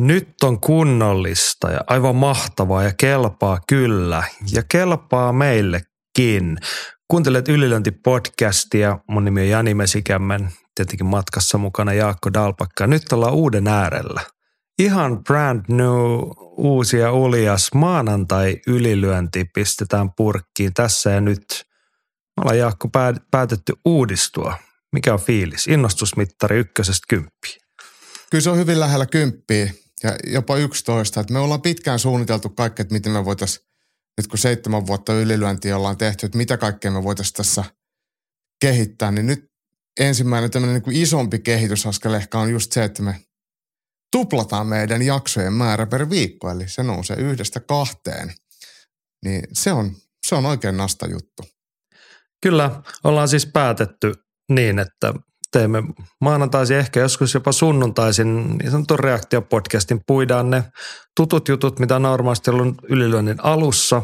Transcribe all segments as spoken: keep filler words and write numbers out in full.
Nyt on kunnollista ja aivan mahtavaa ja kelpaa kyllä ja kelpaa meillekin. Kuuntelet Ylilyönti-podcastia. Mun nimi on Jani Mesikämmen, tietenkin matkassa mukana Jaakko Dalbakka. Nyt ollaan uuden äärellä. Ihan brand new, uusi ja uljas maanantai-ylilyönti pistetään purkkiin tässä ja nyt. Me ollaan Jaakko päätetty uudistua. Mikä on fiilis? Innostusmittari ykkösestä kymppiin. Kyllä se on hyvin lähellä kymppiä ja jopa yksitoista. Me ollaan pitkään suunniteltu kaikkea, että miten me voitaisiin, nyt kun seitsemän vuotta ylilyöntiä ollaan tehty, että mitä kaikkea me voitaisiin tässä kehittää. Niin nyt ensimmäinen tämmöinen niin kuin isompi kehitysaskel ehkä on just se, että me tuplataan meidän jaksojen määrä per viikko. Eli se nousee yhdestä kahteen. Niin se on, se on oikein nasta juttu. Kyllä, ollaan siis päätetty niin, että teemme maanantaisin, ehkä joskus jopa sunnuntaisin, niin sanotun reaktiopodcastin, puidaan ne tutut jutut, mitä on normaalisti ollut ylilyönnin alussa,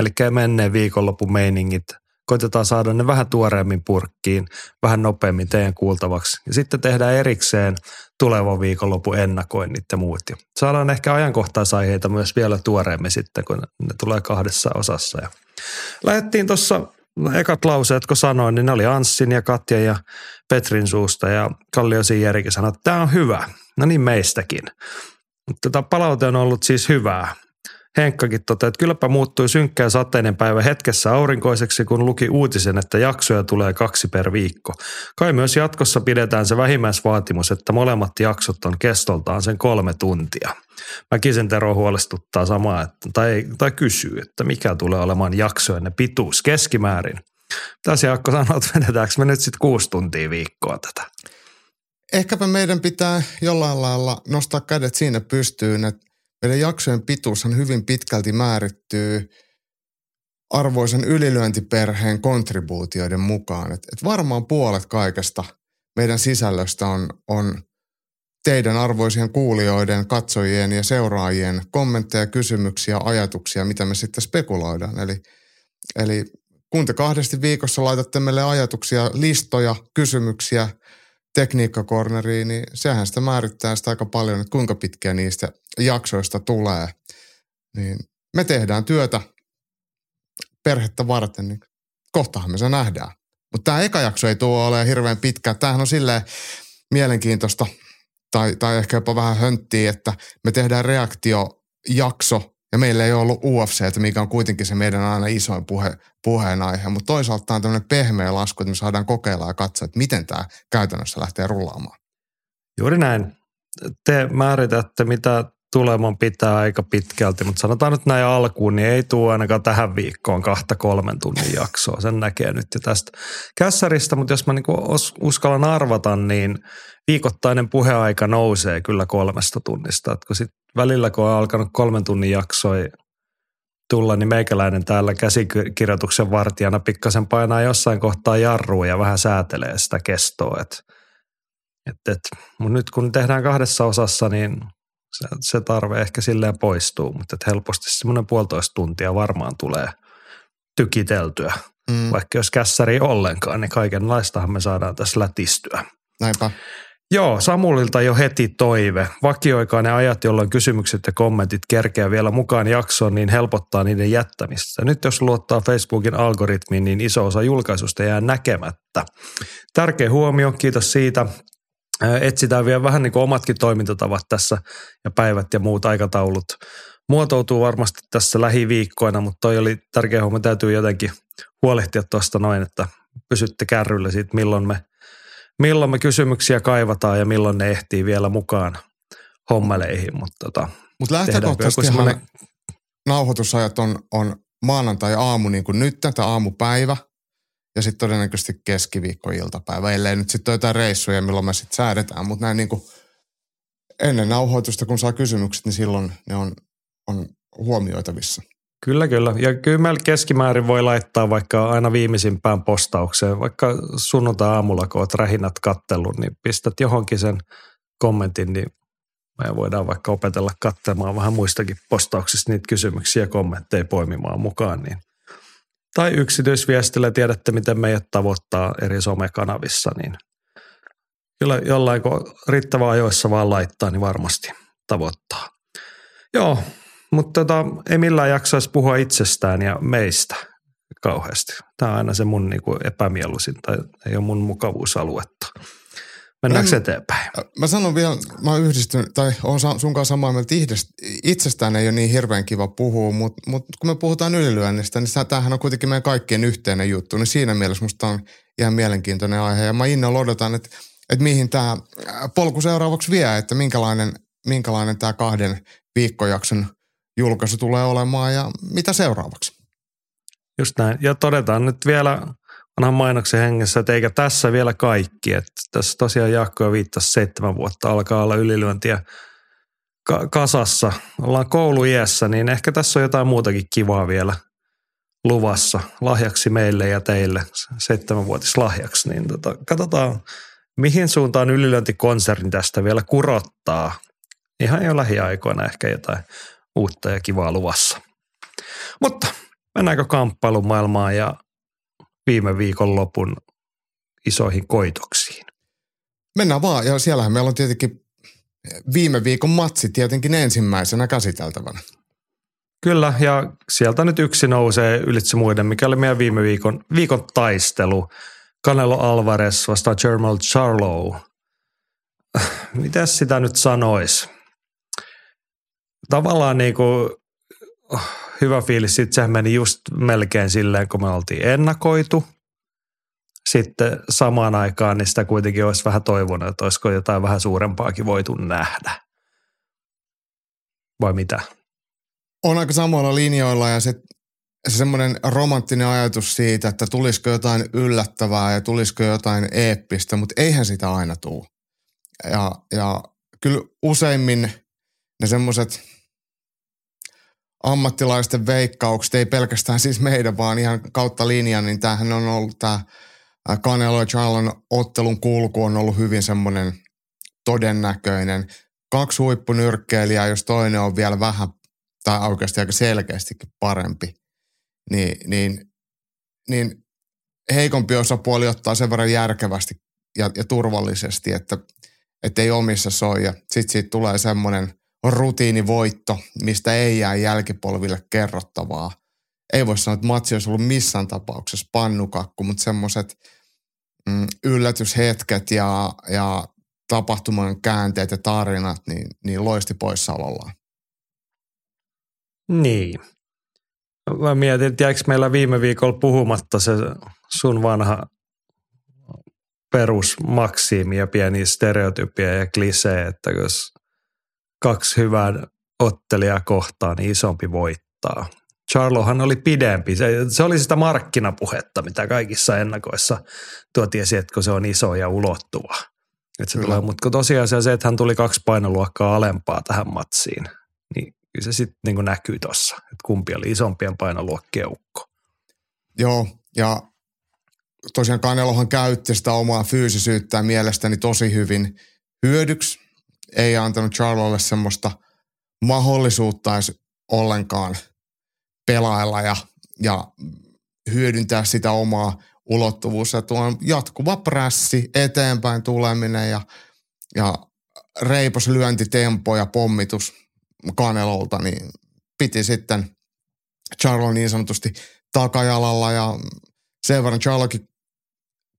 eli menneen viikonlopun meiningit. Koitetaan saada ne vähän tuoreemmin purkkiin, vähän nopeammin teidän kuultavaksi. Ja sitten tehdään erikseen tulevan viikonlopun ennakoinnit ja muut. Ja saadaan ehkä ajankohtaisaiheita myös vielä tuoreemmin sitten, kun ne tulee kahdessa osassa. Ja lähdettiin tuossa... Ekat lauseet, kun sanoin, niin ne oli Anssin ja Katjan ja Petrin suusta ja Kalliosin Jerikin sanoi, että tämä on hyvä. No niin meistäkin. Mutta tämä palaute on ollut siis hyvää. Henkkakin toteaa, että kylläpä muuttui synkkä ja sateinen päivä hetkessä aurinkoiseksi, kun luki uutisen, että jaksoja tulee kaksi per viikko. Kai myös jatkossa pidetään se vähimmäisvaatimus, että molemmat jaksot on kestoltaan sen kolme tuntia. Mäkisen Tero huolestuttaa samaa, että, tai, tai kysyy, että mikä tulee olemaan jaksojen pituus keskimäärin. Tässä Jaakko sanoo, että vedetäänkö me nyt sitten kuusi tuntia viikkoa tätä? Ehkäpä meidän pitää jollain lailla nostaa kädet siinä pystyyn, että meidän jaksojen pituushan hyvin pitkälti määrittyy arvoisen ylilyöntiperheen kontribuutioiden mukaan. Et, et varmaan puolet kaikesta meidän sisällöstä on, on teidän arvoisien kuulijoiden, katsojien ja seuraajien kommentteja, kysymyksiä, ajatuksia, mitä me sitten spekuloidaan. Eli, eli kun te kahdesti viikossa laitatte meille ajatuksia, listoja, kysymyksiä tekniikkakorneriin, niin sehän sitä määrittää sitä aika paljon, että kuinka pitkä niistä jaksoista tulee. Niin me tehdään työtä perhettä varten, niin kohtahan me se nähdään. Mutta tämä eka jakso ei tule olemaan hirveän pitkä. Tämähän on silleen mielenkiintoista tai, tai ehkä jopa vähän hönttiä, että me tehdään reaktiojakso ja meillä ei ole ollut U F C, mikä on kuitenkin se meidän aina isoin puhe, puheenaihe. Mutta toisaalta tämä on tämmöinen pehmeä lasku, että me saadaan kokeilla ja katsoa, että miten tämä käytännössä lähtee rullaamaan. Juuri näin. Te määritätte, mitä tuleman pitää aika pitkälti, mutta sanotaan nyt näin alkuun, niin ei tule ainakaan tähän viikkoon kahta kolmen tunnin jaksoa. Sen näkee nyt jo tästä kässäristä, mutta jos mä niin kuin uskallan arvata, niin viikoittainen puheaika nousee kyllä kolmesta tunnista. Et kun sit välillä, kun on alkanut kolmen tunnin jaksoi tulla, niin meikäläinen täällä käsikirjoituksen vartijana pikkasen painaa jossain kohtaa jarrua ja vähän säätelee sitä kestoa, että mutta nyt kun tehdään kahdessa osassa, niin se, se tarve ehkä silleen poistuu, mutta et helposti semmoinen puolitoista tuntia varmaan tulee tykiteltyä. Mm. Vaikka jos kässäri ollenkaan, niin kaikenlaistahan me saadaan tässä lätistyä. Näinpä. Joo, Samulilta jo heti toive. Vakioikaa ne ajat, jolloin kysymykset ja kommentit kerkeää vielä mukaan jaksoon, niin helpottaa niiden jättämistä. Nyt jos luottaa Facebookin algoritmiin, niin iso osa julkaisusta jää näkemättä. Tärkeä huomio, kiitos siitä. Etsitään vielä vähän niin kuin omatkin toimintatavat tässä ja päivät ja muut aikataulut muotoutuu varmasti tässä lähiviikkoina, mutta toi oli tärkeä homma. Täytyy jotenkin huolehtia tuosta noin, että pysytte kärryllä siitä, milloin me, milloin me kysymyksiä kaivataan ja milloin ne ehtii vielä mukaan hommeleihin. Mutta tota, Mut lähtökohtaisesti semmoinen... nauhoitusajat on, on maanantai-aamu niin kuin nyt, tätä aamupäivä. Ja sitten todennäköisesti keskiviikko-iltapäivä, ellei nyt sitten ole jotain reissuja, milloin me sitten säädetään. Mutta näin niin kuin ennen nauhoitusta, kun saa kysymykset, niin silloin ne on, on huomioitavissa. Kyllä, kyllä. Ja kyllä meillä keskimäärin voi laittaa vaikka aina viimeisimpään postaukseen, vaikka sunnuntai-aamulla, kun olet rähinät kattellut, niin pistät johonkin sen kommentin, niin me voidaan vaikka opetella katsomaan vähän muistakin postauksista niitä kysymyksiä ja kommentteja poimimaan mukaan. Niin. Tai yksityisviestillä tiedätte, miten meidät tavoittaa eri somekanavissa, niin kyllä jollain kun riittävän ajoissa vaan laittaa, niin varmasti tavoittaa. Joo, mutta tota, ei millään jaksaisi puhua itsestään ja meistä kauheasti. Tämä on aina se mun niin kuin epämieluisin tai ei ole mun mukavuusaluetta. Mennäänkö eteenpäin? Mä sanon vielä, mä oon yhdistynyt, tai oon sun kanssa samaa mieltä, itsestään ei ole niin hirveän kiva puhua, mutta, mutta kun me puhutaan ylilyönnistä, niin tämähän on kuitenkin meidän kaikkien yhteinen juttu, niin siinä mielessä musta on ihan mielenkiintoinen aihe, ja mä innolla odotan, että, että mihin tämä polku seuraavaksi vie, että minkälainen, minkälainen tämä kahden viikkojakson julkaisu tulee olemaan, ja mitä seuraavaksi. Just näin, ja todetaan nyt vielä onhan mainoksen hengessä, että eikä tässä vielä kaikki. Että tässä tosiaan Jaakko jo viittasi seitsemän vuotta, alkaa olla ylilyöntiä ka- kasassa. Ollaan kouluiässä, niin ehkä tässä on jotain muutakin kivaa vielä luvassa. Lahjaksi meille ja teille, seitsemänvuotis lahjaksi. Niin tota, katsotaan, mihin suuntaan ylilyöntikonserni tästä vielä kurottaa. Ihan jo lähiaikoina ehkä jotain uutta ja kivaa luvassa. Mutta mennäänkö kamppailun maailmaan ja viime viikon lopun isoihin koitoksiin. Mennään vaan, ja siellähän meillä on tietenkin viime viikon matsi tietenkin ensimmäisenä käsiteltävänä. Kyllä, ja sieltä nyt yksi nousee ylitse muiden, mikä oli meidän viime viikon, viikon taistelu. Canelo Alvarez vastaan Jermall Charlo. Mitäs sitä nyt sanoisi? Tavallaan niin kuin hyvä fiilis. Sitten sehän meni just melkein silleen, kun me oltiin ennakoitu. Sitten samaan aikaan, niin sitä kuitenkin olisi vähän toivonut, että olisiko jotain vähän suurempaakin voitu nähdä. Vai mitä? On aika samoilla linjoilla ja se, se semmoinen romanttinen ajatus siitä, että tulisiko jotain yllättävää ja tulisiko jotain eeppistä, mutta eihän sitä aina tule. Ja, ja kyllä useimmin ne semmoiset ammattilaisten veikkaukset, ei pelkästään siis meidän, vaan ihan kautta linjan, niin tämähän on ollut tämä Canelo ja Charlon ottelun kulku on ollut hyvin semmoinen todennäköinen. Kaksi huippunyrkkeilijää, jos toinen on vielä vähän, tai oikeasti aika selkeästikin parempi, niin, niin, niin heikompi osapuoli ottaa sen verran järkevästi ja, ja turvallisesti, että et ei omissa soi, ja sitten siitä tulee semmoinen on rutiinivoitto, mistä ei jää jälkipolville kerrottavaa. Ei voi sanoa, että matsi olisi ollut missään tapauksessa pannukakku, mutta semmoiset mm, yllätyshetket ja, ja tapahtuman käänteet ja tarinat, niin, niin loisti poissaolollaan. Niin. Mä mietin, että jäikö meillä viime viikolla puhumatta se sun vanha perusmaksiimi ja pieniä stereotypia ja klisee, että jos kaksi hyvää ottelijaa kohtaan, niin isompi voittaa. Charlohan oli pidempi. Se, se oli sitä markkinapuhetta, mitä kaikissa ennakoissa tuotiin esiin, että kun se on iso ja ulottuva. Mm. Mutta tosiasia se, että hän tuli kaksi painoluokkaa alempaa tähän matsiin, niin se sitten niin näkyy tuossa, että kumpi oli isompien painoluokkien ukko. Joo, ja tosiaan Canelohan käytti sitä omaa fyysisyyttään mielestäni tosi hyvin hyödyksi. Ei antanut Charlolle semmoista mahdollisuutta edes ollenkaan pelailla ja, ja hyödyntää sitä omaa ulottuvuus. Ja tuo on jatkuva prässi, eteenpäin tuleminen ja, ja reipas lyöntitempo ja pommitus Canelolta, niin piti sitten Charlo niin sanotusti takajalalla ja sen verran Charlokin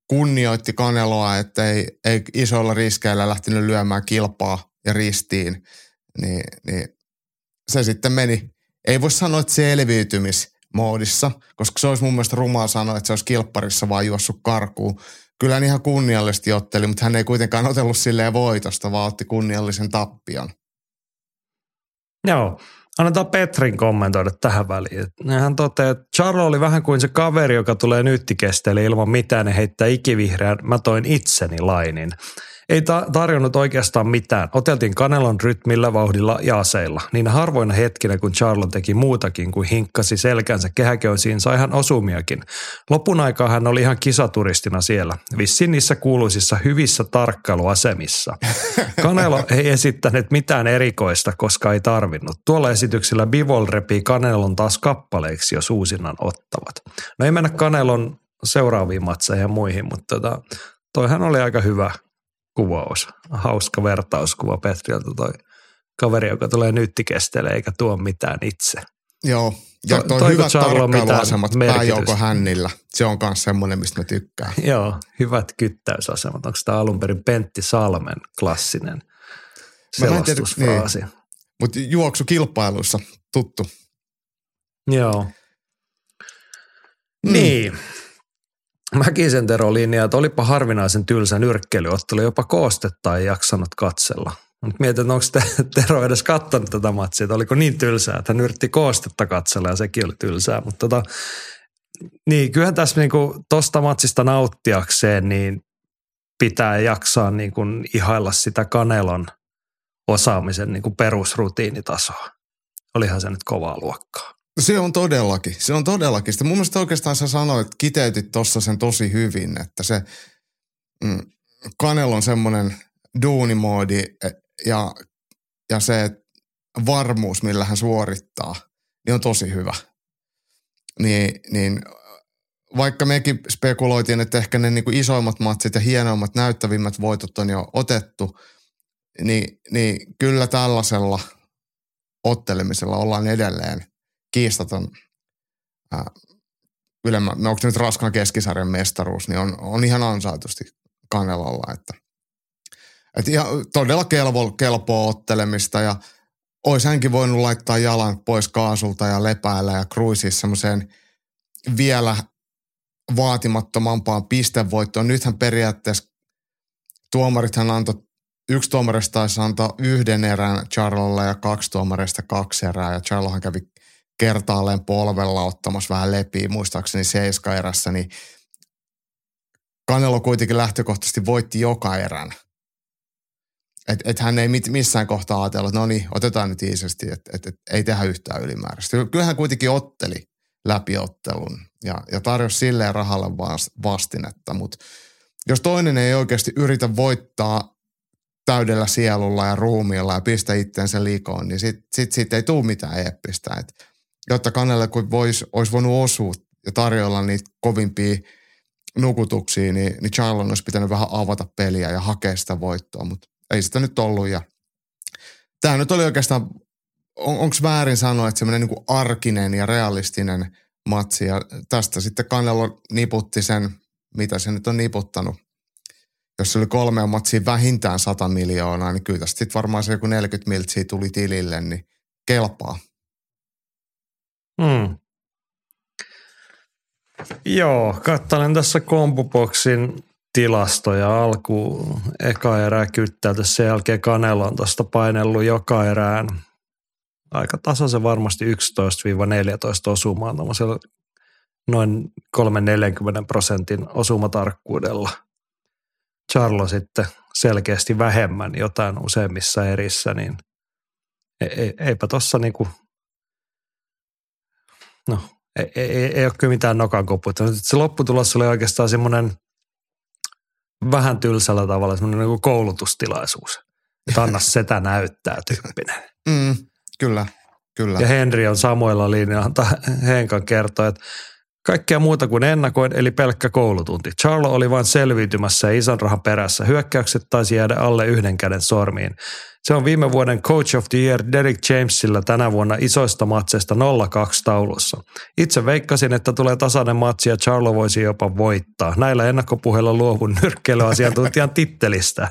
kunnioitti Caneloa, että ei, ei isoilla riskeillä lähtenyt lyömään kilpaa ja ristiin, niin, niin se sitten meni. Ei voi sanoa, että selviytymismoodissa, koska se olisi mun mielestä rumaa sanoa, että se olisi kilpparissa vaan juossut karkuun. Kyllä hän ihan kunniallisesti otteli, mutta hän ei kuitenkaan otellut silleen voitosta, vaan otti kunniallisen tappion. Joo. Annetaan Petrin kommentoida tähän väliin. Hän toteaa, että Charlo oli vähän kuin se kaveri, joka tulee nyttikesteelle ilman mitään ja heittää ikivihreän. Mä toin itseni lainin. ei ta- tarjonnut oikeastaan mitään. Oteltiin Canelon rytmillä, vauhdilla ja aseilla. Niin harvoina hetkinä, kun Charlon teki muutakin kuin hinkkasi selkänsä kehäköysiin, sai hän osumiakin. Lopun aikaa hän oli ihan kisaturistina siellä, vissiin niissä kuuluisissa hyvissä tarkkailuasemissa. Canelo ei esittänyt mitään erikoista, koska ei tarvinnut. Tuolla esityksellä Bivol repii Canelon taas kappaleiksi, jos uusinnan ottavat. No ei mennä Canelon seuraaviin matseihin ja muihin, mutta tota, toihan oli aika hyvä kuvaus. Hauska vertauskuva Petriltä toi kaveri, joka tulee nyttikesteelle eikä tuo mitään itse. Joo, ja toi, toi hyvät tarkkailuasemat pääjoukon hännillä. Se on myös semmoinen, mistä mä tykkään. Joo, hyvät kyttäysasemat. Onko tämä alun perin Pentti Salmen klassinen selostusfraasi? Niin. Mutta juoksukilpailuissa tuttu. Joo. Mm. Niin. Mäkisen Tero linjaa, että olipa harvinaisen tylsän nyrkkeilyottelu, jopa koostetta ei jaksanut katsella. Nyt mietin, onko Tero edes kattanut tätä matsia, että oliko niin tylsää, että hän yritti koostetta katsella ja sekin oli tylsää. Mutta tota, niin, kyllähän tässä niinku tosta matsista nauttiakseen niin pitää jaksaa niinku ihailla sitä Canelon osaamisen niinku perusrutiinitasoa. Olihan se nyt kovaa luokkaa. Se on todellakin, se on todellakin. Sitä mun mielestä oikeastaan sä sanoit, kiteytit tuossa sen tosi hyvin, että se mm, Canelo on semmoinen duunimoodi ja, ja se varmuus, millä hän suorittaa, niin on tosi hyvä. Niin, niin vaikka mekin spekuloitiin, että ehkä ne niinku isoimmat matsit ja hienoimmat, näyttävimmät voitot on jo otettu, niin, niin kyllä tällaisella ottelemisella ollaan edelleen kiistaton äh, ylemmän, no onko nyt raskaan keskisarjan mestaruus, niin on, on ihan ansaitusti Canelolla, että et ihan todella kelpo, kelpoa ottelemista ja olisi hänkin voinut laittaa jalan pois kaasulta ja lepäillä ja kruisia semmoiseen vielä vaatimattomampaan pistevoittoon. Nythän periaatteessa tuomarithan antoi, yksi tuomarista taisi antaa yhden erän Charlolle ja kaksi tuomarista kaksi erää ja Charlohan kävi kertaalleen polvella ottamassa vähän lepiä, muistaakseni seiska erässä, niin Canelo kuitenkin lähtökohtaisesti voitti joka erän. Että et hän ei mit, missään kohtaa ajatella, että no niin, otetaan nyt iisesti, että et, et, ei tehdä yhtään ylimääräistä. Kyllähän kuitenkin otteli läpiottelun ja, ja tarjosi silleen rahalle vastinetta, mutta jos toinen ei oikeasti yritä voittaa täydellä sielulla ja ruumiilla ja pistä itseensä likoon, niin sitten sit, sit ei tule mitään eeppistä. Et jotta Canelle kun vois, olisi voinut osua ja tarjolla niitä kovimpia nukutuksia, niin, niin Charlon olisi pitänyt vähän avata peliä ja hakea sitä voittoa, mutta ei sitä nyt ollut. Ja tämä nyt oli oikeastaan, on, onko väärin sanoa, että semmoinen niinku arkinen ja realistinen matsi, ja tästä sitten Canelo niputti sen, mitä se nyt on niputtanut. Jos oli kolmea matsia vähintään sata miljoonaa, niin kyllä tästä varmaan se joku neljäkymmentä miltsiä tuli tilille, niin kelpaa. Hmm. Joo, kattelen tässä Kompuboksin tilastoja alkuun. Eka erää kyttäytä, sen jälkeen Canelo on tuosta painellut joka erään. Aika tasaisen varmasti yksitoista neljätoista osumaan, noin kolmekymmentä neljäkymmentä prosentin osumatarkkuudella. Charlo sitten selkeästi vähemmän jotain useimmissa erissä, niin ei, eipä tuossa niinku, no ei, ei, ei ole kyllä mitään nokan koputtaa. Se lopputulos oli oikeastaan semmoinen vähän tylsällä tavalla semmoinen niinku koulutustilaisuus, että anna setä näyttää tyyppinen. Mm, kyllä, kyllä. Ja Henri on samoilla linjoilla, Henkan kertoo, että kaikkea muuta kuin ennakoin, eli pelkkä koulutunti. Charlo oli vain selviytymässä ja ison rahan perässä. Hyökkäykset taisi jäädä alle yhden käden sormiin. Se on viime vuoden Coach of the Year Derek Jamesilla tänä vuonna isoista matseista nolla kaksi taulussa. Itse veikkasin, että tulee tasainen matsi ja Charlo voisi jopa voittaa. Näillä ennakkopuheilla luovun nyrkkeilyasiantuntijan tittelistä.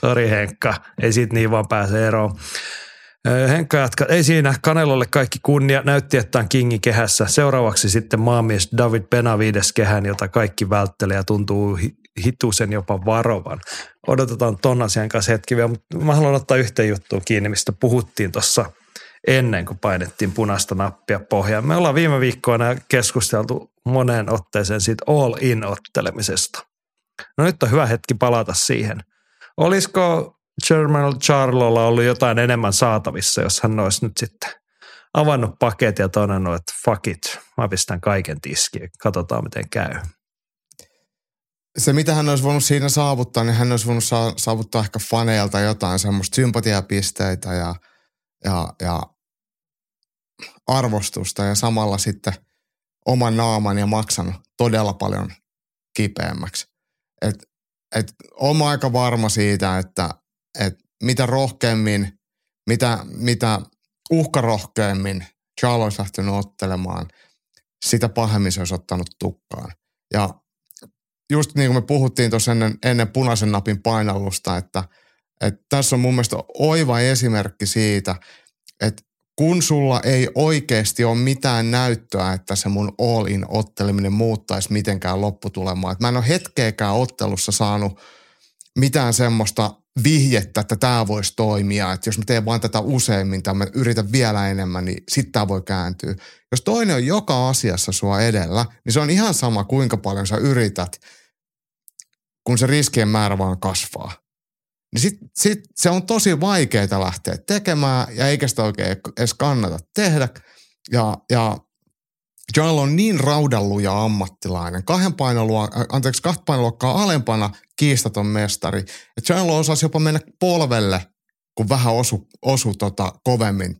Sori Henkka, ei siitä niin vaan pääse eroon. Henkka jatka, ei siinä, Canelolle kaikki kunnia, näytti, että on kingi kehässä. Seuraavaksi sitten maamies David Benavides kehän, jota kaikki välttelee ja tuntuu hitusen jopa varovan. Odotetaan ton asian kanssa hetki vielä, mutta mä haluan ottaa yhteen juttuun kiinni, mistä puhuttiin tuossa ennen kuin painettiin punaista nappia pohjaan. Me ollaan viime viikkoina keskusteltu moneen otteeseen siitä all-in-ottelemisesta. No nyt on hyvä hetki palata siihen. Olisiko German Charlolla ollut jotain enemmän saatavissa, jos hän olisi nyt sitten avannut paketin ja todennut, että fuck it, mä pistän kaiken tiskiin, katsotaan miten käy. Se, mitä hän olisi voinut siinä saavuttaa, niin hän olisi voinut saavuttaa ehkä faneilta jotain semmoista sympatiapisteitä ja, ja, ja arvostusta ja samalla sitten oman naaman ja maksan todella paljon kipeämmäksi. Et, et, olen aika varma siitä, että et mitä rohkeammin, mitä, mitä uhkarohkeammin Charles olisi lähtenyt ottelemaan, sitä pahemmin se olisi ottanut tukkaan. Ja just niin kuin me puhuttiin tuossa ennen, ennen punaisen napin painallusta, että, että tässä on mun mielestä oiva esimerkki siitä, että kun sulla ei oikeasti ole mitään näyttöä, että se mun all-in otteleminen muuttaisi mitenkään lopputulemaan. Että mä en ole hetkeäkään ottelussa saanut mitään semmoista vihjettä, että tämä voisi toimia. Että jos mä teen vaan tätä useammin tai mä yritän vielä enemmän, niin sitten tämä voi kääntyä. Jos toinen on joka asiassa sua edellä, niin se on ihan sama kuinka paljon sä yrität, kun se riskien määrä vaan kasvaa. Niin sit, sit se on tosi vaikeaa lähteä tekemään ja eikä sitä oikein edes kannata tehdä. Ja, ja Jarl on niin raudalluja ammattilainen, kahden painoluokkaa, anteeksi, kahden painoluokkaa alempana kiistaton mestari. Että Jarl osasi jopa mennä polvelle, kun vähän osu, osu tota kovemmin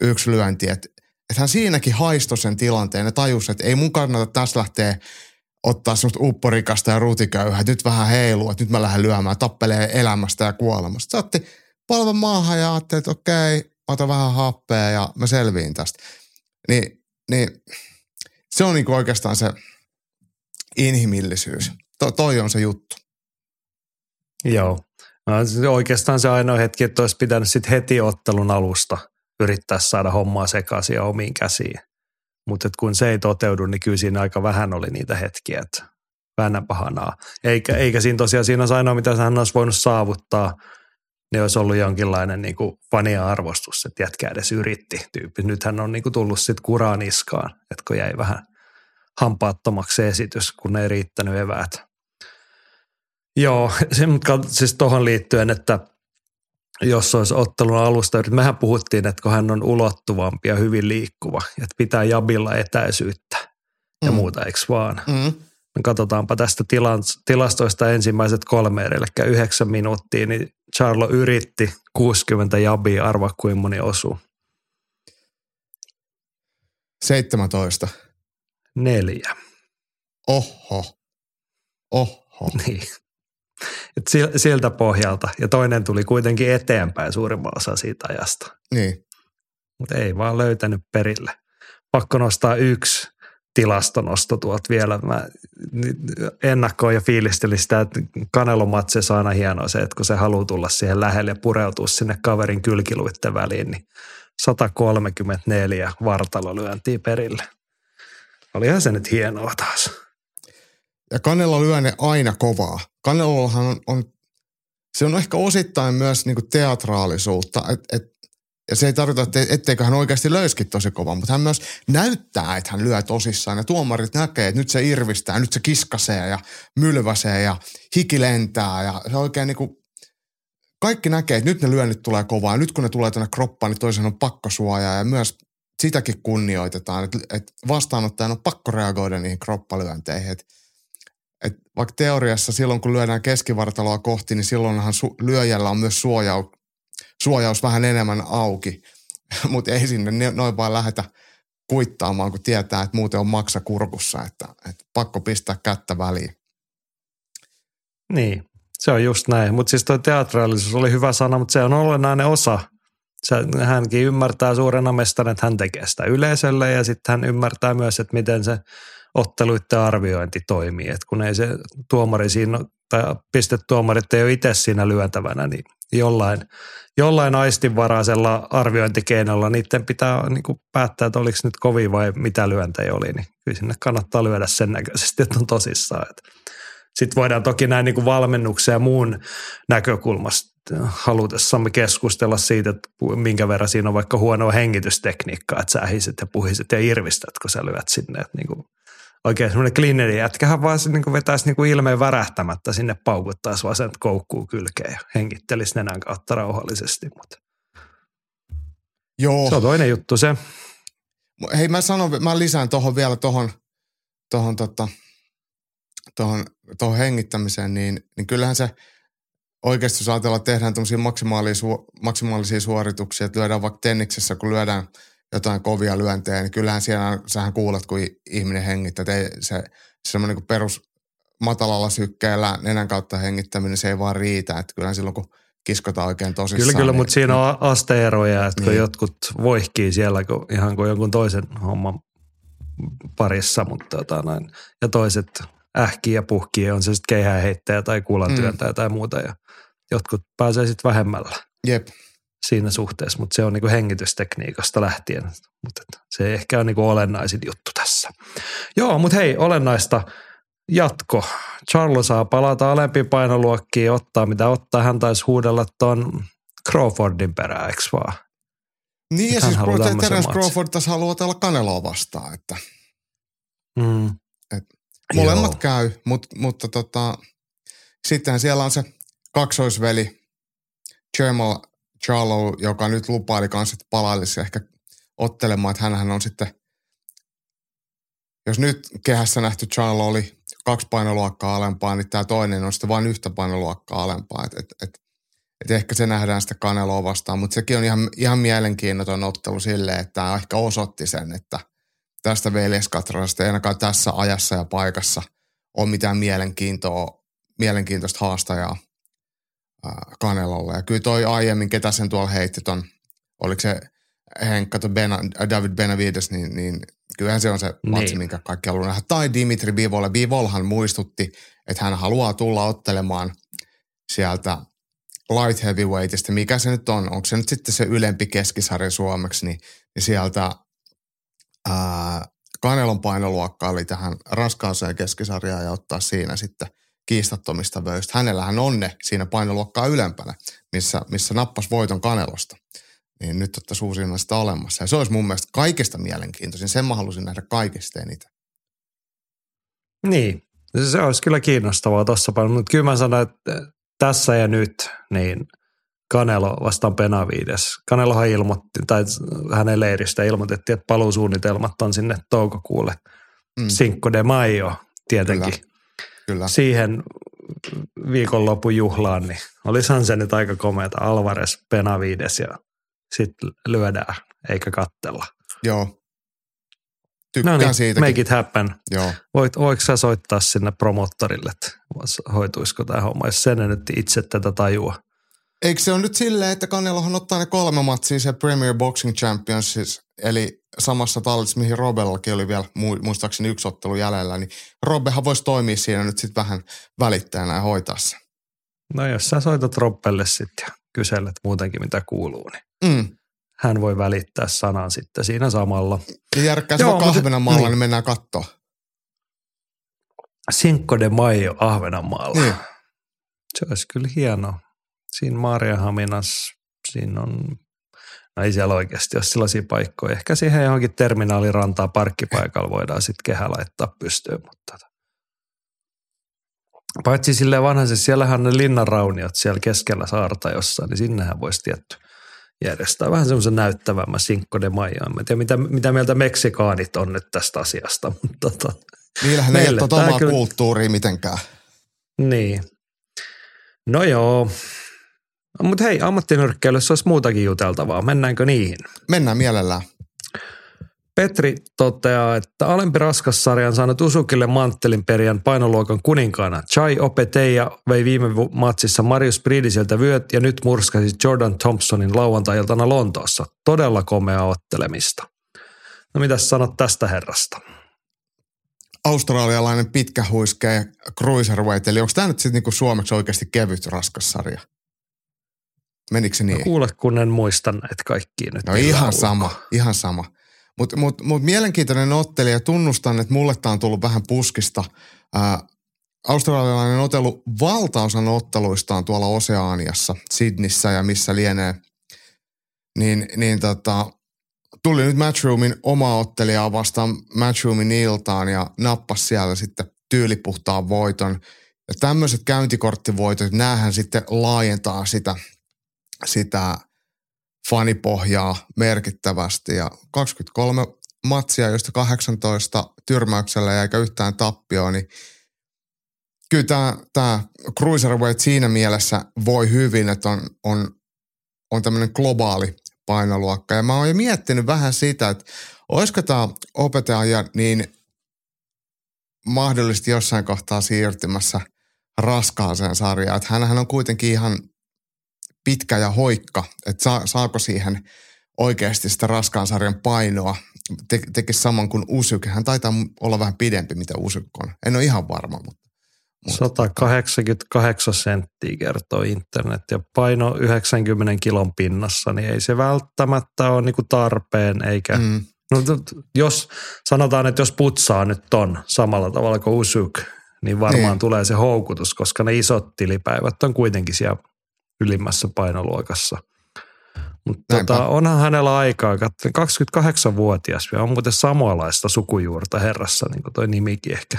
yksi lyönti. Että et hän siinäkin haistoi sen tilanteen ja tajusi, että ei mun kannata tässä lähteä ottaa semmoista upporikasta ja ruutiköyhää, että nyt vähän heilua, että nyt mä lähden lyömään, tappelee elämästä ja kuolemasta. Se otti palven maahan ja ajattelin, että okei, mä otan vähän happea ja mä selviin tästä. Ni, niin se on niinku oikeastaan se inhimillisyys. To, toi on se juttu. Joo. No, oikeastaan se ainoa hetki, että olisi pitänyt sitten heti ottelun alusta yrittää saada hommaa sekaisin ja omiin käsiin. Mutta kun se ei toteudu, niin kyllä siinä aika vähän oli niitä hetkiä, että vähän pahanaa. Eikä, eikä siinä tosiaan siinä olisi ainoa, mitä hän olisi voinut saavuttaa, niin olisi ollut jonkinlainen niin kuin fania arvostus, että jätkä edes yritti tyyppi. Nythän on niin kuin tullut sitten kuraan iskaan, että kun jäi vähän hampaattomaksi esitys, kun ei riittänyt eväät. Joo, se, mutta siis tuohon liittyen, että jos olisi ottelun alusta, mehän puhuttiin, että kun hän on ulottuvampi ja hyvin liikkuva, että pitää jabilla etäisyyttä ja mm. muuta, eikö vaan? Mm. Katsotaanpa tästä tilastoista ensimmäiset kolme eri, eli yhdeksän minuuttia, niin Charlo yritti kuusikymmentä jabia, arvaa kuin moni osuu. seitsemäntoista. Neljä. Oho. Oho. Niin. Et siltä pohjalta. Ja toinen tuli kuitenkin eteenpäin suurimman osan siitä ajasta. Niin. Mutta ei vaan löytänyt perille. Pakko nostaa yksi tilastonosto tuolta vielä. Mä ennakkoon ja fiilistelin sitä, että Canelo-matsissa on aina hienoa se, että kun se haluaa tulla siihen lähelle ja pureutua sinne kaverin kylkiluitten väliin, niin sata kolmekymmentäneljä vartalo lyöntiin perille. Olihan se nyt hienoa taas. Ja Canelo lyöne aina kovaa. Canelollahan on, on, se on ehkä osittain myös niinku teatraalisuutta. Et, et, ja se ei tarkoita, et, etteikö hän oikeasti löyskin tosi kovaa, mutta hän myös näyttää, että hän lyö tosissaan. Ja tuomarit näkee, että nyt se irvistää, nyt se kiskasee ja mylväsee ja hiki lentää. Ja se oikein niinku, kaikki näkee, että nyt ne lyönnit tulee kovaa. Ja nyt kun ne tulee tänne kroppaan, niin toisen on pakko suojaa ja myös sitäkin kunnioitetaan. Että et vastaanottajan on pakko reagoida niihin kroppalyönteihin, että että vaikka teoriassa silloin, kun lyödään keskivartaloa kohti, niin silloinhan su- lyöjällä on myös suojaus, suojaus vähän enemmän auki. Mutta ei sinne noin vaan lähdetä kuittaamaan, kun tietää, että muuten on maksa kurkussa. Että, että pakko pistää kättä väliin. Niin, se on just näin. Mutta siis tuo teatraalisuus oli hyvä sana, mutta se on olennainen osa. Hänkin ymmärtää suurena mestarina, että hän tekee sitä yleisölle ja sitten hän ymmärtää myös, että miten se otteluiden arviointi toimii, että kun ei se tuomari siinä, tai pistetuomarit ei ole itse siinä lyöntävänä, niin jollain, jollain aistinvaraisella arviointikeinolla niiden pitää niin kuin päättää, että oliko nyt kovin vai mitä lyöntejä oli, niin kyllä sinne kannattaa lyödä sen näköisesti, että on tosissaan. Sitten voidaan toki näin niin kuin valmennuksen ja muun näkökulmasta halutessamme keskustella siitä, että minkä verran siinä on vaikka huonoa hengitystekniikkaa, että sä ähiset ja puhiset ja irvistät, kun sä lyöt sinne, että niin kuin oikein semmoinen kliininen jätkähän vaan niin vetäisi niin ilmeen värähtämättä sinne, paukuttaisi vaan sen koukkuun kylkeen ja hengittelisi nenän kautta rauhallisesti. Mutta. Joo. Se on toinen juttu se. Hei, mä sanon, mä lisään tuohon vielä tuohon tohon, tota, tohon, tohon hengittämiseen, niin, niin kyllähän se oikeasti, jos ajatellaan, että tehdään tämmöisiä maksimaalisia, maksimaalisia suorituksia, että lyödään vaikka tenniksessä, kun lyödään jotain kovia lyöntejä, niin kyllähän siellä sähän kuulet, kun ihminen hengittää. Että ei, se semmoinen kuin perus matalalla sykkeellä nenän kautta hengittäminen, se ei vaan riitä. Että kyllähän silloin, kun kiskotaan oikein tosissaan. Kyllä, kyllä, niin, mutta siinä on asteeroja, että niin. Kun jotkut voihkii siellä kun, ihan kuin jonkun toisen homman parissa, mutta jotain näin. Ja toiset ähkiä ja puhkia, on se sitten keihäänheittäjä tai kuulantyöntäjä mm. tai muuta, ja jotkut pääsee sitten vähemmällä. Jep. Siinä suhteessa, mutta se on niinku hengitystekniikasta lähtien, mutta se ei ehkä ole niinku olennaisin juttu tässä. Joo, mutta hei, olennaista jatko. Charlo saa palata alempiin painoluokkiin, ottaa mitä ottaa, hän taisi huudella tuon Crawfordin perään, eikö vaan? Niin, ja siis Terence Crawford tässä haluaa täällä Caneloa vastaan, että mm. et, molemmat Joo. käy, mut, mutta tota, sittenhän siellä on se kaksoisveli Jermall Charlo, joka nyt lupaili kanssa, että palailisi ehkä ottelemaan, että hänhän on sitten, jos nyt kehässä nähty Charlo oli kaksi painoluokkaa alempaa, niin tämä toinen on sitten vain yhtä painoluokkaa alempaa. Et, et, et, et ehkä se nähdään sitä Caneloa vastaan, mutta sekin on ihan, ihan mielenkiintoinen ottelu silleen, että tämä ehkä osoitti sen, että tästä veljeskatrasta ei ainakaan tässä ajassa ja paikassa ole mitään mielenkiintoista haastajaa Canelolle. Ja kyllä toi aiemmin, ketä sen tuolla heitti ton, oliko se Henkka, Bena, David Benavides, niin, niin kyllähän se on se niin. matsi, minkä kaikki haluaa nähdä. Tai Dimitri Bivolle. Bivolhan muistutti, että hän haluaa tulla ottelemaan sieltä light heavyweightistä, mikä se nyt on. Onko se nyt sitten se ylempi keskisarja suomeksi, niin, niin sieltä ää, Canelon painoluokka oli tähän raskaaseen keskisarjaan ja ottaa siinä sitten kiistattomista vöistä. Hänellähän on ne siinä painoluokkaa ylempänä, missä, missä nappasi voiton Canelosta. Niin nyt ottaisi uusiin sitä olemassa. Ja se olisi mun mielestä kaikista mielenkiintoisin. Sen mä halusin nähdä kaikista eniten. Niin, se olisi kyllä kiinnostavaa tuossa paljon. Mutta kyllä mä sanon, että tässä ja nyt, niin Canelo vastaan Benavides. Canelohan ilmoitti, tai hänen leiristä ilmoitettiin, että paluusuunnitelmat on sinne toukokuulle. Mm. Cinco de Mayo tietenkin. Kyllä. Kyllä. Siihen viikonlopun juhlaan, niin olisihan se nyt aika komeata. Alvarez, Benavides ja sitten lyödään, eikä kattella. Joo. Tykkään no niin, siitäkin. Make it happen. Joo. Voit, voitko sä soittaa sinne promottorille, että hoituisiko tämä homma, jos sen ei nyt itse tätä tajua. Eikö se ole nyt silleen, että Canelohan ottaa ne kolme matsia se Premier Boxing Champions, eli samassa tallissa, mihin Robellakin oli vielä muistaakseni yksi ottelu jäljellä, niin Robbehan voisi toimia siinä nyt sitten vähän välittäjänä ja hoitaa sen. No jos sä soitat Robbelle sitten ja kyselet muutenkin mitä kuuluu, niin mm. hän voi välittää sanan sitten siinä samalla. Ja järkkää se Ahvenanmaalla, niin. niin mennään katsoa. Cinco de Mayo Ahvenanmaalla. Niin. Se olisi kyllä hienoa. Siinä Maarianhaminassa, siinä on, no ei siellä oikeasti ole sellaisia paikkoja. Ehkä siihen johonkin terminaalirantaan parkkipaikalla voidaan sitten kehä laittaa pystyyn. Mutta paitsi silleen vanhaisen, siellähän on ne linnanrauniot siellä keskellä saarta jossain, niin sinnehän voisi tietty järjestää vähän semmoisen näyttävämmän Cinco de Mayo. En tiedä, mitä, mitä mieltä meksikaanit on nyt tästä asiasta. Mutta tota, niillähän ei ole omaa kyllä kulttuuria mitenkään. Niin. No joo. Mutta hei, ammattinyrkkeilyssä olisi muutakin juteltavaa. Mennäänkö niihin? Mennään mielellään. Petri toteaa, että alempi raskassarja on saanut Usukille manttelin perjän painoluokan kuninkaana. Chai Opeteja vei viime matsissa Marius Bridisiltä vyöt ja nyt murskasi Jordan Thompsonin lauantai-iltana Lontoossa. Todella komeaa ottelemista. No mitäs sanot tästä herrasta? Australialainen pitkä huiskee cruiserweight, eli onko tämä nyt sitten niinku suomeksi oikeasti kevyt raskassarja? Menikö se niin? No kuule, kun en muista näitä kaikkia nyt. No ihan sama, ihan sama. Mutta mut, mut mielenkiintoinen ottelija, tunnustan, että mulle tämä on tullut vähän puskista. Ää, australialainen otelu, valtaosan otteluista on tuolla Oseaniassa, Sydneyssä ja missä lienee. Niin, niin tota, tuli nyt Matchroomin oma ottelijaa vastaan Matchroomin iltaan ja nappasi siellä sitten tyylipuhtaan voiton. Ja tämmöiset käyntikorttivoitot, näähän sitten laajentaa sitä, sitä fanipohjaa merkittävästi. Ja kaksikymmentäkolme matsia, joista kahdeksantoista tyrmäyksellä eikä yhtään tappioon, niin kyllä tämä, tämä Cruiserweight siinä mielessä voi hyvin, että on, on, on tämmöinen globaali painoluokka. Ja mä oon jo miettinyt vähän sitä, että olisiko tämä opettaja niin mahdollisesti jossain kohtaa siirtymässä raskaaseen sarjaan. Että hänhän on kuitenkin ihan pitkä ja hoikka, että saa, saako siihen oikeasti sitä raskaan sarjan painoa. Te, tekisi saman kuin Usyk. Hän taitaa olla vähän pidempi, mitä Usyk on. En ole ihan varma, mutta sata kahdeksankymmentäkahdeksan senttiä kertoo internet ja paino yhdeksänkymmenen kilon pinnassa, niin ei se välttämättä ole niinku tarpeen eikä. Mm. No, jos sanotaan, että jos putsaa nyt ton samalla tavalla kuin Usyk, niin varmaan niin tulee se houkutus, koska ne isot tilipäivät on kuitenkin siellä ylimmässä painoluokassa. Mutta tota, onhan hänellä aikaa, kaksikymmentäkahdeksanvuotias ja on muuten samanlaista sukujuurta herrassa, niin kuin toi nimikin ehkä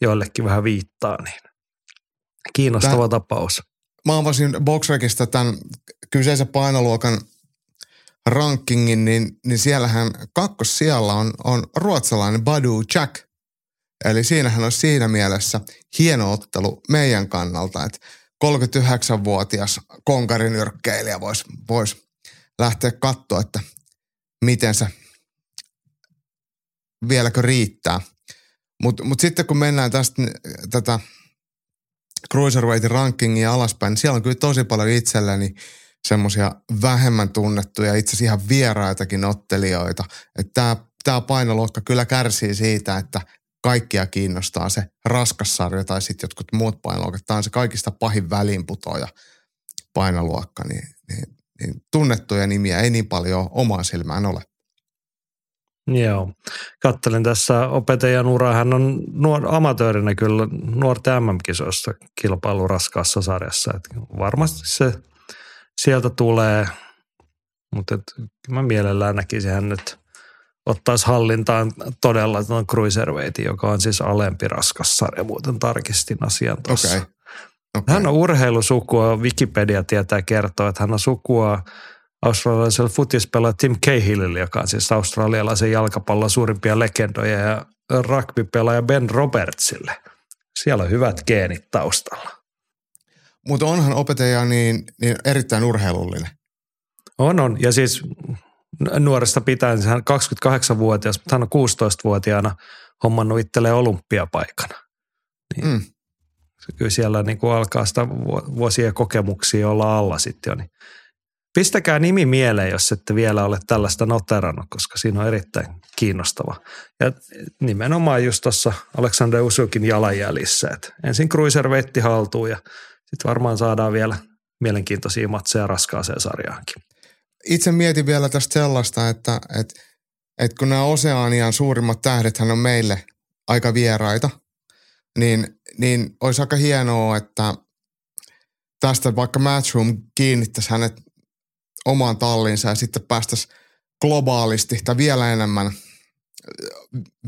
joillekin vähän viittaa, niin kiinnostava Tää, tapaus. Mä avasin BoxRecistä tämän kyseisen painoluokan rankingin, niin, niin siellähän kakkossijalla on, on ruotsalainen Badu Jack. Eli siinähän on siinä mielessä hieno ottelu meidän kannalta, että kolmekymmentäyhdeksänvuotias konkarinyrkkeilijä voisi vois lähteä katsoa, että miten se vieläkö riittää. Mutta mut sitten kun mennään tästä tätä Cruiserweightin rankingia alaspäin, niin siellä on kyllä tosi paljon itselläni semmoisia vähemmän tunnettuja, itse asiassa ihan vieraitakin ottelijoita. Että tämä painoluokka kyllä kärsii siitä, että kaikkia kiinnostaa se raskas sarja tai sitten jotkut muut painoluokat. Tämä on se kaikista pahin väliinputoja painoluokka, niin, niin, niin tunnettuja nimiä ei niin paljon omaan silmään ole. Joo. Kattelin tässä opettajan uraa. Hän on nuor, amatöörinä kyllä nuorten M M-kisoissa kilpailu raskaassa sarjassa. Et varmasti se sieltä tulee, mutta mä mielellään näkisin hän nyt ottaisi hallintaan todella tuon Cruiserweightin, joka on siis alempi raskas sarja. Muuten tarkistin asian tuossa. Okay. Okay. Hän on urheilusukua. Wikipedia tietää kertoa, että hän on sukua australialaisella futispelaaja Tim Cahillilla, joka on siis australialaisen jalkapallon suurimpia legendoja, ja rugbypelaaja Ben Robertsille. Siellä on hyvät geenit taustalla. Mutta onhan opettaja niin, niin erittäin urheilullinen. On, on. Ja siis nuoresta pitäen, hän on kaksikymmentäkahdeksanvuotias, mutta hän on kuusitoistavuotiaana hommannut itselleen olympiapaikana. Niin mm. Kyllä siellä niin kun alkaa sitä vuosien kokemuksia olla alla sitten jo, niin pistäkää nimi mieleen, jos ette vielä ole tällaista noterannut, koska siinä on erittäin kiinnostava. Ja nimenomaan just tuossa Alexander Usykin jalanjäljissä, että ensin Cruiserweighti haltuu ja sitten varmaan saadaan vielä mielenkiintoisia matseja raskaaseen sarjaankin. Itse mietin vielä tästä sellaista, että, että, että kun nämä Oseanian suurimmat tähdethän on meille aika vieraita, niin, niin olisi aika hienoa, että tästä vaikka Matchroom kiinnittäisi hänet omaan tallinsa ja sitten päästäisiin globaalisti tai vielä enemmän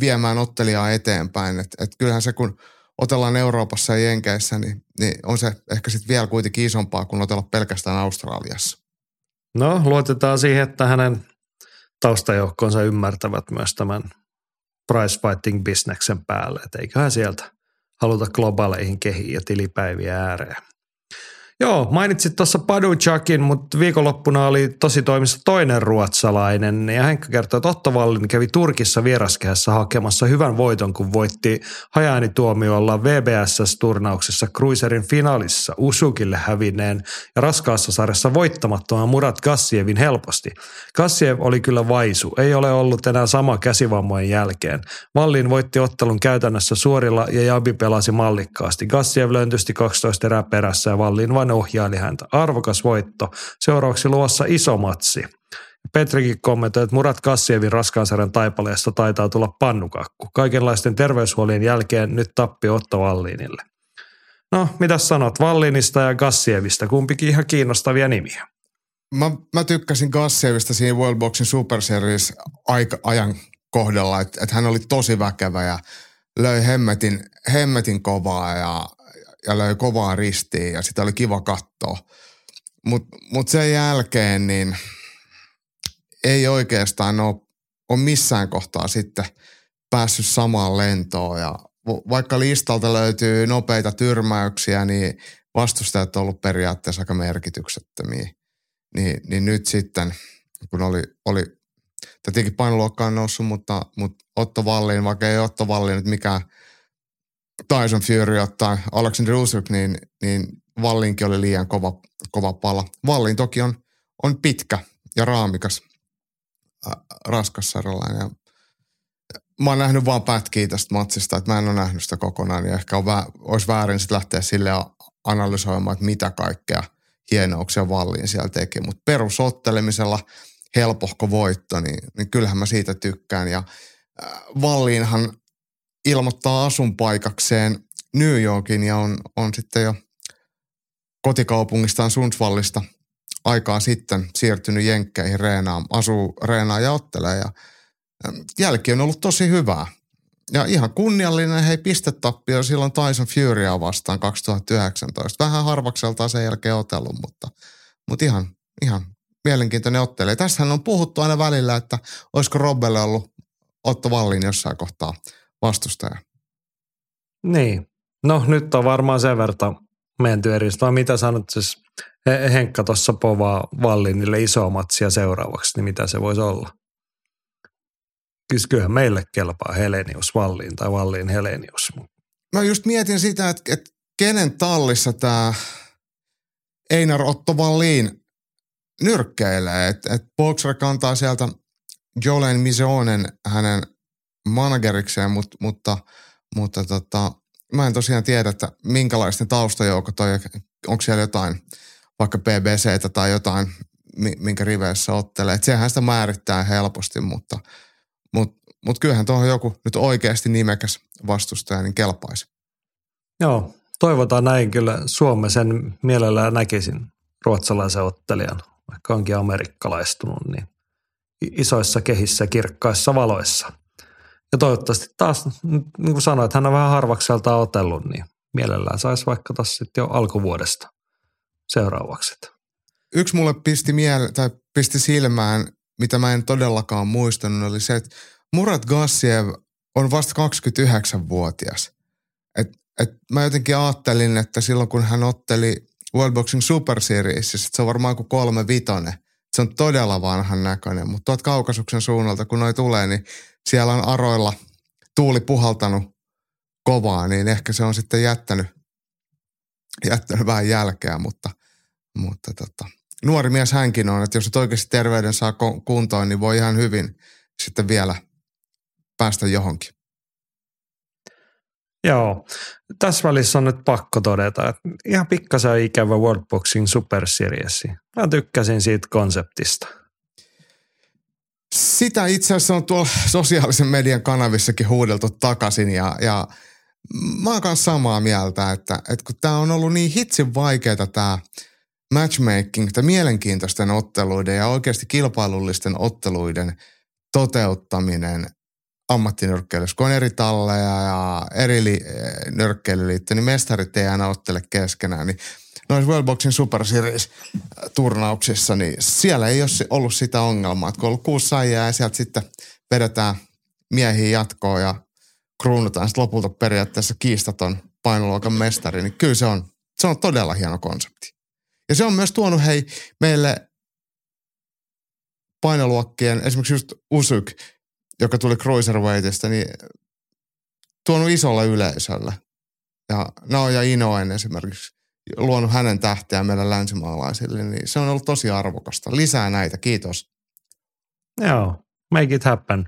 viemään ottelijaa eteenpäin. Et, et kyllähän se, kun otellaan Euroopassa ja Jenkeissä, niin, niin on se ehkä sitten vielä kuitenkin isompaa kuin otella pelkästään Australiassa. No, luotetaan siihen, että hänen taustajoukkonsa ymmärtävät myös tämän prizefighting-bisneksen päälle. Et eiköhän sieltä haluta globaaleihin kehiin ja tilipäiviä ääreen. Joo, mainitsit tuossa Padujakin, mutta viikonloppuna oli tosi toimissa toinen ruotsalainen ja Henkka kertoi, että Otto Wallin kävi Turkissa vieraskehässä hakemassa hyvän voiton, kun voitti hajaäänituomiolla V B S S-turnauksessa Cruiserin finaalissa Usukille hävinneen ja raskaassa sarjassa voittamattoman Murat Gassievin helposti. Gassiev oli kyllä vaisu, ei ole ollut enää sama käsivammojen jälkeen. Wallin voitti ottelun käytännössä suorilla ja Jabi pelasi mallikkaasti. Gassiev löntysti kaksitoista erää perässä ja Wallin vain ohjaili häntä. Arvokas voitto. Seuraavaksi luossa iso matsi. Petrikin kommentoi, että Murat Gassievin raskaansarjan taipaleesta taitaa tulla pannukakku. Kaikenlaisten terveyshuolien jälkeen nyt tappio Otto Wallinille. No, mitä sanot Wallinista ja Gassievista? Kumpikin ihan kiinnostavia nimiä. Mä, mä tykkäsin Gassievista siinä World Boxing Super Series aika, ajan kohdalla, että et hän oli tosi väkevä ja löi hemmetin, hemmetin kovaa ja, ja löi kovaa ristiin ja sitä oli kiva katsoa. Mutta mut sen jälkeen niin ei oikeastaan ole, ole missään kohtaa sitten päässyt samaan lentoon ja vaikka listalta löytyy nopeita tyrmäyksiä, niin vastustajat on ollut periaatteessa aika merkityksettömiä. Niin, niin nyt sitten, kun oli, oli tietenkin painoluokka on noussut, mutta, mutta Otto Wallin, vaikka ei Otto Wallin nyt mikään Tyson Fury tai Alexander Usyk, niin, niin Wallinkin oli liian kova, kova pala. Wallin toki on, on pitkä ja raamikas, äh, raskas sarjalainen ja mä oon nähnyt vaan pätkiä tästä matsista, että mä en ole nähnyt sitä kokonaan, niin ehkä on vä- olisi väärin sitten lähteä silleen analysoimaan, että mitä kaikkea hienouksia Wallin siellä teki. Mutta perusottelemisella helpohko voitto, niin, niin kyllähän mä siitä tykkään. Ja Wallinhan ilmoittaa asunpaikakseen New Yorkin ja on, on sitten jo kotikaupungistaan Sundsvallista aikaa sitten siirtynyt Jenkkeihin reenaan, asuu reenaan ja ottelee ja jälki on ollut tosi hyvää. Ja ihan kunniallinen hei pistetappio silloin Tyson Furya vastaan kaksituhattayhdeksäntoista. Vähän harvakseltaan sen jälkeen otellut, mutta, mutta ihan, ihan mielenkiintoinen ottelee. Tässähän on puhuttu aina välillä, että olisiko Robbelle ollut Otto Wallin jossain kohtaa vastustaja. Niin. No nyt on varmaan sen verran menty eristoon. Mitä sanot siis Henkka tuossa povaa Wallinille isoa matsia seuraavaksi, niin mitä se voisi olla? Kyllähän meille kelpaa Helenius Wallin tai Wallin Helenius. Mä just mietin sitä, että, että kenen tallissa tämä Einar Otto Wallin nyrkkeilee. Että et Boxer kantaa sieltä Jolene Misionen hänen managerikseen, mut, mutta, mutta tota, mä en tosiaan tiedä, että minkälaisten taustajoukot on. Onko siellä jotain, vaikka B B C:tä tai jotain, minkä riveissä ottelee. Että sehän sitä määrittää helposti, mutta... Mutta mut kyllähän tuohon joku nyt oikeasti nimekäs vastustaja niin kelpaisi. Joo, toivotaan näin kyllä. Suomen sen mielellään näkisin ruotsalaisen ottelijan, vaikka onkin amerikkalaistunut, niin isoissa kehissä ja kirkkaissa valoissa. Ja toivottavasti taas, niin kuin sanoin, että hän on vähän harvakseltaan otellut, niin mielellään saisi vaikka taas sitten jo alkuvuodesta seuraavaksi. Yksi mulle pisti, miele- tai pisti silmään, mitä mä en todellakaan muistanut, oli se, että Murat Gassiev on vasta kaksikymmentäyhdeksänvuotias. Et, et mä jotenkin ajattelin, että silloin kun hän otteli World Boxing Super Series, että se on varmaan kuin kolme vitonen. Se on todella vanhan näköinen, mutta tuolta Kaukasuksen suunnalta, kun noi tulee, niin siellä on aroilla tuuli puhaltanut kovaa, niin ehkä se on sitten jättänyt, jättänyt vähän jälkeä, mutta, mutta tota... Nuori mies hänkin on, että jos nyt oikeasti terveyden saa kuntoon, niin voi ihan hyvin sitten vielä päästä johonkin. Joo, tässä välissä on nyt pakko todeta, että ihan pikkasen ikävä World Boxing Super Series. Mä tykkäsin siitä konseptista. Sitä itse asiassa on tuolla sosiaalisen median kanavissakin huudeltu takaisin ja, ja mä oon kanssa samaa mieltä, että, että kun tää on ollut niin hitsin vaikeeta tää matchmaking tai mielenkiintoisten otteluiden ja oikeasti kilpailullisten otteluiden toteuttaminen ammattinyrkkeilyssä, kun on eri talleja ja eri li- nyrkkeilyliitto, niin mestarit ei aina ottele keskenään. Niin noissa World Boxing Super Series-turnauksissa, niin siellä ei ole ollut sitä ongelmaa, että kun on ollut kuusi saijaa ja sieltä sitten vedetään miehiin jatkoon ja kruunutaan sitten lopulta periaatteessa kiistaton painoluokan mestari, niin kyllä se on, se on todella hieno konsepti. Ja se on myös tuonut hei meille painoluokkien, esimerkiksi just Usyk, joka tuli Cruiserweightista, niin tuonut isolla yleisöllä. Ja Naoya Inouen esimerkiksi, luonut hänen tähteään meidän länsimaalaisille, niin se on ollut tosi arvokasta. Lisää näitä, kiitos. Joo, make it happen.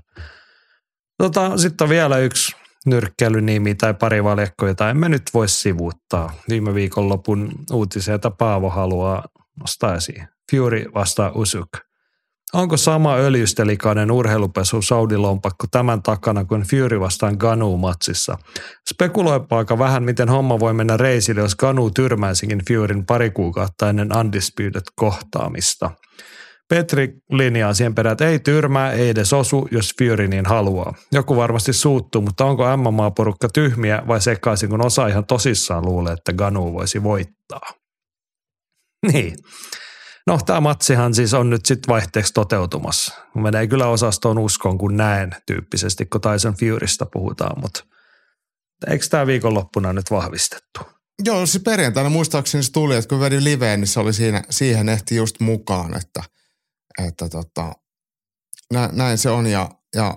Tota, sitten on vielä yksi nyrkkeilynimi tai pari valjakkoa, jota emme nyt voi sivuuttaa. Viime viikonlopun uutisia, että Paavo haluaa nostaa esiin. Fury vastaa Usyk. Onko sama öljystelikainen urheilupesu saudilompakko tämän takana kuin Fury vastaan Ganu-matsissa? Spekuloipa aika vähän, miten homma voi mennä reisille, jos Ganu tyrmäisikin Furyn pari kuukautta ennen Undisputed kohtaamista. Petri linjaa siihen perään, että ei tyrmää, ei edes osu, jos Fury niin haluaa. Joku varmasti suuttuu, mutta onko M M A-porukka tyhmiä vai sekaisin, kun osa ihan tosissaan luulee, että Ganu voisi voittaa? Niin. No, tämä matsihan siis on nyt sitten vaihteeksi toteutumassa. Menee kyllä osastoon uskon, kun näen tyyppisesti, kun Tyson Furysta puhutaan, mutta eikö tämä viikonloppuna nyt vahvistettu? Joo, siis perjantaina muistaakseni se tuli, että kun vedin liveen, niin se oli siinä, siihen ehti just mukaan, että, että tota, nä, näin se on. Ja, ja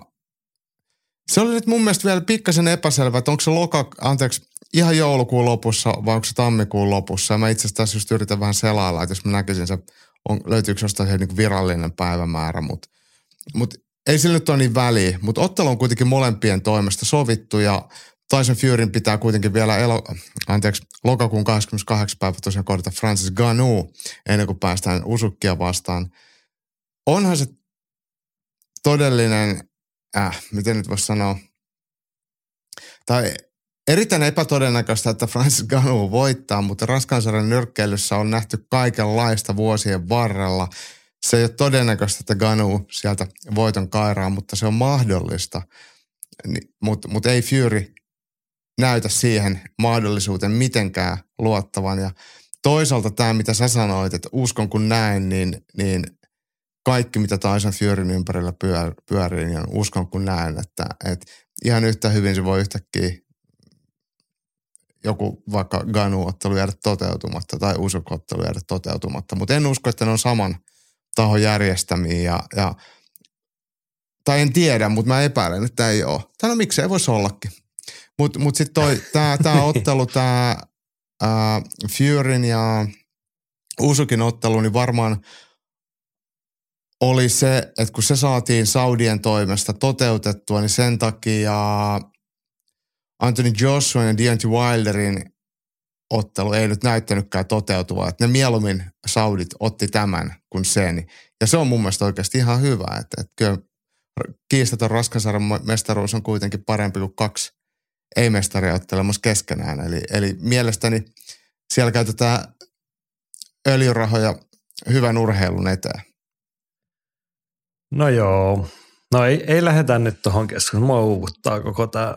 se oli nyt mun mielestä vielä pikkasen epäselvä, että onko se loka, anteeksi, ihan joulukuun lopussa vai onko se tammikuun lopussa. Ja mä itse asiassa just yritän vähän selailla, että jos mä näkisin se, on, löytyykö jostain se niin virallinen päivämäärä, mutta mut ei sillä nyt ole niin väliä. Mutta ottelu on kuitenkin molempien toimesta sovittu ja Tyson Furyn pitää kuitenkin vielä elo, anteeksi, lokakuun kahdeskymmeneskahdeksas päivä tosiaan kohdata Francis Ngannou ennen kuin päästään usukkia vastaan. Onhan se todellinen, äh, miten nyt voisi sanoa, tai erittäin epätodennäköistä, että Francis Ngannou voittaa, mutta raskaansarjan nyrkkeilyssä on nähty kaikenlaista vuosien varrella. Se ei ole todennäköistä, että Ngannou sieltä voiton kairaa, mutta se on mahdollista, Ni, mutta mut ei Fury näytä siihen mahdollisuuteen mitenkään luottavan. Ja toisaalta tämä, mitä sä sanoit, että uskon kun näin, niin, niin kaikki, mitä Tyson Furyn ympärillä pyör, pyörii, niin on uskon kun näin. Että, että ihan yhtä hyvin se voi yhtäkkiä joku vaikka Ganu-ottelu jäädä toteutumatta tai Usuk-ottelu jäädä toteutumatta. Mutta en usko, että ne on saman tahon järjestämiä ja, ja tai en tiedä, mutta mä epäilen, että ei ole. Tai no miksei voisi ollakin. Mutta mut sitten toi, tää, tää ottelu, tää ää, Furyn ja Usukin ottelu, niin varmaan oli se, että kun se saatiin Saudien toimesta toteutettua, niin sen takia Anthony Joshua ja Deontay Wilderin ottelu ei nyt näyttänytkään toteutuvaa. Että ne mieluummin Saudit otti tämän kuin sen. Ja se on mun mielestä oikeasti ihan hyvä, että et kyllä kiistaton raskansarjan mestaruus on kuitenkin parempi kuin kaksi ei-mestaria ottelemassa keskenään. Eli, eli mielestäni siellä käytetään öljyrahoja hyvän urheilun eteen. No joo. No ei, ei lähdetä nyt tuohon keskustelun. Mua uuvuttaa koko tämä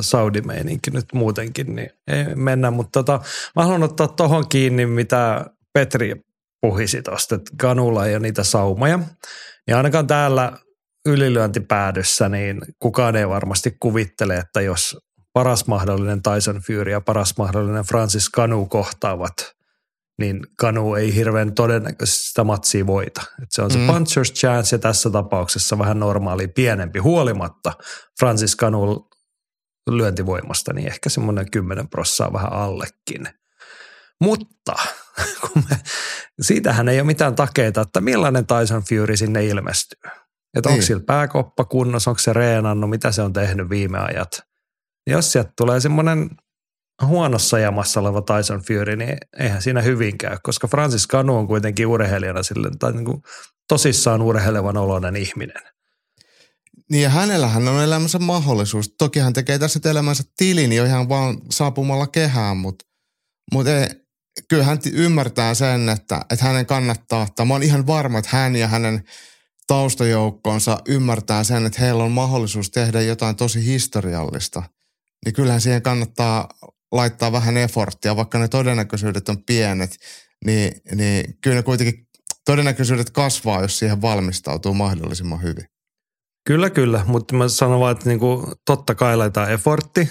saudimeininki nyt muutenkin, niin ei mennä. Mutta tota, mä haluan ottaa tuohon kiinni, mitä Petri puhisi tuosta, että Ganulla ei ole niitä saumoja. Ja ainakaan täällä ylilyöntipäädyssä, niin kukaan ei varmasti kuvittele, että jos paras mahdollinen Tyson Fury ja paras mahdollinen Francis Ngannou kohtaavat, niin Ngannou ei hirveän todennäköisesti sitä matsia voita. Et se on se mm. puncher's chance ja tässä tapauksessa vähän normaali pienempi huolimatta Francis Ngannoun lyöntivoimasta, niin ehkä semmoinen kymmenen prosenttia vähän allekin. Mutta kun me, siitähän ei ole mitään takeita, että millainen Tyson Fury sinne ilmestyy. Että onko sillä pääkoppa kunnossa, onko se reenannut, mitä se on tehnyt viime ajat. Jos sieltä tulee semmoinen huonossa jamassa oleva Tyson Fury, niin eihän siinä hyvin käy, koska Francis Ngannou on kuitenkin urheilijana sille, tai niin kuin tosissaan urheilevan oloinen ihminen. Niin ja hänellähän on elämänsä mahdollisuus. Toki hän tekee tässä elämänsä tilin jo ihan vaan saapumalla kehään, mutta, mutta ei, kyllä hän ymmärtää sen, että, että hänen kannattaa, tai mä oon ihan varma, että hän ja hänen taustajoukkoonsa ymmärtää sen, että heillä on mahdollisuus tehdä jotain tosi historiallista, niin kyllähän siihen kannattaa laittaa vähän eforttia, vaikka ne todennäköisyydet on pienet, niin, niin kyllä ne kuitenkin todennäköisyydet kasvaa, jos siihen valmistautuu mahdollisimman hyvin. Kyllä, kyllä, mutta mä sanon vaan, että niinku, totta kai laitetaan efortti,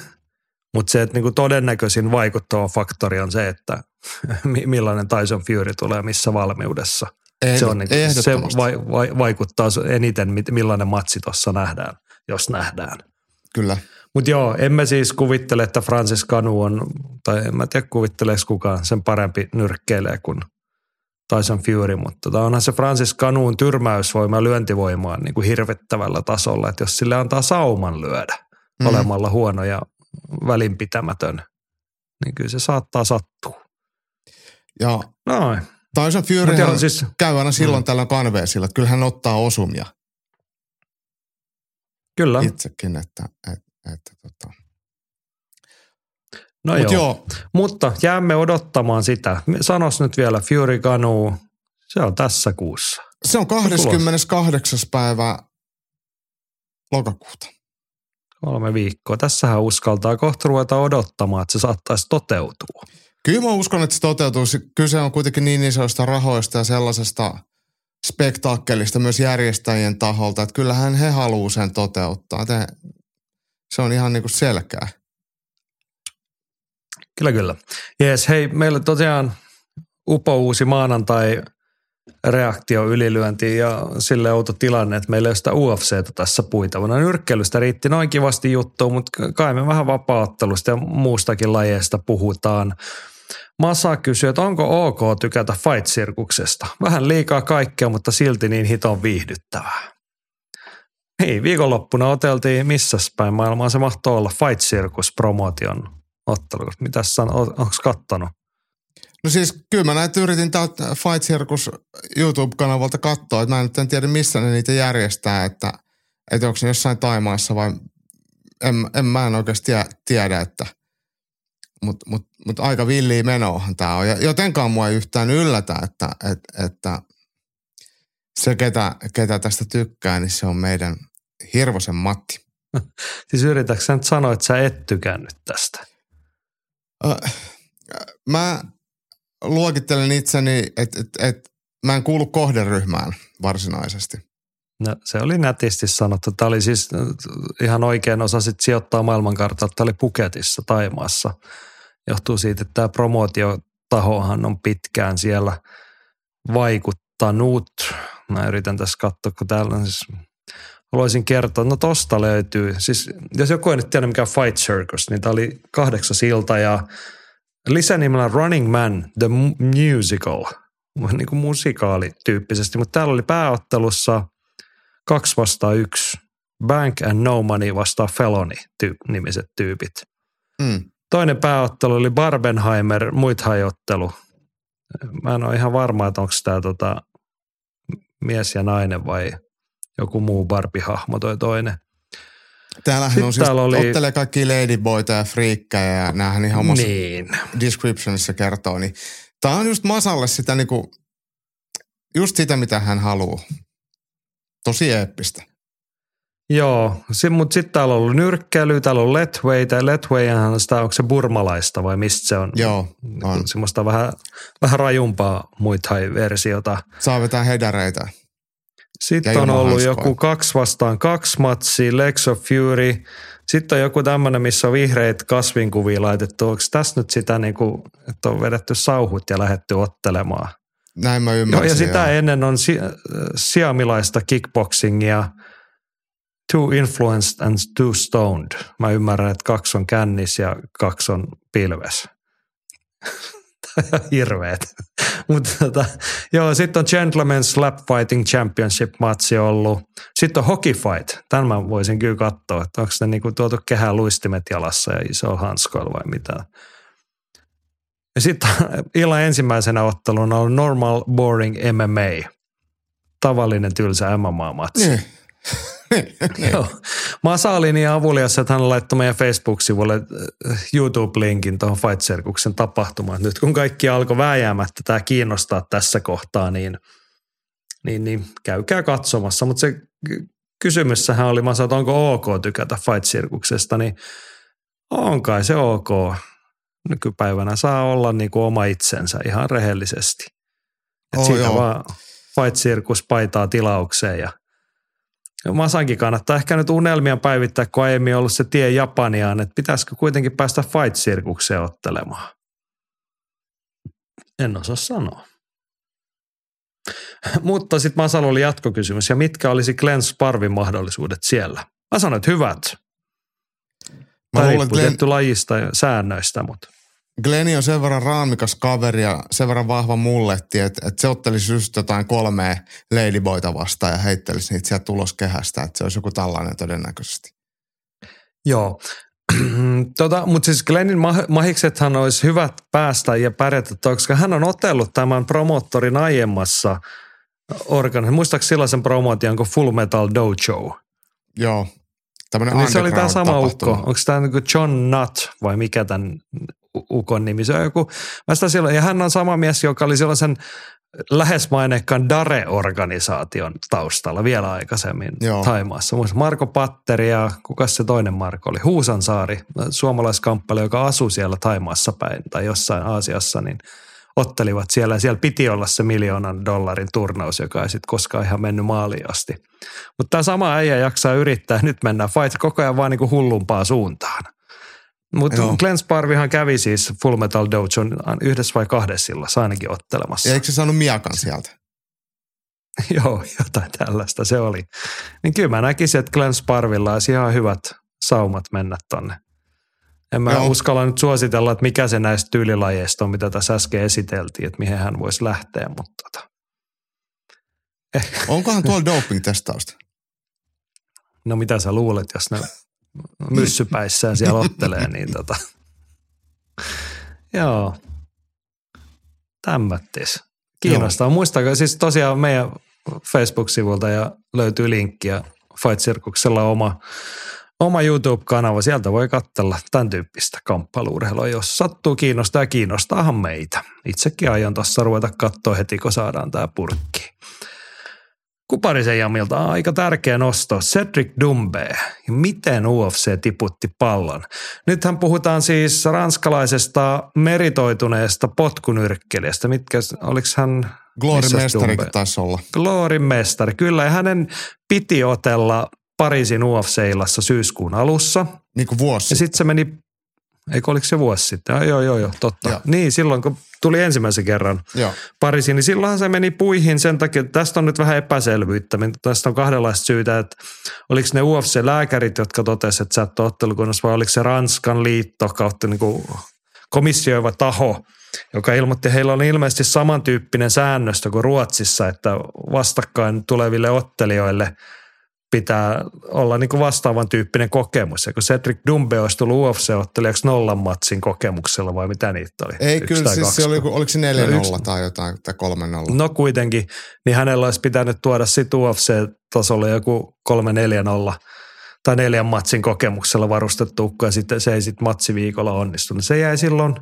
mutta se, että niinku todennäköisin vaikuttava faktori on se, että millainen Tyson Fury tulee missä valmiudessa. Ei, se on niin, se vai, vai, vaikuttaa eniten, millainen matsi tuossa nähdään, jos nähdään. Kyllä. Mutta joo, emme siis kuvittele, että Francis Ngannou on, tai en mä tiedä kuvitteleeko kukaan sen parempi nyrkkeilee kuin Tyson Fury, mutta onhan se Francis Ngannou'n tyrmäysvoima ja lyöntivoimaan niin kuin hirvettävällä tasolla, että jos sille antaa sauman lyödä mm. olemalla huono ja välinpitämätön, niin kyllä se saattaa sattua. Joo. Noin. Tyson Fury siis, käy aina silloin mm. tällä kanveesilla, että kyllä hän ottaa osumia. Kyllä. Itsekin, että, että, että tota. No Mut joo. joo. Mutta jäämme odottamaan sitä. Sanois nyt vielä Fury Ngannou, se on tässä kuussa. Se on kahdeskymmeneskahdeksas päivä lokakuuta. Kolme viikkoa. Tässähän uskaltaa kohta ruveta odottamaan, että se saattaisi toteutua. Kyllä mä uskon, että se toteutuu. Kyse on kuitenkin niin isoista rahoista ja sellaisesta spektaakkelista myös järjestäjien taholta, että kyllähän he haluaa sen toteuttaa. Se on ihan niin kuin selkää. Kyllä, kyllä. Jees, hei, meillä tosiaan upo uusi maanantai reaktio ylilyöntiin ja sille outo tilanne, että meillä ei ole sitä U F C:tä tässä puitavana. Nyrkkeilystä riitti noin kivasti juttua, mutta kai me vähän vapaaottelusta ja muustakin lajeista puhutaan. Masa kysyy, että onko ok tykätä fight-sirkuksesta? Vähän liikaa kaikkea, mutta silti niin hiton viihdyttävää. Hei, viikonloppuna oteltiin missäs päin maailmaa se mahtoi olla fight-sirkus-promotion ottelu. Mitäs on, onko kattonut? No siis kyllä mä näitä yritin täältä Fight Circus YouTube-kanavalta katsoa, että mä en nyt en tiedä missä ne niitä järjestää, että, että onko ne jossain Taimaassa vai en, en mä en oikeasti tiedä, että mutta mut, mut aika villiä menoahan tää on. Ja jotenkaan mua ei yhtään yllätä, että, että, että se ketä, ketä tästä tykkää, niin se on meidän Hirvosen Matti. Siis yritätkö sä nyt sanoa, että sä et tykännyt tästä? Äh, mä... Luokittelen itseni, että et, et, mä en kuulu kohderyhmään varsinaisesti. No, se oli nätisti sanottu. Tämä oli siis ihan oikein osa sit sijoittaa maailmankartalla. Tämä oli Phuketissa, Taimaassa. Johtuu siitä, että tämä promootiotahohan on pitkään siellä vaikuttanut. Mä yritän tässä katsoa, kun täällä on siis... Haluaisin kertoa, no tosta löytyy. Siis, jos joku ei nyt tiedä, mikä Fight Circus, niin tämä oli kahdeksas ilta ja... Lisänimellä Running Man, The Musical, niin kuin musikaalityyppisesti, mutta täällä oli pääottelussa kaksi vastaan yksi, Bank and No Money vastaan Felony-nimiset tyypit. Mm. Toinen pääottelu oli Barbenheimer, muithaiottelu. Mä en ole ihan varma, että onko tämä tota, mies ja nainen vai joku muu Barbie-hahmo toi toinen. Täällähän on siis, täällä oli... ottelee kaikki ladyboyta ja friikkejä ja näähän ihan omassa niin. Descriptionissa kertoo. Niin. Tämä on just Masalle sitä niinku, just sitä mitä hän haluaa. Tosi eeppistä. Joo, mutta sitten täällä on ollut nyrkkäily, täällä on letway, tai letwayhan on sitä, onko se burmalaista vai mistä se on? Joo, on. Semmoista vähän, vähän rajumpaa muay thai-versiota. Saa vetää hedäreitä. Sitten on ollut haiskoa. Joku kaksi vastaan kaksi matsi, Legs of Fury. Sitten on joku tämmöinen, missä on vihreät kasvinkuvia laitettu. Onko tässä nyt sitä, niin kuin, että on vedetty sauhut ja lähdetty ottelemaan? Näin mä ymmärsin. Ja sitä joo. Ennen on si- siamilaista kickboxingia, Two Influenced and Two Stoned. Mä ymmärrän, että kaksi on kännis ja kaksi on pilves. Hirveet. Mutta tota, joo, sitten on Gentleman Slap Fighting Championship-matsi ollut. Sitten on Hockey Fight. Tämän mä voisin kyllä katsoa, että onko ne niinku tuotu kehään luistimet jalassa ja iso hanskoilla vai mitä. Ja sitten illan ensimmäisenä otteluna on Normal Boring M M A. Tavallinen tylsä M M A-matsi. Mm. Joo. Masa oli niin avulias, että hän laittoi meidän Facebook-sivulle YouTube-linkin tuohon Fight Circuksen tapahtumaan. Nyt kun kaikki alkoi vääjäämättä tämä kiinnostaa tässä kohtaa, niin, niin, niin käykää katsomassa. Mutta se kysymyssähän oli Masa, että onko ok tykätä Fight Circuksesta, niin on kai se ok. Nykypäivänä saa olla niin kuin oma itsensä ihan rehellisesti. Et oh, siinä joo. Vaan Fight Circus paitaa tilaukseen ja Masankin kannattaa ehkä nyt unelmia päivittää, kun aiemmin on ollut se tie Japaniaan, että pitäisikö kuitenkin päästä fight-sirkukseen ottelemaan. En osaa sanoa. Mutta sitten Masalla oli jatkokysymys, ja mitkä olisi Glenn Sparvin mahdollisuudet siellä? Mä sanoin, että hyvät. Tämä riippuu Glenn... tietty lajista ja säännöistä, mutta... Glenn on sen verran raamikas kaveri ja sen verran vahva mulletti, että, että se ottelisi just jotain kolmea ladyboyta vastaan ja heittelisi niitä sieltä tuloskehästä, että se olisi joku tällainen todennäköisesti. Joo, tota, mutta siis Glennin mah- mahiksethan olisi hyvät päästä ja pärjätä, koska hän on otellut tämän promoottorin aiemmassa organisaatiossa. Muistaaks sellaisen promootion kuin Full Metal Dojo? Joo, tämmöinen niin se oli tämä sama tapahtuma. Ukko. Onko tämä niin John Nutt vai mikä tämän... Ukon nimi. Se on joku. Mä sitä silloin, ja hän on sama mies, joka oli silloin sen lähes maineikkaan Dare-organisaation taustalla vielä aikaisemmin Joo. Thaimaassa. Marko Patteri ja kukas se toinen Marko oli? Huusansaari, suomalaiskamppale, joka asui siellä Thaimaassa päin tai jossain Aasiassa, niin ottelivat siellä. Siellä piti olla se miljoonan dollarin turnaus, joka ei sitten koskaan ihan mennyt maaliin asti. Mutta tämä sama äijä jaksaa yrittää. Nyt mennään fight koko ajan vaan niin kuin hullumpaa suuntaan. Mutta Glenn Sparvihan kävi siis Full Metal Dojon yhdessä vai kahdessa illassa ainakin ottelemassa. Ja eikö se saanut miakan sieltä? Joo, jotain tällaista se oli. Niin kyllä mä näkisin, että Glenn Sparvilla olisi ihan hyvät saumat mennä tonne. En mä Joo. uskalla nyt suositella, että mikä se näistä tyylilajeista on, mitä tässä äsken esiteltiin, että mihin hän voisi lähteä, mutta tota. Eh. Onkohan tuolla doping-testausta? No mitä sä luulet, jos ne myssypäissään siellä ottelee, niin tota. Joo. Tämmöttis. Kiinnostaa. Joo. Muistakaa, siis tosiaan meidän Facebook-sivulta ja löytyy linkki ja Fight Cirkuksella oma Oma YouTube-kanava, sieltä voi katsella tämän tyyppistä kamppailuurheilua, jos sattuu kiinnostaa ja kiinnostaahan meitä. Itsekin aion tuossa ruveta katsoa heti, kun saadaan tämä purkki. Kuparisen Jamilta on aika tärkeä nosto. Cedric Doumbé. Miten U F C tiputti pallon? Nythän puhutaan siis ranskalaisesta meritoituneesta potkunyrkkelijästä. Mitkä, oliks hän... Gloorin mestarikin taisi olla. Gloorin mestari, kyllä. Ja hänen piti otella... Pariisin U F C-illassa syyskuun alussa. Niin kuin vuosi sitten. Ja sitten se meni, eikö oliko se vuosi sitten? Ah, joo, joo, joo, totta. Joo. Niin, silloin kun tuli ensimmäisen kerran joo. Pariisiin, niin silloinhan se meni puihin sen takia, että tästä on nyt vähän epäselvyyttä. Tästä on kahdenlaista syytä, että oliko ne U F C-lääkärit, jotka totesivat, että sä et ole ottelukunnassa, vai oliko se Ranskan liitto kautta niin kuin komissioiva taho, joka ilmoitti, heillä on ilmeisesti samantyyppinen säännöstö kuin Ruotsissa, että vastakkain tuleville ottelijoille pitää olla niin kuin vastaavan tyyppinen kokemus. Ja kun Cedric Doumbé olisi tullut U F C-ottelijaksi nollan matsin kokemuksella vai mitä niitä oli? Ei yksi kyllä, siis se oli, oliko se neljä nolla yksi... tai jotain, tai kolme nolla? No kuitenkin, niin hänellä olisi pitänyt tuoda sitten U F C-tasolla joku kolme neljä nolla tai neljän matsin kokemuksella varustettu ukko ja sitten se ei sitten matsiviikolla onnistunut. Se jäi silloin,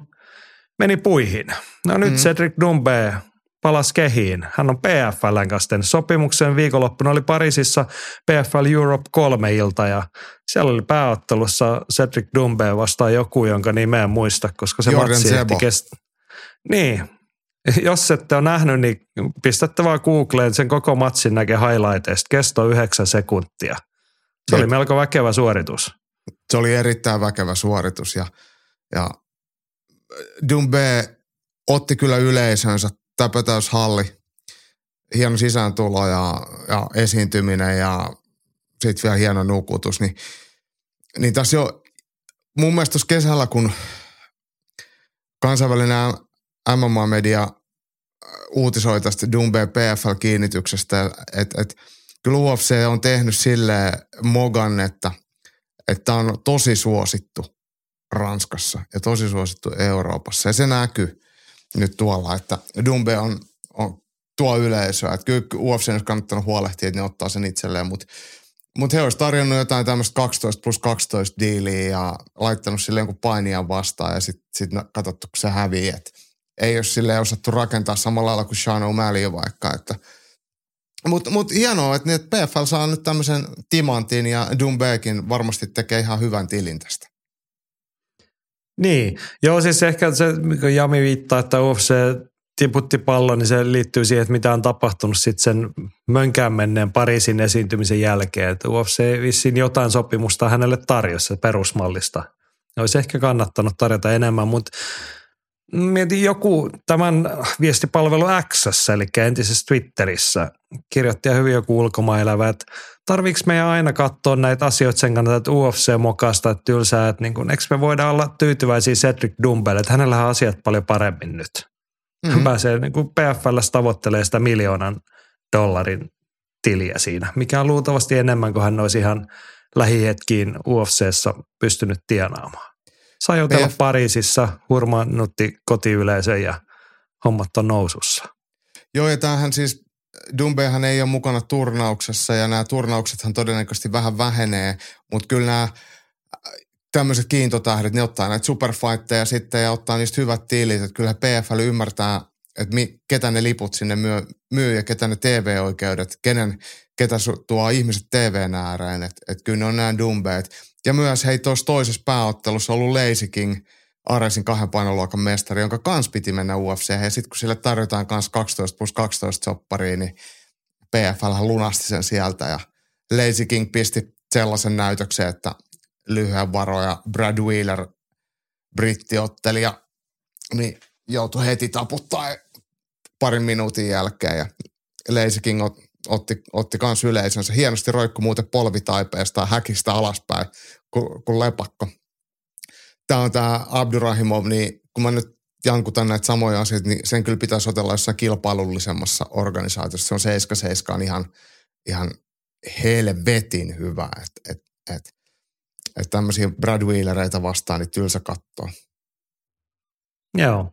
meni puihin. No nyt mm-hmm. Cedric Doumbé palasi kehiin. Hän on P F L:n kanssa tehnyt sopimuksen. Viikonloppuna oli Pariisissa P F L Europe kolme ilta ja siellä oli pääottelussa Cedric Doumbé vastaan joku, jonka nimeä en muista, koska se Jordan matsi ehti kestää. Niin. Jos ette ole nähnyt, niin pistätte vaan Googleen. Sen koko matsin näkee highlighteista. Kesto yhdeksän sekuntia. Se Jep. oli melko väkevä suoritus. Se oli erittäin väkevä suoritus ja, ja Doumbé otti kyllä yleisönsä täpötäyshalli, hieno sisääntulo ja, ja esiintyminen ja sitten vielä hieno nukutus. Niin, niin tässä jo mun mielestä tuossa kesällä, kun kansainvälinen M M A-media uutisoi tästä Doumbé P F L-kiinnityksestä, että et, kyllä U F C on tehnyt silleen mogan, että tämä on tosi suosittu Ranskassa ja tosi suosittu Euroopassa ja se näkyy nyt tuolla, että Doumbé on, on tuo yleisöä. Että kyllä U F C on kannattanut huolehtia, että ne ottaa sen itselleen, mutta mut he olisi tarjonnut jotain tämmöistä kaksitoista plus kaksitoista diiliä ja laittanut silleen kuin painia vastaan ja sitten sit katsottu, kun se häviää. Ei ole silleen osattu rakentaa samalla lailla kuin Sean O'Malley vaikka. Mutta mut hienoa, että P F L saa nyt tämmöisen timantin ja Doumbékin varmasti tekee ihan hyvän tilin tästä. Niin. Joo, siis ehkä se, kun Jami viittaa, että U F C tiputti pallon, niin se liittyy siihen, että mitä on tapahtunut sitten sen mönkään menneen Pariisin esiintymisen jälkeen. Että U F C vissiin jotain sopimusta hänelle tarjosi perusmallista. Olisi ehkä kannattanut tarjota enemmän, mutta mietin joku tämän viestipalvelu X, eli entisessä Twitterissä, kirjoitti hyvin joku ulkomailävä, että tarviiko meidän aina katsoa näitä asioita sen kannalta, että U F C-mokasta, että tylsää, että niin kun, eikö me voida olla tyytyväisiä Cedric Doumbélle, että hänellähän on asiat paljon paremmin nyt. Mm-hmm. Hän pääsee niin kun P F L:ssä tavoittelee sitä miljoonan dollarin tiliä siinä, mikä on luultavasti enemmän kuin hän olisi ihan lähihetkiin U F C:ssä pystynyt tienaamaan. Sai otella P F... Pariisissa, hurmannutti kotiyleisön ja hommat on nousussa. Joo, ja tämähän siis, Doumbéhan ei ole mukana turnauksessa ja nämä turnauksethan todennäköisesti vähän vähenee, mutta kyllä nämä tämmöiset kiintotähdet, ne ottaa näitä superfightteja sitten ja ottaa niistä hyvät tiilit, että kyllä P F L ymmärtää että mi, ketä ne liput sinne myö, myy ja ketä ne T V-oikeudet, kenen, ketä su, tuo ihmiset T V:n ääreen, että et kyllä ne on nämä dumbeet. Ja myös hei tuossa toisessa pääottelussa ollut Lazy King, Aresin kahden painoluokan mestari, jonka kans piti mennä U F C:hen. Ja sitten kun sille tarjotaan kans kaksitoista plus kaksitoista soppariin, niin P F L lunasti sen sieltä. Ja Lazy King pisti sellaisen näytöksen, että lyhyen varoja Brad Wheeler, brittiottelija, niin joutui heti taputtaa parin minuutin jälkeen. Ja Lazy King ot, otti, otti kans yleisönsä. Hienosti roikku muuten polvitaipeesta ja häkistä alaspäin kuin ku lepakko. Tämä on tämä Abdurahimov, niin kun mä nyt jankutan näitä samoja asioita, niin sen kyllä pitäisi otella jossain kilpailullisemmassa organisaatiossa. Se on seitsemän seitsemän ihan, ihan helvetin hyvä, että et, et, et tämmöisiä Brad Wheelereitä vastaan niin tylsä kattoo. Joo.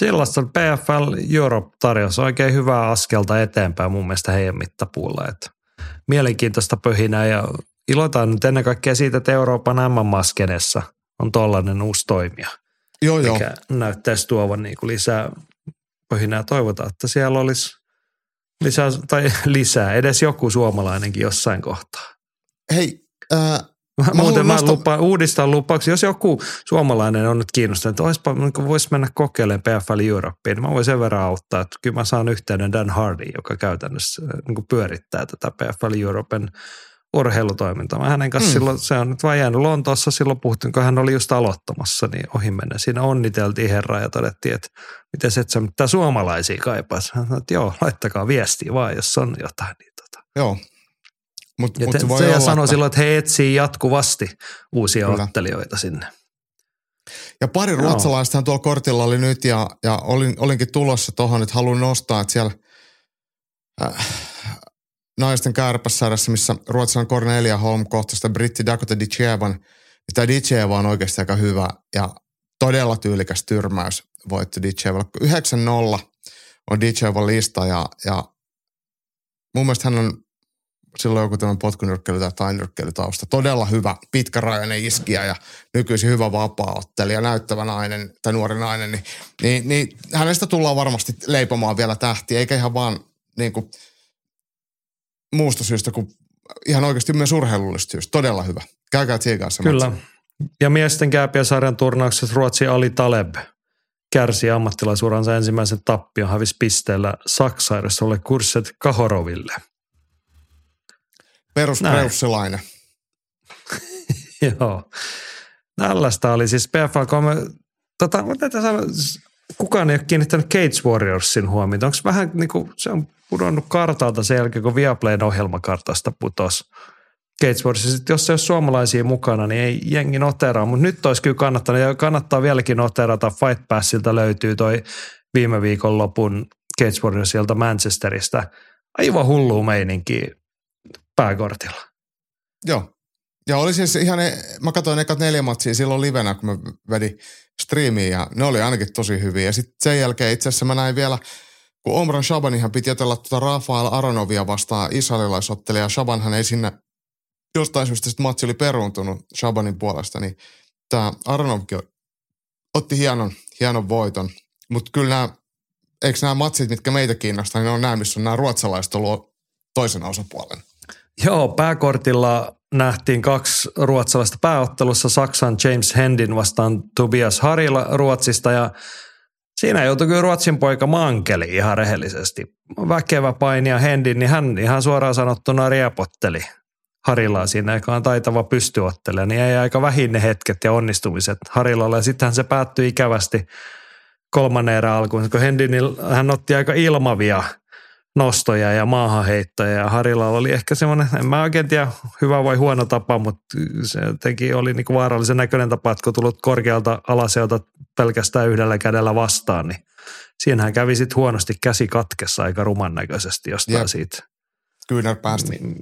Sillassa P F L Europe tarjosi oikein hyvää askelta eteenpäin mun mielestä heidän mittapuulla. Et mielenkiintoista pöhinää ja iloitaan nyt ennen kaikkea siitä, että Euroopan M M A-skenessä on tollainen uusi toimija, joo, mikä jo näyttäisi tuovan niin kuin lisää pöhinää. Toivotaan, että siellä olisi lisää, tai lisää, edes joku suomalainenkin jossain kohtaa. Hei, äh, muuten mä, mä lupaan, uudistan lupauksen, jos joku suomalainen on nyt kiinnostunut, että voisi mennä kokeilemaan P F L Europeen, niin mä voin sen verran auttaa, että kyllä mä saan yhteyden Dan Hardy, joka käytännössä niin kuin pyörittää tätä P F L Europen urheilutoiminta. Mä hänen kanssa mm. silloin, se on nyt vaan jäänyt Lontoossa, silloin puhuttiin, kun hän oli just aloittamassa, niin ohi mennä. Siinä onniteltiin herraa ja todettiin, että mites et sä mitään suomalaisia kaipaisi. Hän sanoi, että joo, laittakaa viestiä vaan, jos on jotain. Niin tota. Joo. Mut, ja mut se, se sanoi silloin, että he etsii jatkuvasti uusia kyllä ottelijoita sinne. Ja pari no. ruotsalaistahan tuolla kortilla oli nyt ja, ja olin, olinkin tulossa tuohon, että haluan nostaa, että siellä äh, naisten kärpässärässä, missä Ruotsan Cornelia Holm kohtaista britti Dakota Dicevan, niin tämä Diceva on oikeasti aika hyvä ja todella tyylikäs tyrmäys voitti Dicevalla. yhdeksän nolla on Dicevan lista ja, ja mun mielestä hän on silloin joku tämän potkunyrkkely tai tainyrkkelytausta. Todella hyvä, pitkärajainen iskiä ja nykyisin hyvä vapaaottelija, näyttävä nainen tai nuori nainen, niin, niin, niin hänestä tullaan varmasti leipomaan vielä tähtiä, eikä ihan vaan niin kuin muusta syystä kuin ihan oikeasti myös urheilullista syystä. Todella hyvä. Käykää tsiigaassa. Kyllä. Matsin. Ja miesten kääpiäsarjan turnauksessa Ruotsi Ali Taleb kärsi ammattilaisuransa ensimmäisen tappion, hävisi pisteellä Saksairessa ole Kursset Kahoroville. Peruspreussilainen. Joo. Tällaista oli siis P F L. Tota, kukaan ei ole kiinnittänyt Cage Warriorsin huomiota. Onko vähän niin kuin se on pudonnut kartalta sen jälkeen, kun Viaplayn ohjelmakartasta putosi Cage Warriors. Jos ei ole suomalaisia mukana, niin ei jengi noteraa, mutta nyt olisi kyllä kannattanut ja kannattaa vieläkin noterata. Fight Passilta löytyy toi viime viikon lopun Cage Warriorsilta Manchesterista. Aivan hullua meininkiä pääkortilla. Joo. Ja oli siis ihan, mä katsoin ekat neljä matsia silloin livenä, kun mä vedin striimiin ja ne oli ainakin tosi hyviä. Ja sitten sen jälkeen itse asiassa mä näin vielä, kun Omran Shabanihan piti otella tuota Rafael Aronovia vastaan israelilaisottelija. Shabanhan ei sinne, jostain syystä sitten matsi oli peruuntunut Shabanin puolesta, niin tämä Aronovkin otti hienon, hienon voiton. Mutta kyllä nämä, eikö nämä matsit, mitkä meitä kiinnostaa, niin ne on nämä, missä on nämä ruotsalaiset ollut toisena osapuolen. Joo, pääkortilla nähtiin kaksi ruotsalaista pääottelussa, Saksan James Hendin vastaan Tobias Harila Ruotsista ja siinä joutui kyllä Ruotsin poika mankeli ihan rehellisesti. Väkevä painija Hendin, niin hän ihan suoraan sanottuna riepotteli Harilaa siinä, joka on taitava pystyottelija, niin ei aika vähin ne hetket ja onnistumiset Harilalle. Ja sittenhän se päättyi ikävästi kolmannen erään alkuun, kun Hendin, hän otti aika ilmavia nostoja ja maahanheittoja ja Harilalla oli ehkä semmoinen, en mä oikein tiedä, hyvä vai huono tapa, mutta se jotenkin oli niinku vaarallisen näköinen tapa, että kun tullut korkealta alaseota pelkästään yhdellä kädellä vastaan, niin siinähän kävi sitten huonosti käsi katkessa aika ruman näköisesti jostain yep. siitä. Kyynärpäästä. Niin,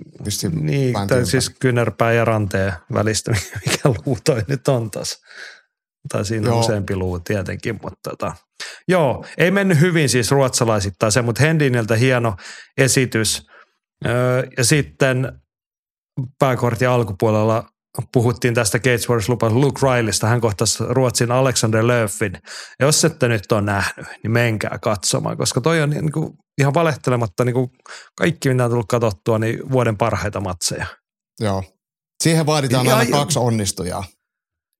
niin siis kyynärpää ja ranteen välistä, mikä luu toi nyt on taas. Tai siinä on joo. useampi luu tietenkin, mutta tota. Joo, ei mennyt hyvin siis ruotsalaisittain se, mutta Hendiniltä hieno esitys. Öö, ja sitten pääkortin alkupuolella puhuttiin tästä Cage Warriors-lupasta Luke Rileystä, hän kohtasi Ruotsin Alexander Löfin. Jos ette nyt ole nähnyt, niin menkää katsomaan, koska toi on niin kuin ihan valehtelematta niin kuin kaikki, mitä on tullut katsottua, niin vuoden parhaita matseja. Joo. Siihen vaaditaan ja aina aivan, kaksi onnistujaa.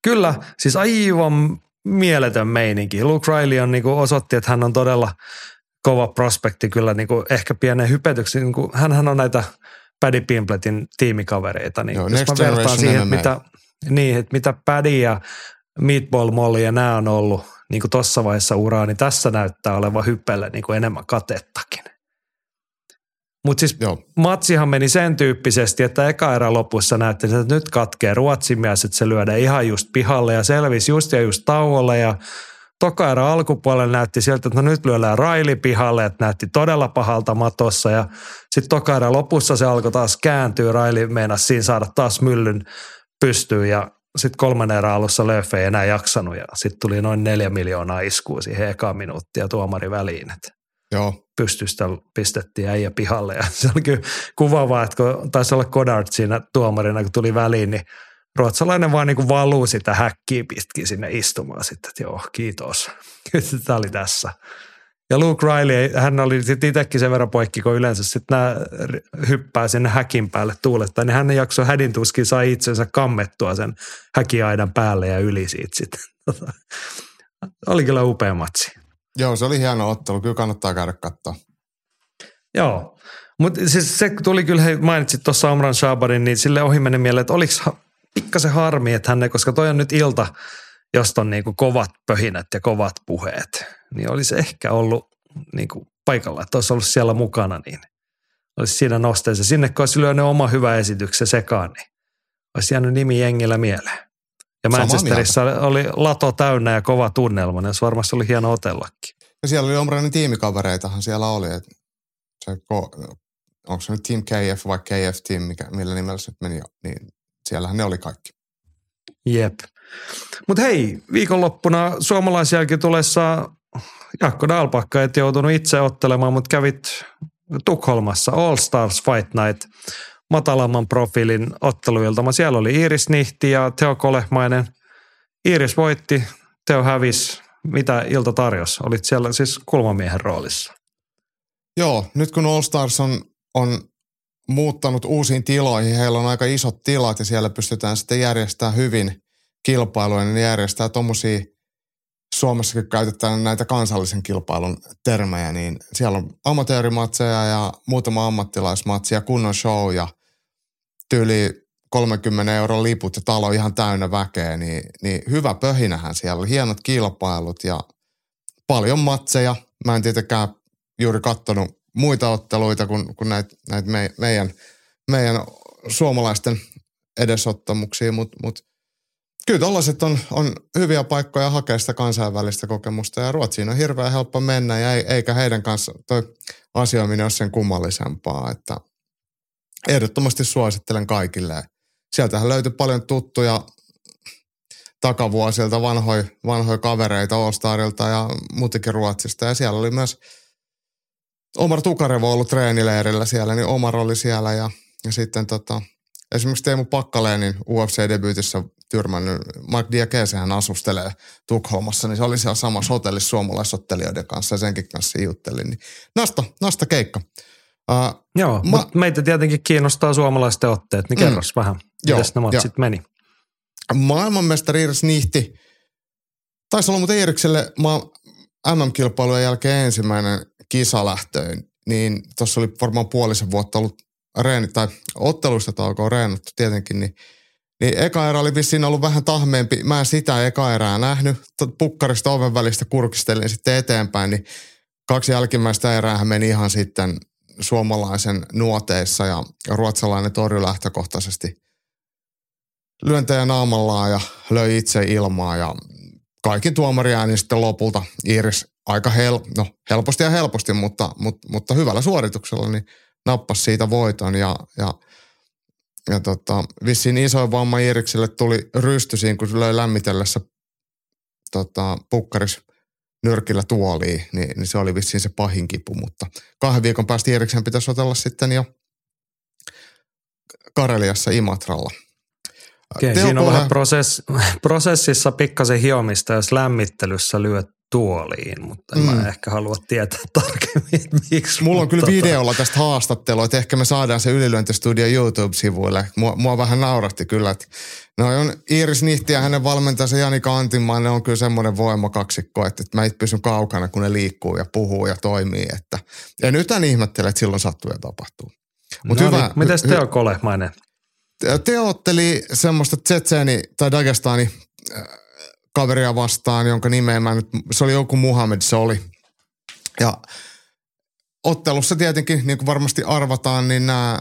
Kyllä, siis aivan mieletön meininki. Luke Riley on, niin kuin osoitti, että hän on todella kova prospekti kyllä, niin kuin ehkä pienen hypetyksi. Niin kuin, hänhän on näitä Paddy Pimblettin tiimikavereita. Niin joo, jos mä vertaan siihen, että mitä, niin, että mitä Paddy ja Meatball Molly ja nämä on ollut niin tuossa vaiheessa uraa, niin tässä näyttää olevan hyppelle niin enemmän katettakin. Mutta siis joo, matsihan meni sen tyyppisesti, että eka erä lopussa näytti, että nyt katkee ruotsimies, että se lyödään ihan just pihalle ja selvisi just ja just tauolle ja toka erä alkupuolella näytti sieltä, että no nyt lyödään Raili pihalle, että näytti todella pahalta matossa ja sitten toka erä lopussa se alkoi taas kääntyä, Raili meinasi siinä saada taas myllyn pystyyn ja sitten kolmannen erän alussa Lööf ei enää jaksanut ja sitten tuli noin neljä miljoonaa iskua siihen ekaan minuuttia tuomari väliin, että joo, pystystä pistettiin äijä pihalle ja se oli kyllä kuvaavaa, että kun taisi olla Goddard siinä tuomarina, kun tuli väliin, niin ruotsalainen vaan niin kuin valuu sitä häkkiä pitkin sinne istumaan sitten, että joo, kiitos. Tämä oli tässä. Ja Luke Riley, hän oli sitten itsekin sen verran poikki, kun yleensä sitten nämä hyppää sinne häkin päälle tuulettaan, niin hän jakso hädin tuskin sai itsensä kammettua sen häkiaidan päälle ja yli siitä sitten. Oli kyllä upea matsi. Joo, se oli hieno ottelu. Kyllä kannattaa käydä katsoa. Joo, mutta siis se tuli kyllä, hei, mainitsit tuossa Amran Shabarin, niin sille ohi meni mieleen, että oliko pikkasen harmi, että hän ei, koska toi on nyt ilta, josta on niinku kovat pöhinät ja kovat puheet, niin olisi ehkä ollut niinku paikalla, että olisi ollut siellä mukana, niin olisi siinä nosteessa. Sinne, kun olisi lyönyt oma hyvä esityksen sekaan, niin olisi jäänyt nimi jengillä mieleen. Ja Manchesterissa oli lato täynnä ja kova tunnelma, niin se varmasti oli hieno otellakin. Ja siellä oli Omranin tiimikavereitahan siellä oli. Että se, onko se nyt Team K F vai K F Team, mikä, millä nimellä se meni, niin siellähän ne oli kaikki. Jep. Mutta hei, viikonloppuna suomalaisjälki tulessa Jaakko Dahlbacka et joutunut itse ottelemaan, mutta kävit Tukholmassa All Stars Fight Night matalamman profiilin otteluilta. Siellä oli Iiris Nihti ja Teo Kolehmainen. Iiris voitti, Teo hävisi. Mitä ilta tarjosi? Olit siellä siis kulmamiehen roolissa. Joo, nyt kun All Stars on, on muuttanut uusiin tiloihin, heillä on aika isot tilat ja siellä pystytään sitten järjestämään hyvin kilpailuja, niin järjestää tuommoisia, Suomessakin käytetään näitä kansallisen kilpailun termejä, niin siellä on amatöörimatseja ja muutama ammattilaismatsi ja kunnon show ja tyyli kolmenkymmenen euron liput ja talo ihan täynnä väkeä, niin, niin hyvä pöhinähän siellä oli. Hienot kilpailut ja paljon matseja. Mä en tietenkään juuri katsonut muita otteluita kuin, kuin näitä näit me, meidän, meidän suomalaisten edesottamuksia, mutta mut, kyllä tollaiset on, on hyviä paikkoja hakea sitä kansainvälistä kokemusta ja Ruotsiin on hirveän helppo mennä ja eikä heidän kanssa toi asioiminen ole sen kummallisempaa, että ehdottomasti suosittelen kaikille. Sieltähän löytyi paljon tuttuja takavuosilta vanhoja vanhoi kavereita All-Starilta ja muutenkin Ruotsista. Ja siellä oli myös Omar Tukarevo ollut treenileirillä siellä, niin Omar oli siellä. Ja, ja sitten tota, esimerkiksi Teemu Pakkalenin U F C-debyytissä tyrmännyt Mike Diakese, hän asustelee Tukholmassa, niin se oli siellä samassa hotellissa suomalaisottelijoiden kanssa ja senkin kanssa juttelin. Niin nasta, nasta keikka. Uh, Joo, ma- mutta meitä tietenkin kiinnostaa suomalaisten otteet, niin kerros mm, vähän, jo, mitäs nämä sitten meni. Maailmanmestari Iiris Nihti, taisi olla muuten Iirikselle ma- M M-kilpailujen jälkeen ensimmäinen kisalähtöön, niin tuossa oli varmaan puolisen vuotta ollut reeni, tai otteluista taukoa reenattu tietenkin, niin, niin eka erä oli vissiin ollut vähän tahmeempi, mä en sitä eka erää nähnyt, pukkarista oven välistä kurkistelin sitten eteenpäin, niin kaksi jälkimmäistä eräähän meni ihan sitten suomalaisen nuoteissa ja ruotsalainen torjui lähtökohtaisesti lyöntejä naamallaan ja löi itse ilmaa ja kaikin tuomariääni sitten lopulta Iiris aika hel, no, helposti ja helposti, mutta, mutta, mutta hyvällä suorituksella niin nappasi siitä voiton ja, ja, ja tota, vissiin isoin vamma Iirikselle tuli rysty siinä, kun löi lämmitellessä tota, pukkaris nyrkillä tuoliin, niin, niin se oli vissiin se pahin kipu, mutta kahden viikon päästä Iiriksen pitäisi otella sitten jo Kareliassa Imatralla. Okay, siinä on vähän prosess, prosessissa pikkasen hiomista, jos lämmittelyssä lyöt tuoliin, mutta en mm. mä ehkä halua tietää tarkemmin, miksi. Mulla on kyllä tota... videolla tästä haastattelua, että ehkä me saadaan se Ylilyöntistudion YouTube-sivuille. Mua, mua vähän nauratti kyllä, että noi on Iiris Nihti ja hänen valmentajansa Janika Antinmaan, ne on kyllä semmoinen voimakaksikko, että mä itse pysyn kaukana, kun ne liikkuu ja puhuu ja toimii. Että... Ja nyt en ihmettele, että silloin sattuu ja tapahtuu. Mut no hyvä, niin, mites Teo hy- Kolehmainen? Teo otteli semmoista tsetseeni tai Dagestani kaveria vastaan, jonka nimeä mä nyt, se oli joku Muhammed, se oli. Ja ottelussa tietenkin, niin kuin varmasti arvataan, niin nämä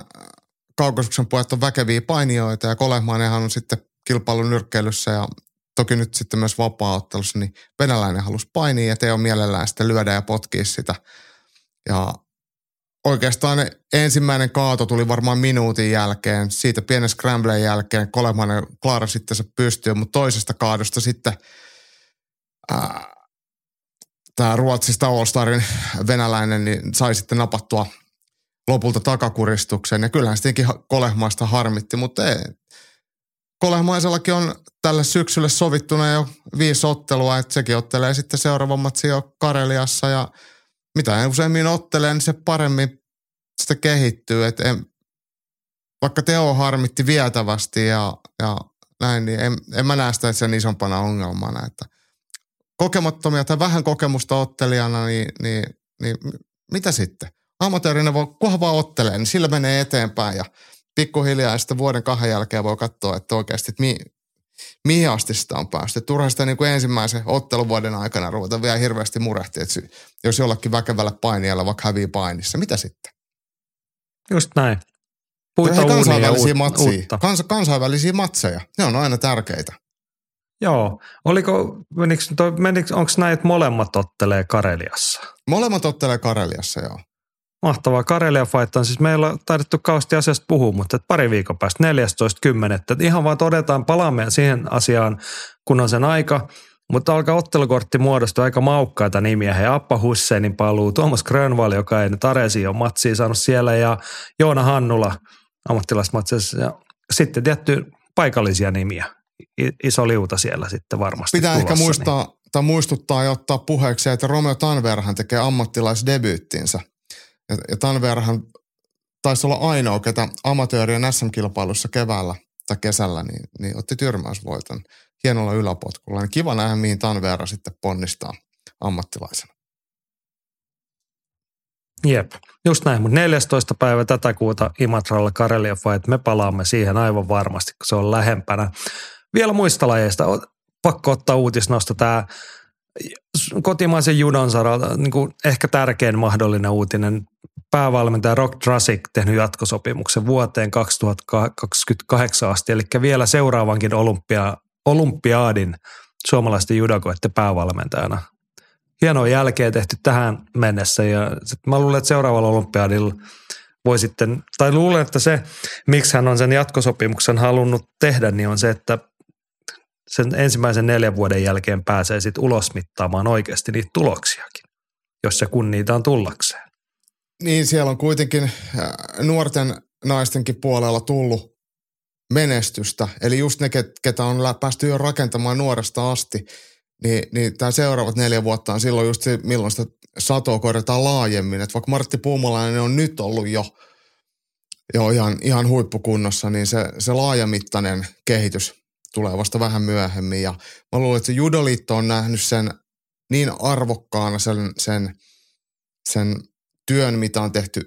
Kaukasuksen pojat on väkeviä painijoita ja Kolehmainenhan on sitten kilpailun nyrkkeilyssä ja toki nyt sitten myös vapaa-ottelussa, niin venäläinen halusi painia ja Teo mielellään sitten lyödä ja potkia sitä. Ja oikeastaan ensimmäinen kaato tuli varmaan minuutin jälkeen. Siitä pienen scramblen jälkeen Kolehmainen Klaara sitten se pystyy, mutta toisesta kaadosta sitten tämä Ruotsista All-Starin venäläinen niin sai sitten napattua lopulta takakuristuksen. Ja kyllähän sittenkin Kolehmaista harmitti, mutta ei. Kolehmaisellakin on tälle syksylle sovittuna jo viisi ottelua, että sekin ottelee sitten seuraavan matsin jo Kareliassa ja mitä useammin ottelee, niin se paremmin sitä kehittyy. Et en, vaikka Teo harmitti vietävästi ja, ja näin, niin en, en mä näe sitä sen isompana ongelmana. Että kokemattomia tai vähän kokemusta ottelijana, niin, niin, niin mitä sitten? Amatöörinä voi, kunhan vaan ottelee, niin sillä menee eteenpäin. Ja pikkuhiljaa ja sitten vuoden kahden jälkeen voi katsoa, että oikeasti että mi, mihin asti sitä on päästy. Turha sitä niin kuin ensimmäisen otteluvuoden aikana ruveta vielä hirveästi murehtia, että jos jollakin väkevällä painijalla vaikka hävii painissa, mitä sitten? Just näin. Puita kansainvälisiä matseja. Kans, kansainvälisiä matseja, ne on aina tärkeitä. Joo. Oliko, menikö, menikö, onko näin, että molemmat ottelee Kareliassa? Molemmat ottelee Kareliassa, joo. Mahtavaa. Karelia Fight on siis, meillä on taidettu kausti asiasta puhua, mutta pari viikon päästä, neljästoista kymmenettä Ihan vaan todetaan, palaamme siihen asiaan, kun on sen aika. Mutta alkaa ottelukortti muodostua aika maukkaita nimiä. He Appa Husseinin paluu, Tuomas Grönvall, joka ei nyt Aresiin ole matsia saanut siellä, ja Joona Hannula ammattilaismatsissa. Ja sitten tietty paikallisia nimiä. Iso liuta siellä sitten varmasti. Pitää tulossa, ehkä muistaa, niin. tai muistuttaa ja ottaa puheeksi, että Romeo Tanverhan tekee ammattilaisdebyyttinsä. Ja Tanverhan taisi olla ainoa, ketä amatöörien äs äm-kilpailussa keväällä tai kesällä, niin, niin otti tyrmäysvoiton hienolla yläpotkulla. Niin kiva nähdä, mihin Tanverha sitten ponnistaa ammattilaisena. Jep, just näin. Mutta neljästoista päivä tätä kuuta Imatralla Karelia Fight. Me palaamme siihen aivan varmasti, kun se on lähempänä. Vielä muista lajeista. Pakko ottaa uutisnosta tämä kotimaisen judon saralta niin kuin ehkä tärkein mahdollinen uutinen. Päävalmentaja Rock Drasik tehnyt jatkosopimuksen vuoteen kaksituhattakaksikymmentäkahdeksan asti, eli vielä seuraavankin olympia, olympiaadin suomalaisten judokoiden päävalmentajana. Hienoa jälkeä tehty tähän mennessä, ja sit mä luulen, että seuraavalla olympiaadilla voi sitten, tai luulen, että se, miksi hän on sen jatkosopimuksen halunnut tehdä, niin on se, että sen ensimmäisen neljän vuoden jälkeen pääsee sitten ulos mittaamaan oikeasti niitä tuloksiakin, jos ja kun niitä on tullakseen. Niin, siellä on kuitenkin nuorten naistenkin puolella tullut menestystä. Eli just ne, ketä on päästy jo rakentamaan nuoresta asti, niin, niin tämä seuraavat neljä vuotta on silloin just se, milloin sitä satoa korjataan laajemmin. Että vaikka Martti Puumalainen on nyt ollut jo, jo ihan, ihan huippukunnossa, niin se, se laajamittainen kehitys tulee vasta vähän myöhemmin. Ja mä luulen, että se judoliitto on nähnyt sen niin arvokkaana sen, sen, sen työn, mitä on tehty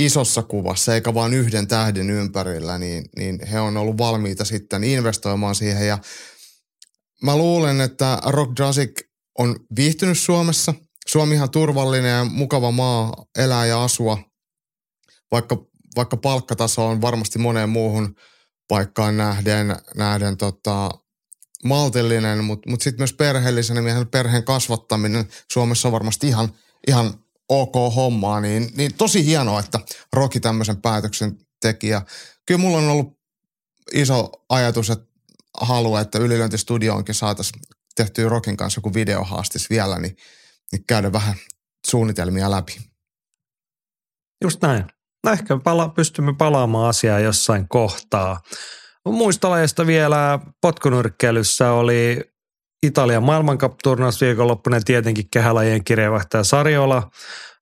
isossa kuvassa, eikä vaan yhden tähden ympärillä, niin, niin he on ollut valmiita sitten investoimaan siihen. Ja mä luulen, että Rock Drasik on viihtynyt Suomessa. Suomihan turvallinen ja mukava maa elää ja asua, vaikka, vaikka palkkataso on varmasti moneen muuhun paikkaan nähden, nähden tota, maltillinen, mutta mut sitten myös perheellisenä miehen perheen kasvattaminen Suomessa on varmasti ihan, ihan ok hommaa, niin, niin tosi hienoa, että Roki tämmöisen päätöksen teki. Ja kyllä mulla on ollut iso ajatus, että haluaa, että Ylilyöntistudioonkin saataisiin tehtyä Rokin kanssa joku videohaastis vielä, niin, niin käydä vähän suunnitelmia läpi. Just näin. Ehkä pala- pystymme palaamaan asiaa jossain kohtaa. Muistalajeista vielä potkunyrkkeilyssä oli Italian maailmancup-turnaus viikonloppuna, tietenkin kehälajien kirjeenvaihtaja Sarjola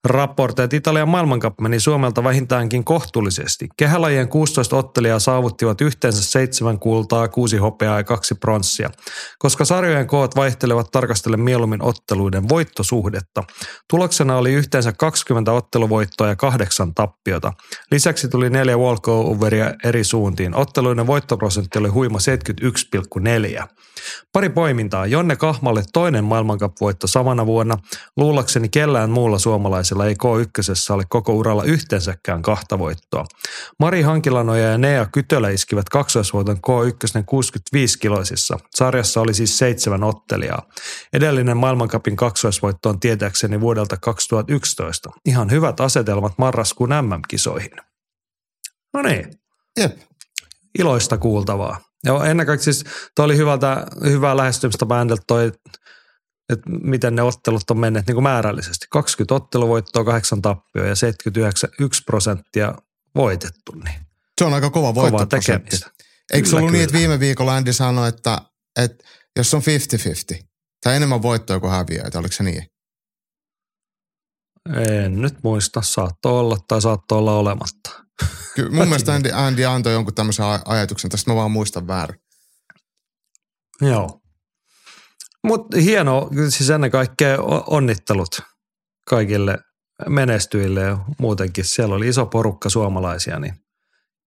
raportoi, että Italian maailmancup meni Suomelta vähintäänkin kohtuullisesti. Kehälajien kuusitoista ottelijaa saavuttivat yhteensä seitsemän kultaa, kuusi hopeaa ja kaksi pronssia. Koska sarjojen koot vaihtelevat, tarkastele mieluummin otteluiden voittosuhdetta. Tuloksena oli yhteensä kaksikymmentä otteluvoittoa ja kahdeksan tappiota. Lisäksi tuli neljä walkoveria eri suuntiin. Otteluiden voittoprosentti oli huima seitsemänkymmentäyksi pilkku neljä. Pari poimintaa. Jonne Kahmalle toinen maailmancup-voitto samana vuonna. Luullakseni kellään muulla suomalaisella ei koo yksi ole koko uralla yhteensäkään kahta voittoa. Mari Hankilanoja ja Nea Kytölä iskivät kaksoisvoiton koo yksi kuusikymmentäviisi kiloisissa. Sarjassa oli siis seitsemän ottelijaa. Edellinen maailmancupin kaksoisvoitto on tietääkseni vuodelta kaksituhattayksitoista. Ihan hyvät asetelmat marraskuun äm äm-kisoihin. No niin. Jep. Iloista kuultavaa. Ja ennen kaikkea siis toi oli hyvältä, hyvää lähestymistä bändiltä toi, että miten ne ottelut on menneet niin kuin määrällisesti. kaksikymmentä otteluvoittoa, kahdeksan tappioa ja seitsemänkymmentäyhdeksän pilkku yksi prosenttia voitettu. Niin se on aika kova voittoprosentti. Eikö se ollut kyllä. Niin, että viime viikolla Andy sanoi, että, että jos on viisikymmentä viisikymmentä, tai enemmän voittoa kuin häviöitä, oliko se niin? En nyt muista, saattoi olla tai saattoi olla olematta. Kyllä, mun mielestä Andy, Andy antoi jonkun tämmöisen ajatuksen, tästä mä vaan muistan väärin. Joo. Mutta hieno, siis ennen kaikkea onnittelut kaikille menestyjille ja muutenkin. Siellä oli iso porukka suomalaisia, niin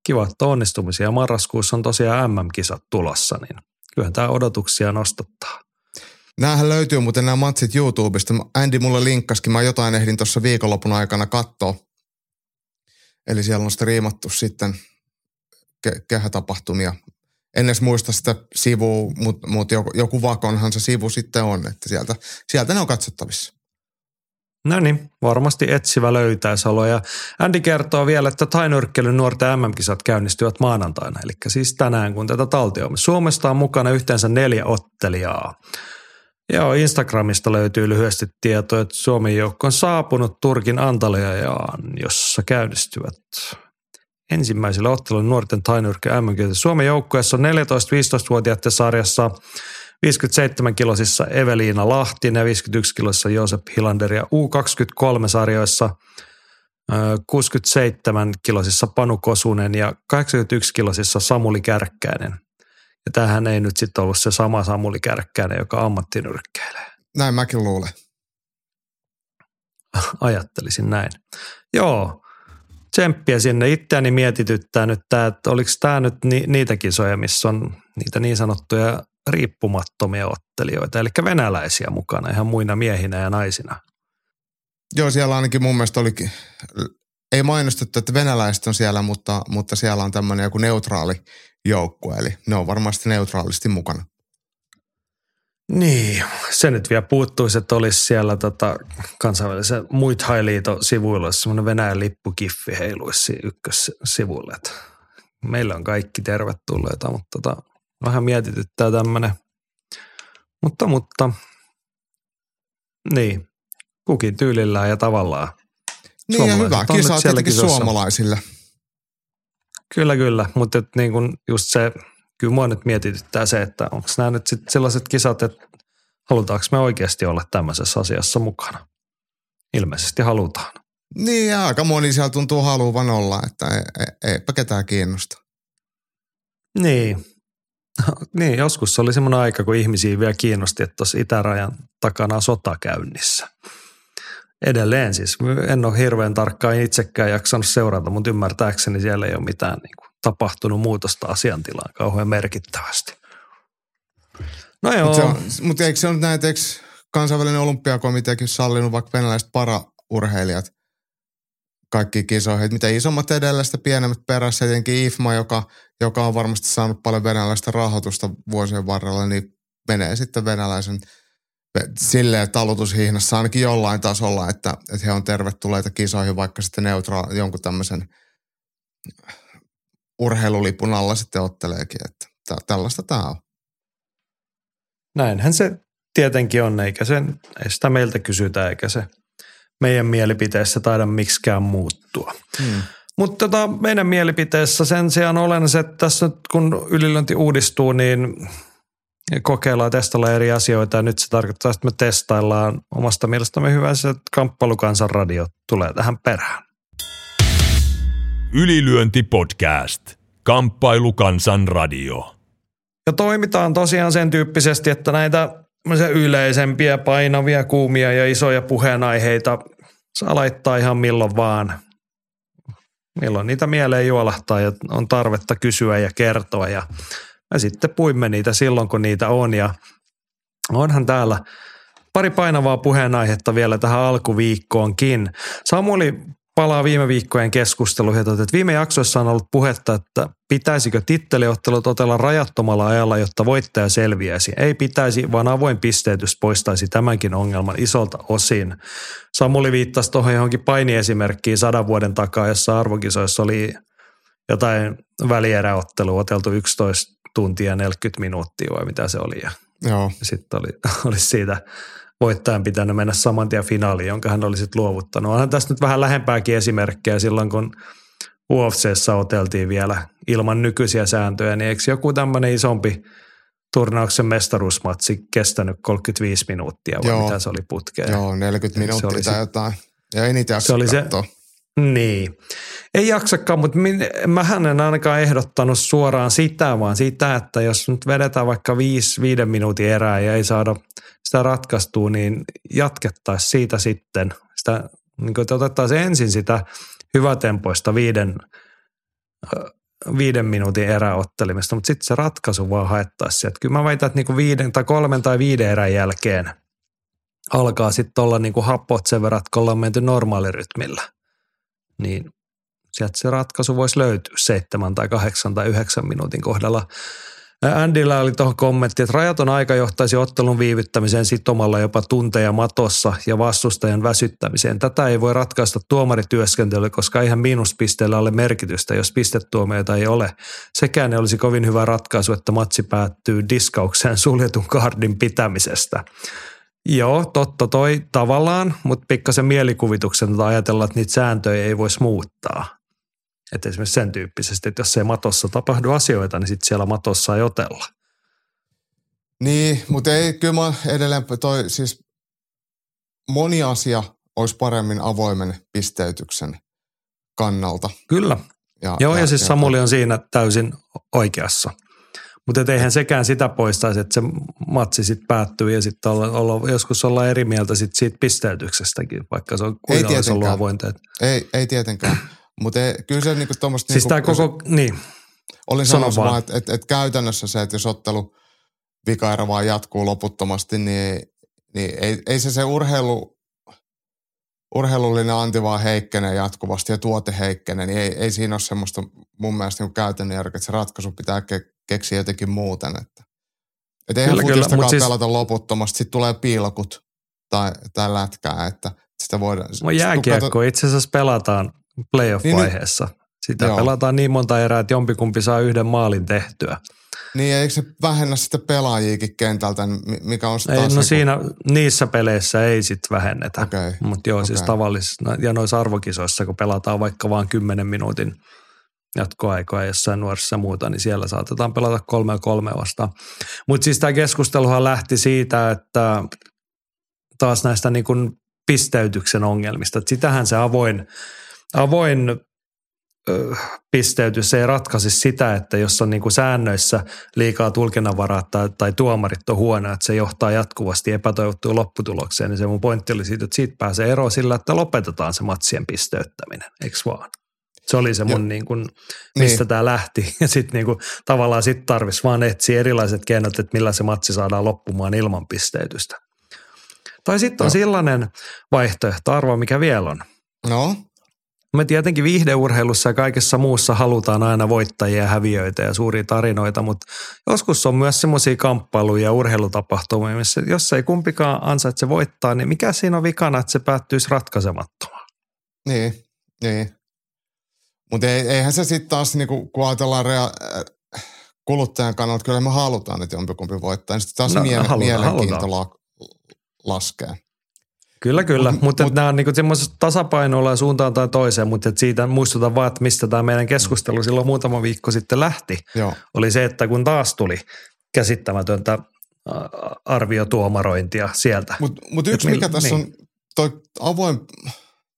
kiva, että onnistumisia. Marraskuussa on tosiaan äm äm-kisat tulossa, niin kyllähän tämä odotuksia nostattaa. Nämähän löytyy muuten nämä matsit YouTubesta. Andy mulle linkkasikin, mä jotain ehdin tuossa viikonlopun aikana katsoa. Eli siellä on striimattu sitten ke- kehätapahtumia. En edes muista sitä sivua, mutta mut joku, joku vakonhan se sivu sitten on, että sieltä, sieltä ne on katsottavissa. No niin, varmasti etsivä löytää saloja. Andy kertoo vielä, että tainyrkkelyn nuorten äm äm-kisat käynnistyvät maanantaina, eli siis tänään, kun tätä taltioimme. Suomesta on mukana yhteensä neljä ottelijaa. Joo, Instagramista löytyy lyhyesti tietoa, että Suomen joukko on saapunut Turkin Antalyaan, jossa käynnistyvät ensimmäisellä ottelun nuorten tainyrkkeilyä äm äm-kisoissa. Suomen joukkueessa on neljätoista-viisitoistavuotiaiden sarjassa viisikymmentäseitsemän-kilosissa Eveliina Lahtinen ja viisikymmentäyksi-kilosissa Joosep Hilander ja U kaksikymmentäkolme-sarjoissa kuusikymmentäseitsemän-kilosissa Panu Kosunen ja kahdeksankymmentäyksi-kilosissa Samuli Kärkkäinen. Ja tämähän ei nyt sitten ollut se sama Samuli Kärkkäinen, joka ammattinyrkkeilee. Näin mäkin luulen. Ajattelisin näin. Joo, tsemppiä sinne. Itseäni mietityttää nyt tämä, että oliko tämä nyt ni- niitä kisoja, missä on niitä niin sanottuja riippumattomia ottelijoita, eli venäläisiä mukana ihan muina miehinä ja naisina. Joo, siellä ainakin mun mielestä olikin, ei mainostettu, että venäläiset on siellä, mutta, mutta siellä on tämmöinen joku neutraali joukkue, eli ne on varmasti neutraalisti mukana. Niin, se nyt vielä puuttuisi, että olisi siellä tota kansainvälisen Muay Thai-liiton sivuilla, olisi semmoinen Venäjän lippukiffi heiluisi ykkössivuille. Meillä on kaikki tervetulleita, mutta tota, vähän mietityttää tämmöinen. Mutta, mutta, niin, kukin tyylillään ja tavallaan. Niin ja hyvä, kisa on tietenkin suomalaisille. Kyllä, kyllä, mutta niin kuin just se, kyllä mua nyt mietityttää se, että onko nämä nyt sitten sellaiset kisat, että halutaanko me oikeasti olla tämmöisessä asiassa mukana? Ilmeisesti halutaan. Niin ja aika moni siellä tuntuu haluavan olla, että ei, eipä ketään kiinnosta. Niin. Niin, joskus se oli semmoinen aika, kun ihmisiä vielä kiinnosti, että tuossa itärajan takana on sota käynnissä. Edelleen siis. En ole hirveän tarkkaan itsekään jaksanut seurata, mutta ymmärtääkseni siellä ei ole mitään niin kuin tapahtunut muutosta asiantilaan kauhean merkittävästi. No joo. Mutta mut eikö se ole näin, että eikö kansainvälinen olympiakomiteakin sallinut vaikka venäläiset paraurheilijat kaikkiin kisoihin? Että mitä isommat edellä, sitä pienemmät perässä. Jotenkin I F M A, joka, joka on varmasti saanut paljon venäläistä rahoitusta vuosien varrella, niin menee sitten venäläisen silleen talutushihnassa ainakin jollain tasolla, että, että he on tervetulleita kisoihin, vaikka sitten neutra- jonkun tämmöisen urheilulipun alla sitten otteleekin, että tä- tällaista tämä on. Näinhän se tietenkin on, eikä se, ei sitä meiltä kysytä, eikä se meidän mielipiteessä taida miksikään muuttua. Hmm. Mutta tota, meidän mielipiteessä sen sijaan olen se, että tässä nyt kun ylilöinti uudistuu, niin kokeillaan, testaillaan eri asioita ja nyt se tarkoittaa, että me testaillaan omasta mielestämme hyvää, se Kamppailukansan radio tulee tähän perään. Ylilyönti podcast. Kamppailukansan radio. Ja toimitaan tosiaan sen tyyppisesti, että näitä yleisempiä, painavia, kuumia ja isoja puheenaiheita saa laittaa ihan milloin vaan. Milloin niitä mieleen juolahtaa ja on tarvetta kysyä ja kertoa ja ja sitten puimme niitä silloin, kun niitä on. Ja onhan täällä pari painavaa puheenaihetta vielä tähän alkuviikkoonkin. Samuli palaa viime viikkojen keskusteluihin, että viime jaksoissa on ollut puhetta, että pitäisikö titteliottelut otella rajattomalla ajalla, jotta voittaja selviäisi. Ei pitäisi, vaan avoin pisteytys poistaisi tämänkin ongelman isolta osin. Samuli viittasi tuohon johonkin painiesimerkkiin sadan vuoden takaa, jossa arvokisoissa oli jotain välieräottelua oteltu yksitoista tuntia neljäkymmentä minuuttia vai mitä se oli. Ja joo. Sitten oli, oli siitä voittajan pitänyt mennä saman tien finaaliin, jonka hän oli sitten luovuttanut. Onhan tässä nyt vähän lähempääkin esimerkkejä silloin, kun U F C:ssä oteltiin vielä ilman nykyisiä sääntöjä, niin eikö joku tämmöinen isompi turnauksen mestaruusmatsi kestänyt kolmekymmentäviisi minuuttia vai joo. Mitä se oli putkeen? Joo, neljäkymmentä minuuttia tai se, jotain. Ja ei niitä jaksa katsoa. Niin. Ei jaksakaan, mutta mähän en ainakaan ehdottanut suoraan sitä, vaan sitä, että jos nyt vedetään vaikka viisi, viiden minuutin erää ja ei saada sitä ratkaistua, niin jatkettaisiin siitä sitten. Sitä, niin kuin otettaisiin ensin sitä hyvätempoista viiden, viiden minuutin eräottelimista, mutta sitten se ratkaisu vaan haettaisiin sieltä. Kyllä mä väitän, että niin kuin viiden, tai kolmen tai viiden erän jälkeen alkaa sitten olla niin kuin hapot sen verran, kun ollaan menty normaalirytmillä. Niin sieltä se ratkaisu voisi löytyä seitsemän tai kahdeksan tai yhdeksän minuutin kohdalla. Andyllä oli tuohon kommentti, että rajaton aika johtaisi ottelun viivyttämiseen sitomalla jopa tunteja matossa ja vastustajan väsyttämiseen. Tätä ei voi ratkaista tuomarityöskentelyllä, koska eihän miinuspisteellä ole merkitystä, jos pistetuomioita ei ole. Sekään ei olisi kovin hyvä ratkaisu, että matsi päättyy diskaukseen suljetun kaardin pitämisestä. Joo, totta toi tavallaan, mutta pikkasen mielikuvituksen ajatellaan, että niitä sääntöjä ei voisi muuttaa. Että esimerkiksi sen tyyppisesti, että jos ei matossa tapahdu asioita, niin sitten siellä matossa ei otella. Niin, mutta ei, kyllä mä edelleen toi, siis moni asia olisi paremmin avoimen pisteytyksen kannalta. Kyllä. Ja, Joo, ja, ja siis ja Samuli on siinä täysin oikeassa. Mutta eihän sekään sitä poistaisi, että se matsi sitten päättyy ja sitten joskus ollaan eri mieltä sit siitä pisteytyksestäkin, vaikka se on kuinka olisi ollut avointa. Ei, ei tietenkään, mutta kyllä se niinku tuommoista... Siis niinku, tämä koko, niin. Olin sanomassa vaan, että et, et käytännössä se, että jos ottelu vikaera vaan jatkuu loputtomasti, niin, niin ei, ei se se urheilu, urheilullinen anti vaan heikkenee jatkuvasti ja tuote heikkenee, niin ei, ei siinä ole semmoista mun mielestä niinku käytännön järkeä, että se ratkaisu pitää ke- keksiä jotenkin muuten, että et eihän futistakaan siis pelata loputtomasti, sitten tulee piilokut tai, tai lätkää, että sitä voidaan... No jääkiekko kato... itse asiassa pelataan playoff-vaiheessa. Niin, sitä joo. Pelataan niin monta erää, että jompikumpi saa yhden maalin tehtyä. Niin, eikö se vähennä sitä pelaajiakin kentältä, mikä on se taas... Ei, no siinä, niissä peleissä ei sitten vähennetä, okay. Mutta joo, okay. Siis tavallisissa, ja noissa arvokisoissa, kun pelataan vaikka vaan kymmenen minuutin jatkoaikaa jossain nuorissa ja muuta, niin siellä saatetaan pelata kolme ja kolme vastaan. Mutta siis tämä keskusteluhan lähti siitä, että taas näistä niin kuin pisteytyksen ongelmista. Et sitähän se avoin, avoin ö, pisteytys ei ratkaisi sitä, että jos on niin kuin säännöissä liikaa tulkinnanvaraa tai, tai tuomarit on huono, että se johtaa jatkuvasti epätoivottuun lopputulokseen, niin se mun pointti oli siitä, että siitä pääsee eroon sillä, että lopetetaan se matsien pisteyttäminen, eikö vaan? Se oli se mun niin kuin, mistä niin. Tämä lähti. Ja sitten niin kuin, tavallaan sitten tarvitsisi vaan etsiä erilaiset keinot, että millä se matsi saadaan loppumaan ilman pisteytystä. Tai sitten on no. Sellainen vaihtoehto, arvoa mikä vielä on. No? Me tietenkin viihdeurheilussa ja kaikessa muussa halutaan aina voittajia ja häviöitä ja suuria tarinoita, mutta joskus on myös semmoisia kamppailuja ja urheilutapahtumia, missä jos ei kumpikaan ansaitse voittaa, niin mikä siinä on vikana, että se päättyisi ratkaisemattomaan? Niin, niin. Mutta eihän se sitten taas, niinku, kun ajatellaan rea- kuluttajan kannalta, kyllä me halutaan, että jompikumpi voittaa. Sitten taas no, mie- halutaan, mielenkiinto halutaan. La- laskee. Kyllä, kyllä, mut, mutta mut, nämä on niinku semmoisessa tasapainoilla suuntaan tai toiseen, mutta siitä muistutan vaan, että mistä tämä meidän keskustelu silloin muutama viikko sitten lähti. Joo. Oli se, että kun taas tuli käsittämätöntä arviotuomarointia sieltä. Mutta mut yksi, mikä tässä niin. on toi avoin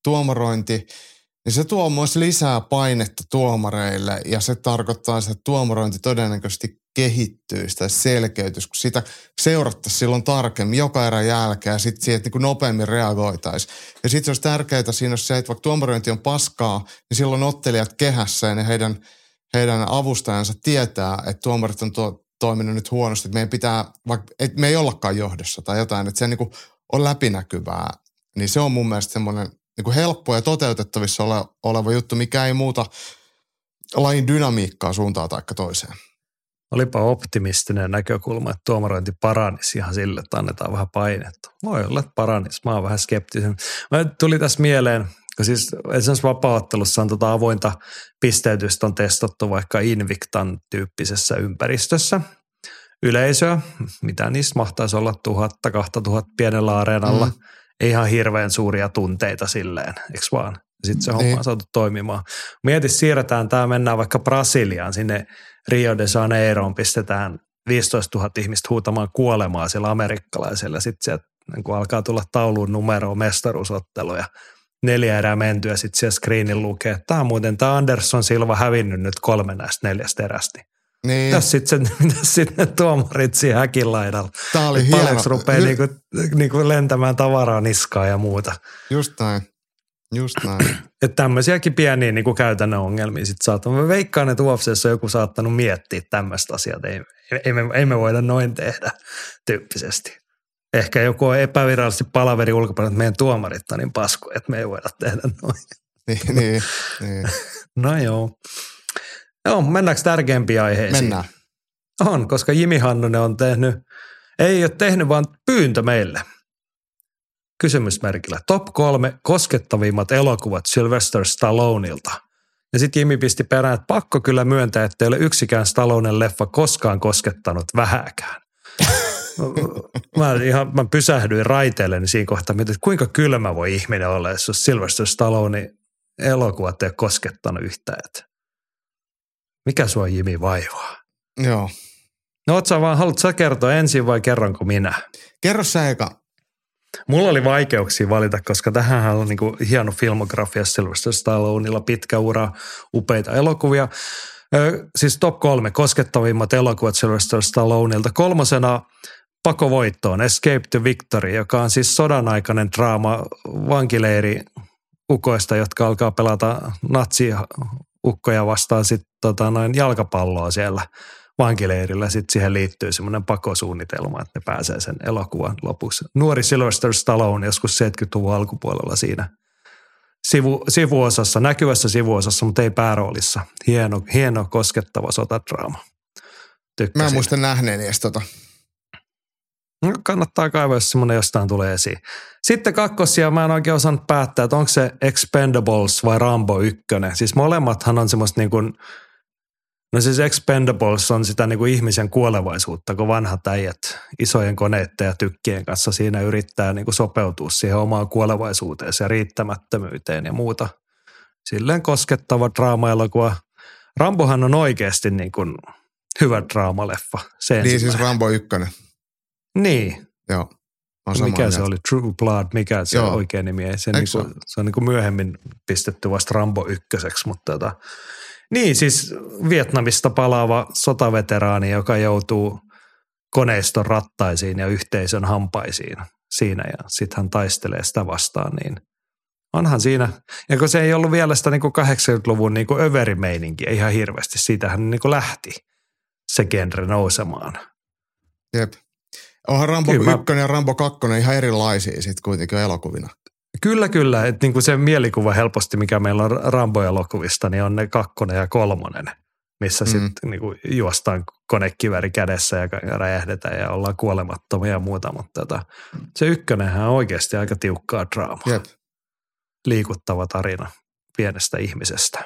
tuomarointi, niin se tuo myös lisää painetta tuomareille ja se tarkoittaa, että tuomarointi todennäköisesti kehittyy, sitä selkeytys, kun sitä seurattaisiin silloin tarkemmin joka erän jälkeen ja sitten siihen niin nopeammin reagoitaisiin. Ja sitten se olisi tärkeää siinä se, että vaikka tuomarointi on paskaa, niin silloin ottelijat kehässä ja heidän, heidän avustajansa tietää, että tuomarit on tuo, toiminut nyt huonosti, että meidän pitää, vaikka me ei ollakaan johdossa tai jotain, että se niin kuin on läpinäkyvää. Niin se on mun mielestä semmoinen niin kuin helppo ja toteutettavissa ole, oleva juttu, mikä ei muuta lajin dynamiikkaa suuntaan taikka toiseen. Olipa optimistinen näkökulma, että tuomarointi paranisi ihan sille, että annetaan vähän painetta. Voi olla, että paranisi. Mä oon vähän skeptisen. Mä tuli tässä mieleen, kun siis esimerkiksi vapaa-ottelussa on tota avointa pisteytystä on testattu vaikka Invictan tyyppisessä ympäristössä. Yleisöä, mitä niissä mahtaisi olla tuhatta, kahta tuhat pienellä areenalla. Mm. Ei ihan hirveän suuria tunteita silleen, eikö vaan? Sitten se homma on saatu toimimaan. Mieti, siirretään tämä, mennään vaikka Brasiliaan, sinne Rio de Janeiroon, pistetään viisitoistatuhatta ihmistä huutamaan kuolemaa siellä amerikkalaisella. Sitten sieltä niin alkaa tulla tauluun numeroa mestaruusotteluja. Neljä erää mentyä, sitten siellä screenin lukee, että tämä on muuten tämä Anderson Silva hävinnyt nyt kolme näistä neljästä erästi. Niin. Tässä sitten sit ne tuomarit siinä häkin laidalla. Tämä oli hieno. Paljoksi rupeaa niinku, niinku lentämään tavaraa niskaa ja muuta. Just näin. Just näin. Että tämmöisiäkin pieniä niinku käytännön ongelmia sitten saattaa. Mä veikkaan, että U F C:ssä on joku saattanut miettiä tämmöistä asiaa, ei, ei, me, ei me voida noin tehdä tyyppisesti. Ehkä joku on epävirallisesti palaveri ulkopuolella, että meidän tuomarit on niin pasku, että me ei voida tehdä noin. Niin, niin, niin. No joo. Joo, mennäänkö tärkeämpiin aiheisiin? Mennään. On, koska Jimi Hannunen on tehnyt, ei ole tehnyt, vaan pyyntö meille. Kysymysmerkillä. Top kolme koskettavimmat elokuvat Sylvester Stallonelta. Ja sitten Jimi pisti perään, että pakko kyllä myöntää, että ei ole yksikään Stallonen leffa koskaan koskettanut vähääkään. Mä, ihan, mä pysähdyin raiteilleni siinä kohtaa, että kuinka kylmä voi ihminen olla, jos Sylvester Stallonen elokuvat ei ole koskettanut yhtään. Mikä sua Jimi vaivaa? Joo. No oot sä vaan, haluut sä kertoa ensin vai kerronko minä? Kerro sä eka. Mulla oli vaikeuksia valita, koska tähänhän on niinku hieno filmografia Sylvester Stallonella, pitkä ura, upeita elokuvia. Ö, siis top kolme koskettavimmat elokuvat Sylvester Stallonelta. Kolmosena Pakovoittoon, Escape to Victory, joka on siis sodanaikainen draama vankileiri ukoista, jotka alkaa pelata natsia. Ukkoja vastaan sitten tota, noin jalkapalloa siellä vankileirillä. Sitten siihen liittyy semmoinen pakosuunnitelma, että ne pääsee sen elokuvan lopussa. Nuori Sylvester Stallone joskus seitsemänkymmentäluvun alkupuolella siinä sivu, sivuosassa, näkyvässä sivuosassa, mutta ei pääroolissa. Hieno, hieno koskettava sotadraama. Tykkäsin. Mä en muista nähneeni edes tota. No, kannattaa kaivaa, jos semmoinen jostain tulee esiin. Sitten kakkosia mä en oikein osannut päättää, että onko se Expendables vai Rambo yksi. Siis molemmathan on semmoista niin kuin, no siis Expendables on sitä niin kuin ihmisen kuolevaisuutta, kun vanhat äijät isojen koneiden ja tykkien kanssa siinä yrittää niin kuin sopeutua siihen omaan kuolevaisuuteen ja riittämättömyyteen ja muuta. Silleen koskettava draama-elokuva. Rambohan on oikeasti niin kuin hyvä draamaleffa. Niin siis Rambo yksi. Niin. Joo. Mikä se jälkeen. Oli? True Blood, mikä se Joo. oikea nimi? Se, niinku, se on niinku myöhemmin pistetty vasta Rambo ykköseksi, mutta tota. Niin, siis Vietnamista palaava sotaveteraani, joka joutuu koneiston rattaisiin ja yhteisön hampaisiin siinä ja sitten hän taistelee sitä vastaan, niin onhan siinä. Ja kun se ei ollut vielä sitä niinku kahdeksankymmentäluvun niinku överimeininkiä ihan hirveästi, siitähän niinku lähti se genre nousemaan. Jep. Onhan Rambo yksi mä... ja Rambo kaksi ihan erilaisia sitten kuitenkin elokuvina. Kyllä, kyllä. Että niinku se mielikuva helposti, mikä meillä on Rambo-elokuvista, niin on ne kakkonen ja kolmonen, missä mm. sitten niinku juostaan konekiväri kädessä ja räjähdetään ja ollaan kuolemattomia ja muuta. Mutta tota, se ykkönenhän on oikeasti aika tiukkaa draamaa. Jep. Liikuttava tarina pienestä ihmisestä.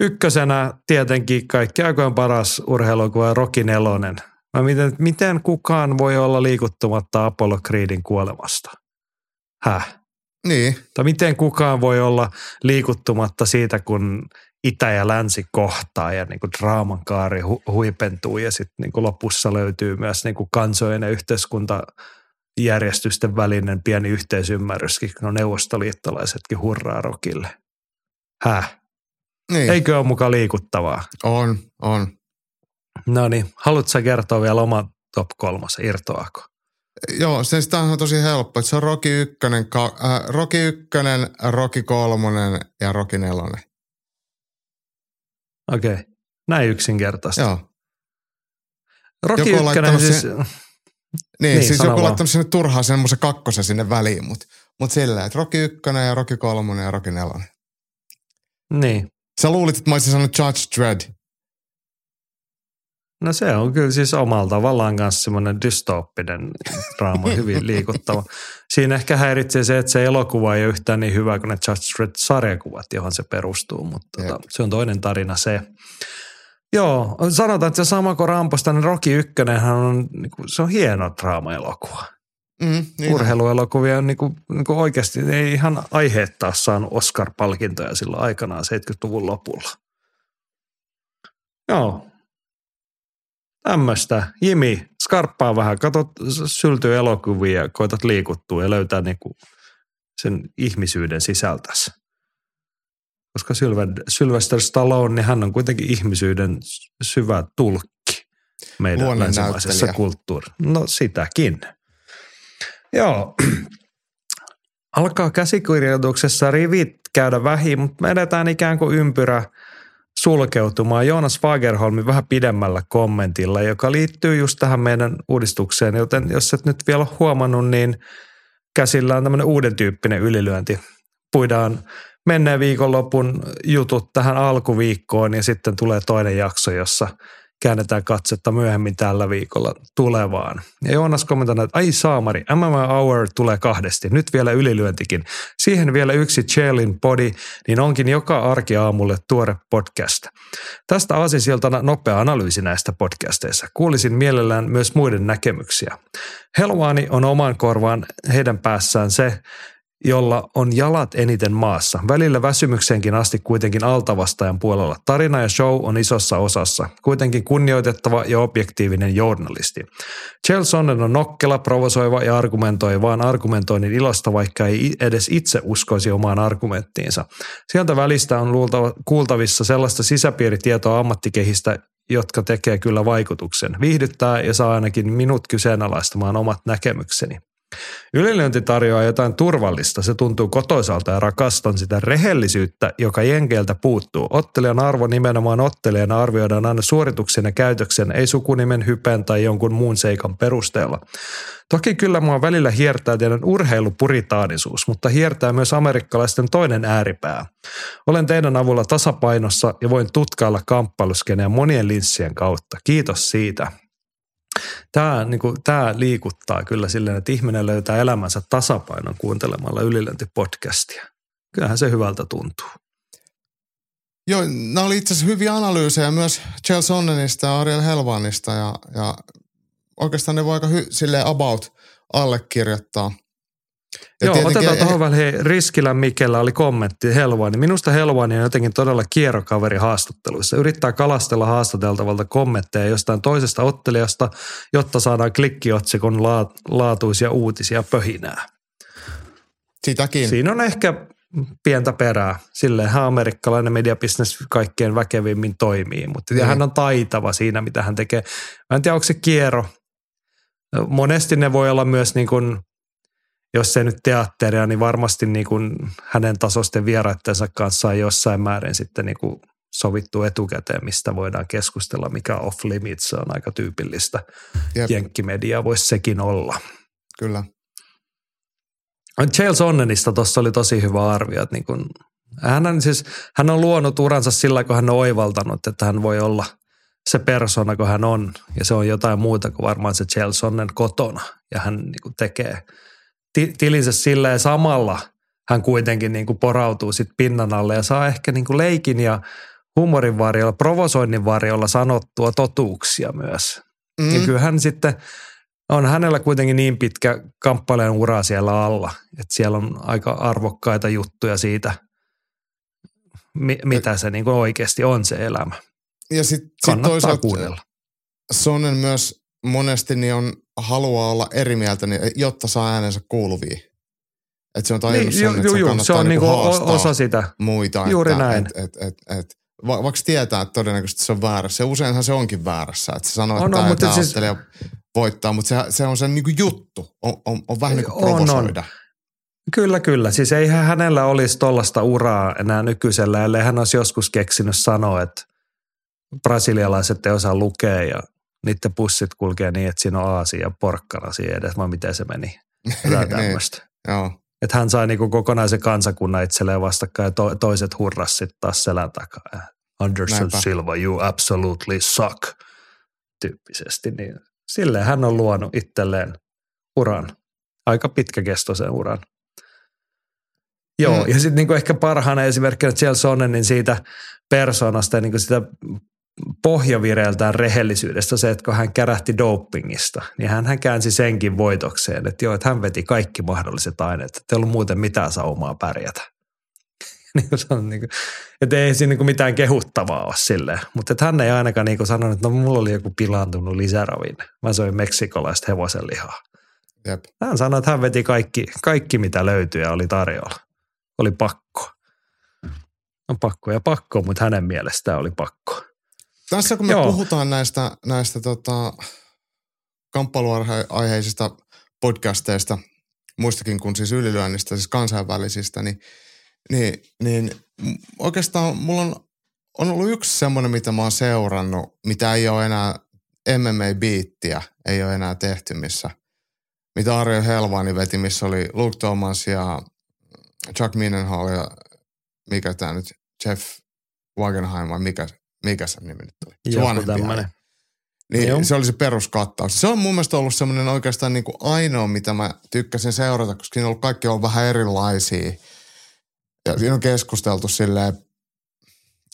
Ykkösenä tietenkin kaikki aikojen paras urheilukuva Rocky nelonen. Miten, miten kukaan voi olla liikuttumatta Apollo Creedin kuolemasta? Häh? Niin. Tai miten kukaan voi olla liikuttumatta siitä, kun itä ja länsi kohtaa ja niin kuin draaman kaari hu- huipentuu ja sitten niin kuin lopussa löytyy myös niin kuin kansojen ja yhteiskuntajärjestysten välinen pieni yhteisymmärryskin, kun on neuvostoliittolaisetkin hurraa rokille. Häh? Niin. Eikö ole mukaan liikuttavaa? On, on. No niin, haluatko sä kertoa vielä oma top kolmas, irtoako? Joo, siis tämähän on tosi helppo, että se on Rocky ykkönen, ka- äh, Rocky ykkönen, Rocky kolmonen ja Rocky nelonen. Okei, okay. Näin yksinkertaisesti. Joo. Rocky joku ykkönen siis... Niin, niin siis joku laittanut sinne turhaan semmoisen kakkosen sinne väliin, mutta mut silleen, että Rocky ykkönen ja Rocky kolmonen ja Rocky nelonen. Niin. Sä luulit, että mä olisin sanonut Judge Dredd. No se on kyllä siis omalla tavallaan kanssa semmoinen dystooppinen draama, hyvin liikuttava. Siinä ehkä häiritsee se, että se elokuva ei ole yhtään niin hyvä kuin ne Judge Dredd-sarjakuvat, johon se perustuu, mutta tota, se on toinen tarina se. Joo, sanotaan, että se sama kuin Ramposta, niin Rocky Ykkönenhän on, se on hieno draama-elokuva. Mm, niin. Urheiluelokuvia on niin kuin, niin kuin oikeasti, ei ihan aiheettaan saanut Oscar-palkintoja silloin aikanaan seitsemänkymmentäluvun lopulla. Joo. Tämmöistä. Jimi, skarppaa vähän, katot syltyy elokuvia, koetat liikuttua ja löytää niinku sen ihmisyyden sisältäsi. Koska Sylvester Stallone, niin hän on kuitenkin ihmisyyden syvä tulkki meidän länsimaisessa kulttuurissa. No sitäkin. Joo. Alkaa käsikirjoituksessa rivit käydä vähin, mutta me edetään ikään kuin ympyrä sulkeutumaan Joonas Fagerholmin vähän pidemmällä kommentilla, joka liittyy just tähän meidän uudistukseen. Joten jos et nyt vielä ole huomannut, niin käsillä on tämmöinen uuden tyyppinen ylilyönti. Puidaan menneen viikonlopun jutut tähän alkuviikkoon ja sitten tulee toinen jakso, jossa käännetään katsetta myöhemmin tällä viikolla tulevaan. Ja Joonas kommentoi, että ai saamari, M M A Hour tulee kahdesti, nyt vielä ylilyöntikin. Siihen vielä yksi Chillin Body, niin onkin joka arkiaamulle tuore podcast. Tästä aasisiltana nopea analyysi näistä podcasteissa. Kuulisin mielellään myös muiden näkemyksiä. Helvaani on oman korvaan heidän päässään se, jolla on jalat eniten maassa. Välillä väsymyksenkin asti kuitenkin altavastajan puolella. Tarina ja show on isossa osassa. Kuitenkin kunnioitettava ja objektiivinen journalisti. Chael Sonnen on nokkela, provosoiva ja argumentoi vaan argumentoinnin ilosta, vaikka ei edes itse uskoisi omaan argumenttiinsa. Sieltä välistä on luultava, kuultavissa sellaista sisäpiiritietoa ammattikehistä, jotka tekee kyllä vaikutuksen. Viihdyttää ja saa ainakin minut kyseenalaistamaan omat näkemykseni. Ylilyönti tarjoaa jotain turvallista, se tuntuu kotoisalta ja rakastan sitä rehellisyyttä, joka jenkeiltä puuttuu. Ottelijan arvo nimenomaan ottelijana arvioidaan aina suorituksen ja käytöksen, ei sukunimen, hypen tai jonkun muun seikan perusteella. Toki kyllä mua välillä hiertää teidän urheilupuritaanisuus, mutta hiertää myös amerikkalaisten toinen ääripää. Olen teidän avulla tasapainossa ja voin tutkailla kamppailuskeneä monien linssien kautta. Kiitos siitä. Tämä, niin kuin, tämä liikuttaa kyllä silleen, että ihminen löytää elämänsä tasapainon kuuntelemalla ylilöintipodcastia. Kyllähän se hyvältä tuntuu. Joo, nämä oli itse asiassa hyviä analyysejä myös Chael Sonnenista ja Ariel Helvanista ja, ja oikeastaan ne voi aika hy, silleen about allekirjoittaa. Ja joo, otetaan tuohon väliin. Riskilän Mikellä oli kommentti Helvaani. Minusta Helvaani on jotenkin todella kierrokaveri haastatteluissa. Yrittää kalastella haastateltavalta kommentteja jostain toisesta ottelijasta, jotta saadaan klikkiotsikon laatuisia uutisia pöhinää. Sitäkin. Siinä on ehkä pientä perää. Silleenhän amerikkalainen mediabisnes kaikkein väkevimmin toimii, mutta mm. hän on taitava siinä, mitä hän tekee. Mä en tiedä, onko se kierro. Monesti ne voi olla myös niin kuin, jos ei nyt teatteria, niin varmasti niin kuin hänen tasosten vieraittensa kanssa on jossain määrin sitten niin kuin sovittu etukäteen, mistä voidaan keskustella, mikä off limits, se on aika tyypillistä. Jep. Jenkkimedia voisi sekin olla. Kyllä. Chael Sonnenista tuossa oli tosi hyvä arvio, että niin kuin, hän, on siis, hän on luonut uransa sillä, kun hän on oivaltanut, että hän voi olla se persona, kun hän on, ja se on jotain muuta kuin varmaan se Chael Sonnen kotona, ja hän niin kuin tekee tilinsä sillä ja samalla hän kuitenkin niin kuin porautuu sit pinnan alle ja saa ehkä niin kuin leikin ja humorin varjolla, provosoinnin varjolla sanottua totuuksia myös. Mm. Ja kyllähän sitten on hänellä kuitenkin niin pitkä kamppailujen ura siellä alla, että siellä on aika arvokkaita juttuja siitä, mi- mitä se niin kuin oikeasti on se elämä. Ja sitten sit toisaalta Sonnen myös monesti niin on, haluaa olla eri mieltä, niin, jotta saa äänensä kuuluviin. Että se on tajunnut niin, sen, että se kannattaa se on niinku osa sitä. Muita. Juuri että, näin. Et, et, et, et. Va- vaikka tietää, että todennäköisesti se on väärässä. Ja useinhan se onkin väärässä. Että se sanoo, että on, tämä, on, tämä siis, ottelee voittaa, mutta se, se on sen niinku juttu. On, on, on vähän niin kuin provosoida. On, on. Kyllä, kyllä. Siis eihän hänellä olisi tollaista uraa enää nykyisellä, ellei hän olisi joskus keksinyt sanoa, että brasilialaiset ei osaa lukea ja niiden pussit kulkee niin, että siinä on aasi ja porkkana siinä edes, vaan miten se meni. Jotain tämmöistä. Joo. Että hän sai niinku kokonaisen kansakunnan itselleen vastakkain ja to- toiset hurras sitten taas selän takaa. Anderson Näinpä. Silva, you absolutely suck, tyyppisesti. Niin silleen hän on luonut itselleen uran, aika pitkäkestoisen uran. Joo, mm. ja sitten niinku ehkä parhaana esimerkkinä Chael Sonnen, niin siitä persoonasta ja niinku sitä pohjavireeltään rehellisyydestä se, että kun hän kärähti dopingista, niin hän, hän käänsi senkin voitokseen, että joo, että hän veti kaikki mahdolliset aineet, että ei ollut muuten mitään saumaa pärjätä. Niin, että ei siinä niin mitään kehuttavaa ole silleen, mutta että hän ei ainakaan niin sanonut, että no mulla oli joku pilaantunut lisäravine, mä söin meksikolaista hevosen lihaa. Jep. Hän sanoi, että hän veti kaikki, kaikki mitä löytyi ja oli tarjolla. Oli pakko. No pakko ja pakko, mutta hänen mielestään oli pakko. Tässä kun me Joo. puhutaan näistä, näistä tota, kamppailuaiheisista podcasteista, muistakin kuin siis ylilyönnistä, siis kansainvälisistä, niin, niin, niin oikeastaan mulla on, on ollut yksi semmoinen, mitä mä oon seurannut, mitä ei ole enää, M M A-biittiä ei ole enää tehty, missä, mitä Arjo Helvani veti, missä oli Luke Thomas ja Chuck Mindenhall ja mikä tämä nyt, Jeff Wagenheim vai mikä se? Mikä sen nimi nyt oli? Se vanhempi. Niin Joo. se oli se peruskattaus. Se on mun mielestä ollut semmoinen oikeastaan niin kuin ainoa, mitä mä tykkäsin seurata, koska siinä on ollut kaikki on vähän erilaisia. Ja siinä on keskusteltu silleen,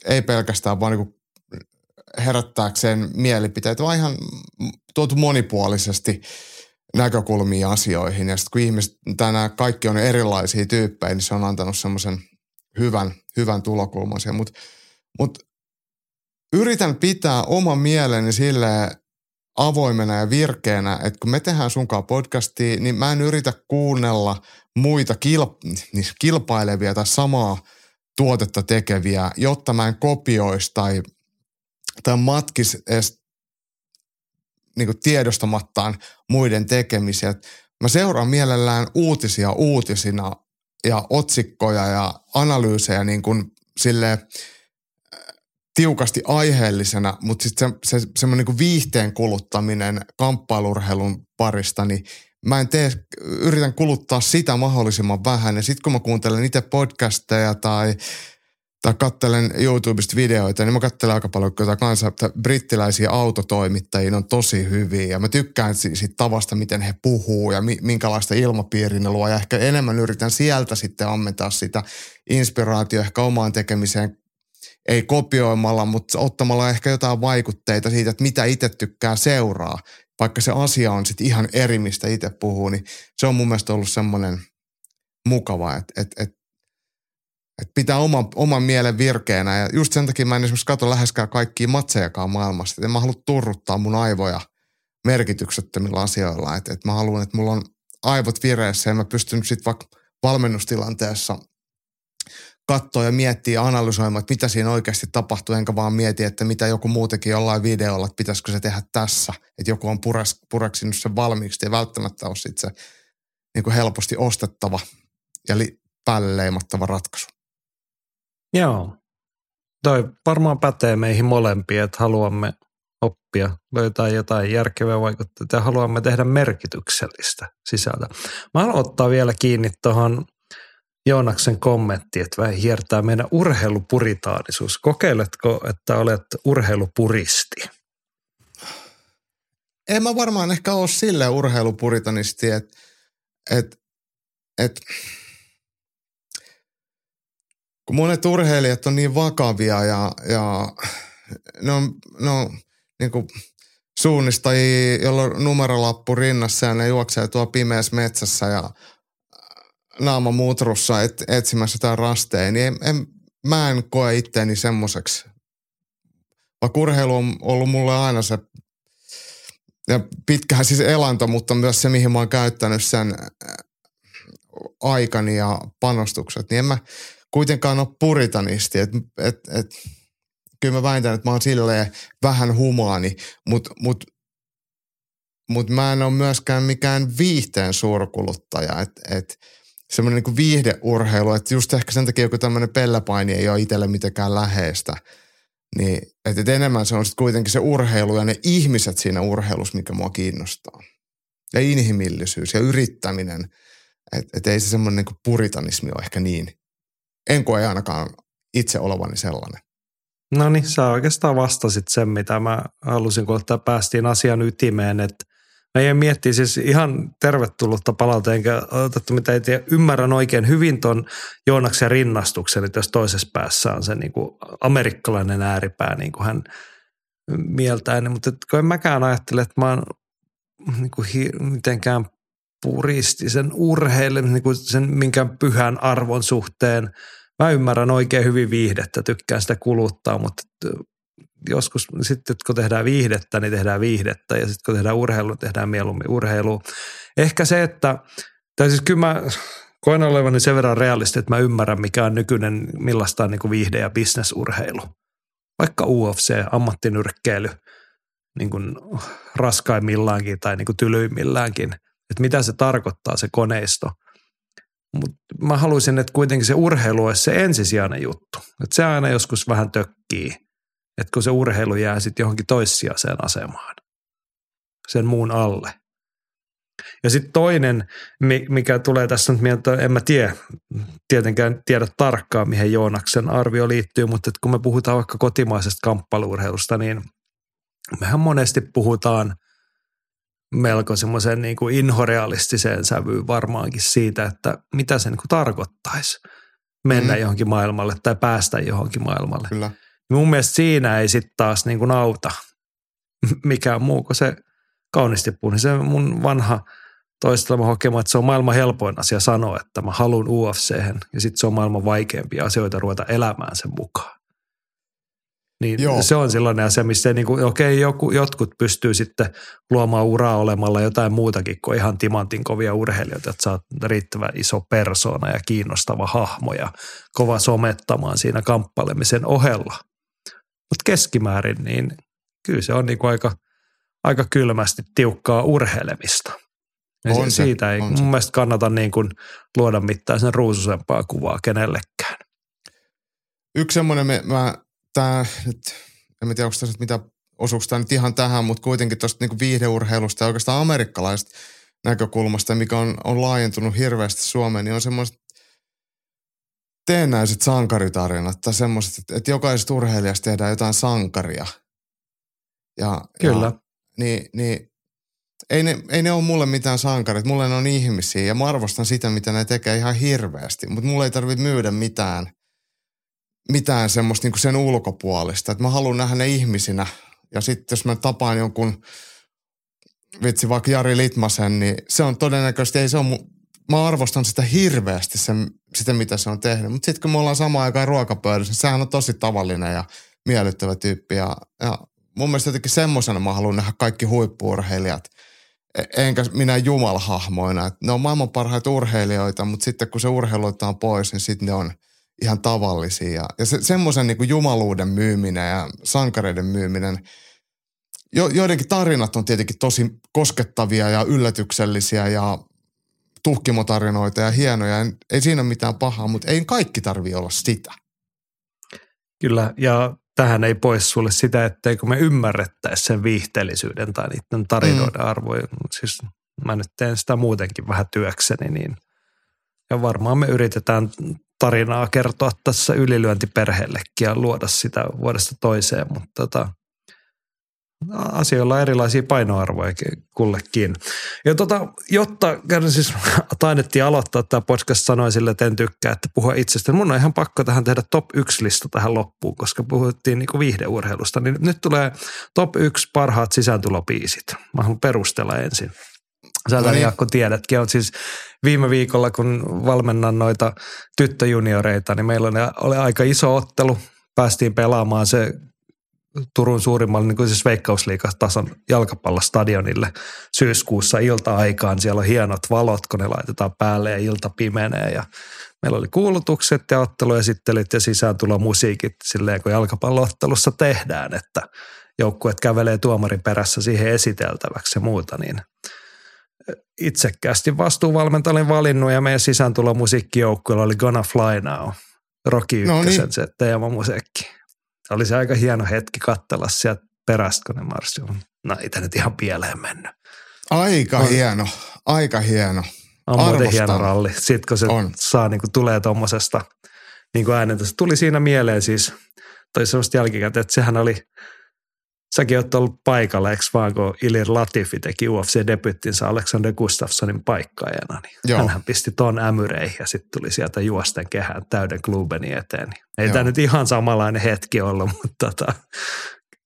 ei pelkästään vaan niin kuin herättääkseen mielipiteitä, vaan ihan tuotu monipuolisesti näkökulmia asioihin. Ja sitten kun ihmiset, nämä kaikki on erilaisia tyyppejä, niin se on antanut semmoisen hyvän, hyvän tulokulman siihen. Mutta mut, yritän pitää oman mieleni silleen avoimena ja virkeänä, että kun me tehdään sunkaan podcastia, niin mä en yritä kuunnella muita kilp- kilpailevia tai samaa tuotetta tekeviä, jotta mä en kopioisi tai, tai matkisi edes niin tiedostamattaan muiden tekemisiä. Mä seuraan mielellään uutisia uutisina ja otsikkoja ja analyysejä niin kuin silleen tiukasti aiheellisena, mutta sitten se, se, semmoinen niin viihteen kuluttaminen kamppailurheilun parista, niin mä en tee, yritän kuluttaa sitä mahdollisimman vähän. Ja sitten kun mä kuuntelen itse podcasteja tai, tai katselen YouTubesta videoita, niin mä katselen aika paljon jotain kansa, brittiläisiä autotoimittajia, on tosi hyviä. Ja mä tykkään siitä tavasta, miten he puhuu ja mi, minkälaista ilmapiiriä ne luo. Ja ehkä enemmän yritän sieltä sitten ammentaa sitä inspiraatioa ehkä omaan tekemiseen, ei kopioimalla, mutta ottamalla ehkä jotain vaikutteita siitä, että mitä itse tykkää seuraa, vaikka se asia on sitten ihan eri, mistä itse puhuu, niin se on mun mielestä ollut semmoinen mukava, että et, et, et pitää oman, oman mielen virkeänä. Ja just sen takia mä en esimerkiksi katso läheskään kaikkia matsejakaan maailmassa, että en mä halua turruttaa mun aivoja merkityksettömillä asioilla, että et mä haluan, että mulla on aivot vireessä ja mä pystyn sitten vaikka valmennustilanteessa katsoa ja miettiä ja analysoimaan, että mitä siinä oikeasti tapahtuu, enkä vaan mieti, että mitä joku muutenkin jollain videolla, että pitäisikö se tehdä tässä. Että joku on puras, puraksinut sen valmiiksi, ei välttämättä ole sitten se niin kuin helposti ostettava ja li- päälle leimattava ratkaisu. Joo. Toi varmaan pätee meihin molempiin, että haluamme oppia, löytää jotain järkevää vaikutteita ja haluamme tehdä merkityksellistä sisältöä. Mä haluan ottaa vielä kiinni tuohon Joonaksen kommentti, että vähän hiertää meidän urheilupuritaanisuus. Kokeiletko, että olet urheilupuristi? En mä varmaan ehkä ole silleen urheilupuritanisti, että et, et, kun monet urheilijat on niin vakavia ja, ja ne on, ne on niin kuin suunnistajia, jolla on numerolappu rinnassa ja ne juoksee tuolla pimeässä metsässä ja naama mutrussa et, etsimässä jotain rasteja, niin en, en, mä en koe itteeni semmoiseksi. Vaikka urheilu on ollut mulle aina se, ja pitkähän siis elanto, mutta myös se, mihin mä oon käyttänyt sen aikani ja panostukset, niin en mä kuitenkaan ole puritanisti. Et, et, et, kyllä mä väitän, että mä oon silleen vähän humaani, mutta mut, mut mä en ole myöskään mikään viihteen suurkuluttaja. Et, et, semmoinen niinku viihdeurheilu, että just ehkä sen takia joku tämmöinen pelläpaini ei ole itselle mitenkään läheistä. Niin, että et enemmän se on sitten kuitenkin se urheilu ja ne ihmiset siinä urheilussa, mikä mua kiinnostaa. Ja inhimillisyys ja yrittäminen. Että et ei se semmoinen niinku puritanismi ole ehkä niin. En koe ainakaan itse olevani sellainen. No niin, sä oikeastaan vastasit sen, mitä mä halusin, kun päästiin asian ytimeen, että meidän miettii siis ihan tervetullutta palautta, enkä otettu mitä ei tiedä. Ymmärrän oikein hyvin tuon Joonaksen rinnastuksen, eli tässä toisessa päässä on se niin kuin amerikkalainen ääripää, niin kuin hän mieltää. Mutta kun en mäkään ajattele, että mä oon niin kuin hi- mitenkään puristisen urheilun, niin kuin sen minkään pyhän arvon suhteen. Mä ymmärrän oikein hyvin viihdettä, tykkään sitä kuluttaa, mutta joskus sitten kun tehdään viihdettä, niin tehdään viihdettä ja sitten kun tehdään urheilua, tehdään mieluummin urheilua. Ehkä se, että, tai siis kyllä mä koen olevani sen verran realisti, että mä ymmärrän mikä on nykyinen, millaista on niin kuin viihde- ja bisnesurheilu. Vaikka U F C, ammattinyrkkeily, niin kuin raskaimmillaankin tai niin kuin tylyimmilläänkin, että mitä se tarkoittaa se koneisto. Mutta mä haluaisin, että kuitenkin se urheilu olisi se ensisijainen juttu. Että se aina joskus vähän tökkii, että kun se urheilu jää sitten johonkin toissijaiseen asemaan, sen muun alle. Ja sitten toinen, mikä tulee tässä nyt mieltä, en mä tiedä, tietenkään tiedä tarkkaan, mihin Joonaksen arvio liittyy, mutta kun me puhutaan vaikka kotimaisesta kamppailu-urheilusta, niin mehän monesti puhutaan melko semmoisen niin kuin inhorealistiseen sävyyn varmaankin siitä, että mitä se niin kuin tarkoittaisi mennä mm. johonkin maailmalle tai päästä johonkin maailmalle. Kyllä. Mun mielestä siinä ei sitten taas niin kuin auta mikään muu kuin se kaunisti puhuu. Niin se mun vanha toistelma hokema, että se on maailman helpoin asia sanoa, että mä haluan U F C:hen ja sitten se on maailman vaikeampia asioita ruveta elämään sen mukaan. Niin Joo. se on sellainen asia, missä niin kuin, okei, joku, jotkut pystyy sitten luomaan uraa olemalla jotain muutakin kuin ihan timantin kovia urheilijoita, että sä oot riittävän iso persoona ja kiinnostava hahmo ja kova somettamaan siinä kamppailemisen ohella. Mutta keskimäärin niin kyllä se on niin kuin aika, aika kylmästi tiukkaa urheilemista. Ja on se, siitä ei on mun se. mielestä kannata niin kuin luoda mitään sen ruususempaa kuvaa kenellekään. Yksi semmoinen me, mä... Tämä nyt, en tiedä, onko tässä nyt mitä, osuuko tämä nyt ihan tähän, mutta kuitenkin tuosta niinku viihdeurheilusta ja oikeastaan amerikkalaisesta näkökulmasta, mikä on, on laajentunut hirveästi Suomeen, niin on semmoiset teennäiset sankaritarinat tai semmoiset, että, että jokaisesta urheilijasta tehdään jotain sankaria. Ja, Kyllä. Ja, niin, niin ei, ne, ei ne ole mulle mitään sankarit, mulle ne on ihmisiä ja mä arvostan sitä, mitä ne tekee ihan hirveästi, mutta mulle ei tarvitse myydä mitään. mitään semmoista niinku sen ulkopuolista. Että mä haluan nähdä ne ihmisinä. Ja sitten jos mä tapaan jonkun, vitsi vaikka Jari Litmasen, niin se on todennäköisesti, ei se on mu- mä arvostan sitä hirveästi, sen, sitä mitä se on tehnyt. Mutta sitten kun me ollaan samaan aikaan ruokapöydässä, niin sehän on tosi tavallinen ja miellyttävä tyyppi. Ja, ja mun mielestä jotenkin semmoisena mä haluan nähdä kaikki huippu-urheilijat. Enkä minä jumalhahmoina. Et ne on maailman parhaita urheilijoita, mutta sitten kun se urheilutaan pois, niin sitten ne on ihan tavallisia. Ja se, semmoisen niin kuin jumaluuden myyminen ja sankareiden myyminen. Jo, joidenkin tarinat on tietenkin tosi koskettavia ja yllätyksellisiä ja tuhkimotarinoita ja hienoja. En, ei siinä ole mitään pahaa, mutta ei kaikki tarvitse olla sitä. Kyllä, ja tähän ei pois sulle sitä, etteikö me ymmärrettäisi sen viihteellisyyden tai niiden tarinoiden mm. arvoja. Siis mä nyt teen sitä muutenkin vähän työkseni, niin ja varmaan me yritetään tarinaa kertoa tässä ylilyöntiperheellekin ja luoda sitä vuodesta toiseen, mutta tota, asioilla on erilaisia painoarvoja kullekin. Ja tota, jotta siis taidettiin aloittaa tämä podcast, sanoin sille, että en tykkää, että puhua itsestä. Mun on ihan pakko tähän tehdä top yksi -lista tähän loppuun, koska puhuttiin niinku viihdeurheilusta. Niin nyt tulee top yksi parhaat sisääntulobiisit. Mä haluan perustella ensin. Sä tämän, Jaakko, tiedätkin. On siis viime viikolla, kun valmennan noita tyttöjunioreita, niin meillä oli aika iso ottelu. Päästiin pelaamaan se Turun suurimmalle, niin kuin siis Veikkausliigatason jalkapallostadionille syyskuussa ilta-aikaan. Siellä on hienot valot, kun ne laitetaan päälle ja ilta pimenee. Ja meillä oli kuulutukset ja otteluesittelit ja sisääntulomusiikit silleen, kun jalkapalloottelussa tehdään, että joukkueet kävelee tuomarin perässä siihen esiteltäväksi ja muuta, niin itsekkäästi vastuuvalmentaja olin valinnut ja meidän sisääntulomusiikkijoukkueella oli Gonna Fly Now, Rocky no Ykkösen niin. Se teemamusiikki. Oli se aika hieno hetki katsella sieltä perästä, kun ne marssi on. No ei tämä nyt ihan pieleen mennyt. Aika on, hieno, aika hieno. On arvostan. Muuten hieno ralli. Sitten kun se on. Saa, niin kuin tulee tuommoisesta niin äänentä. Se tuli siinä mieleen siis, tai semmoista jälkikäteen, että sehän oli, säkin oot ollut paikalla, eikö vaan, kun Ilir Latifi teki U F C-debyyttinsä Alexander Gustafssonin paikkaajana. Niin hänhän pisti ton ämyreihin ja sitten tuli sieltä juosten kehään täyden Klubeni eteen. Ei tämä nyt ihan samanlainen hetki ollut, mutta tota,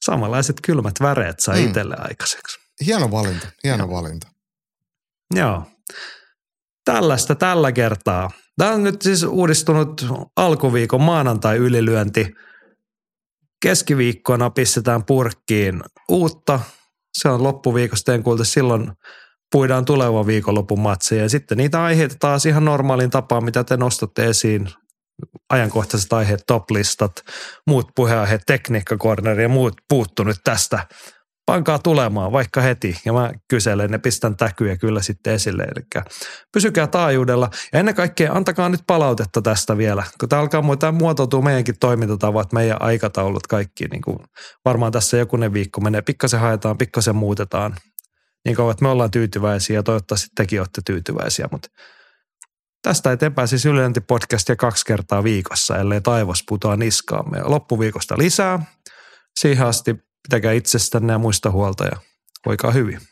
samanlaiset kylmät väreet sai mm. itselle aikaiseksi. Hieno valinta, hieno Joo. valinta. Joo. Tällaista tällä kertaa. Tämä on nyt siis uudistunut alkuviikon maanantai-ylilyönti. Keskiviikkona pistetään purkkiin uutta. Se on loppuviikosta, en kuulta silloin puidaan tulevan viikonlopun matseja. Ja sitten niitä aiheita taas ihan normaalin tapaan, mitä te nostatte esiin. Ajankohtaiset aiheet, toplistat, muut puheenaiheet, tekniikkakorneri ja muut puuttu nyt tästä. Pankaa tulemaan vaikka heti. Ja mä kyselen ja pistän täkyjä kyllä sitten esille. Eli pysykää taajuudella. Ja ennen kaikkea antakaa nyt palautetta tästä vielä. Kun tämä alkaa muuten muotoutua meidänkin toimintatavat, meidän aikataulut kaikki. Niin kuin varmaan tässä jokunen viikko menee. Pikkasen haetaan, pikkasen muutetaan. Niin kauan, että me ollaan tyytyväisiä ja toivottavasti tekin olette tyytyväisiä. Mutta tästä eteenpäin siis ylilöintipodcastia kaksi kertaa viikossa, ellei taivas putoa niskaamme. Loppuviikosta lisää. Siihen asti pitäkää itsestänne ja muista huolta ja voikaa hyvin.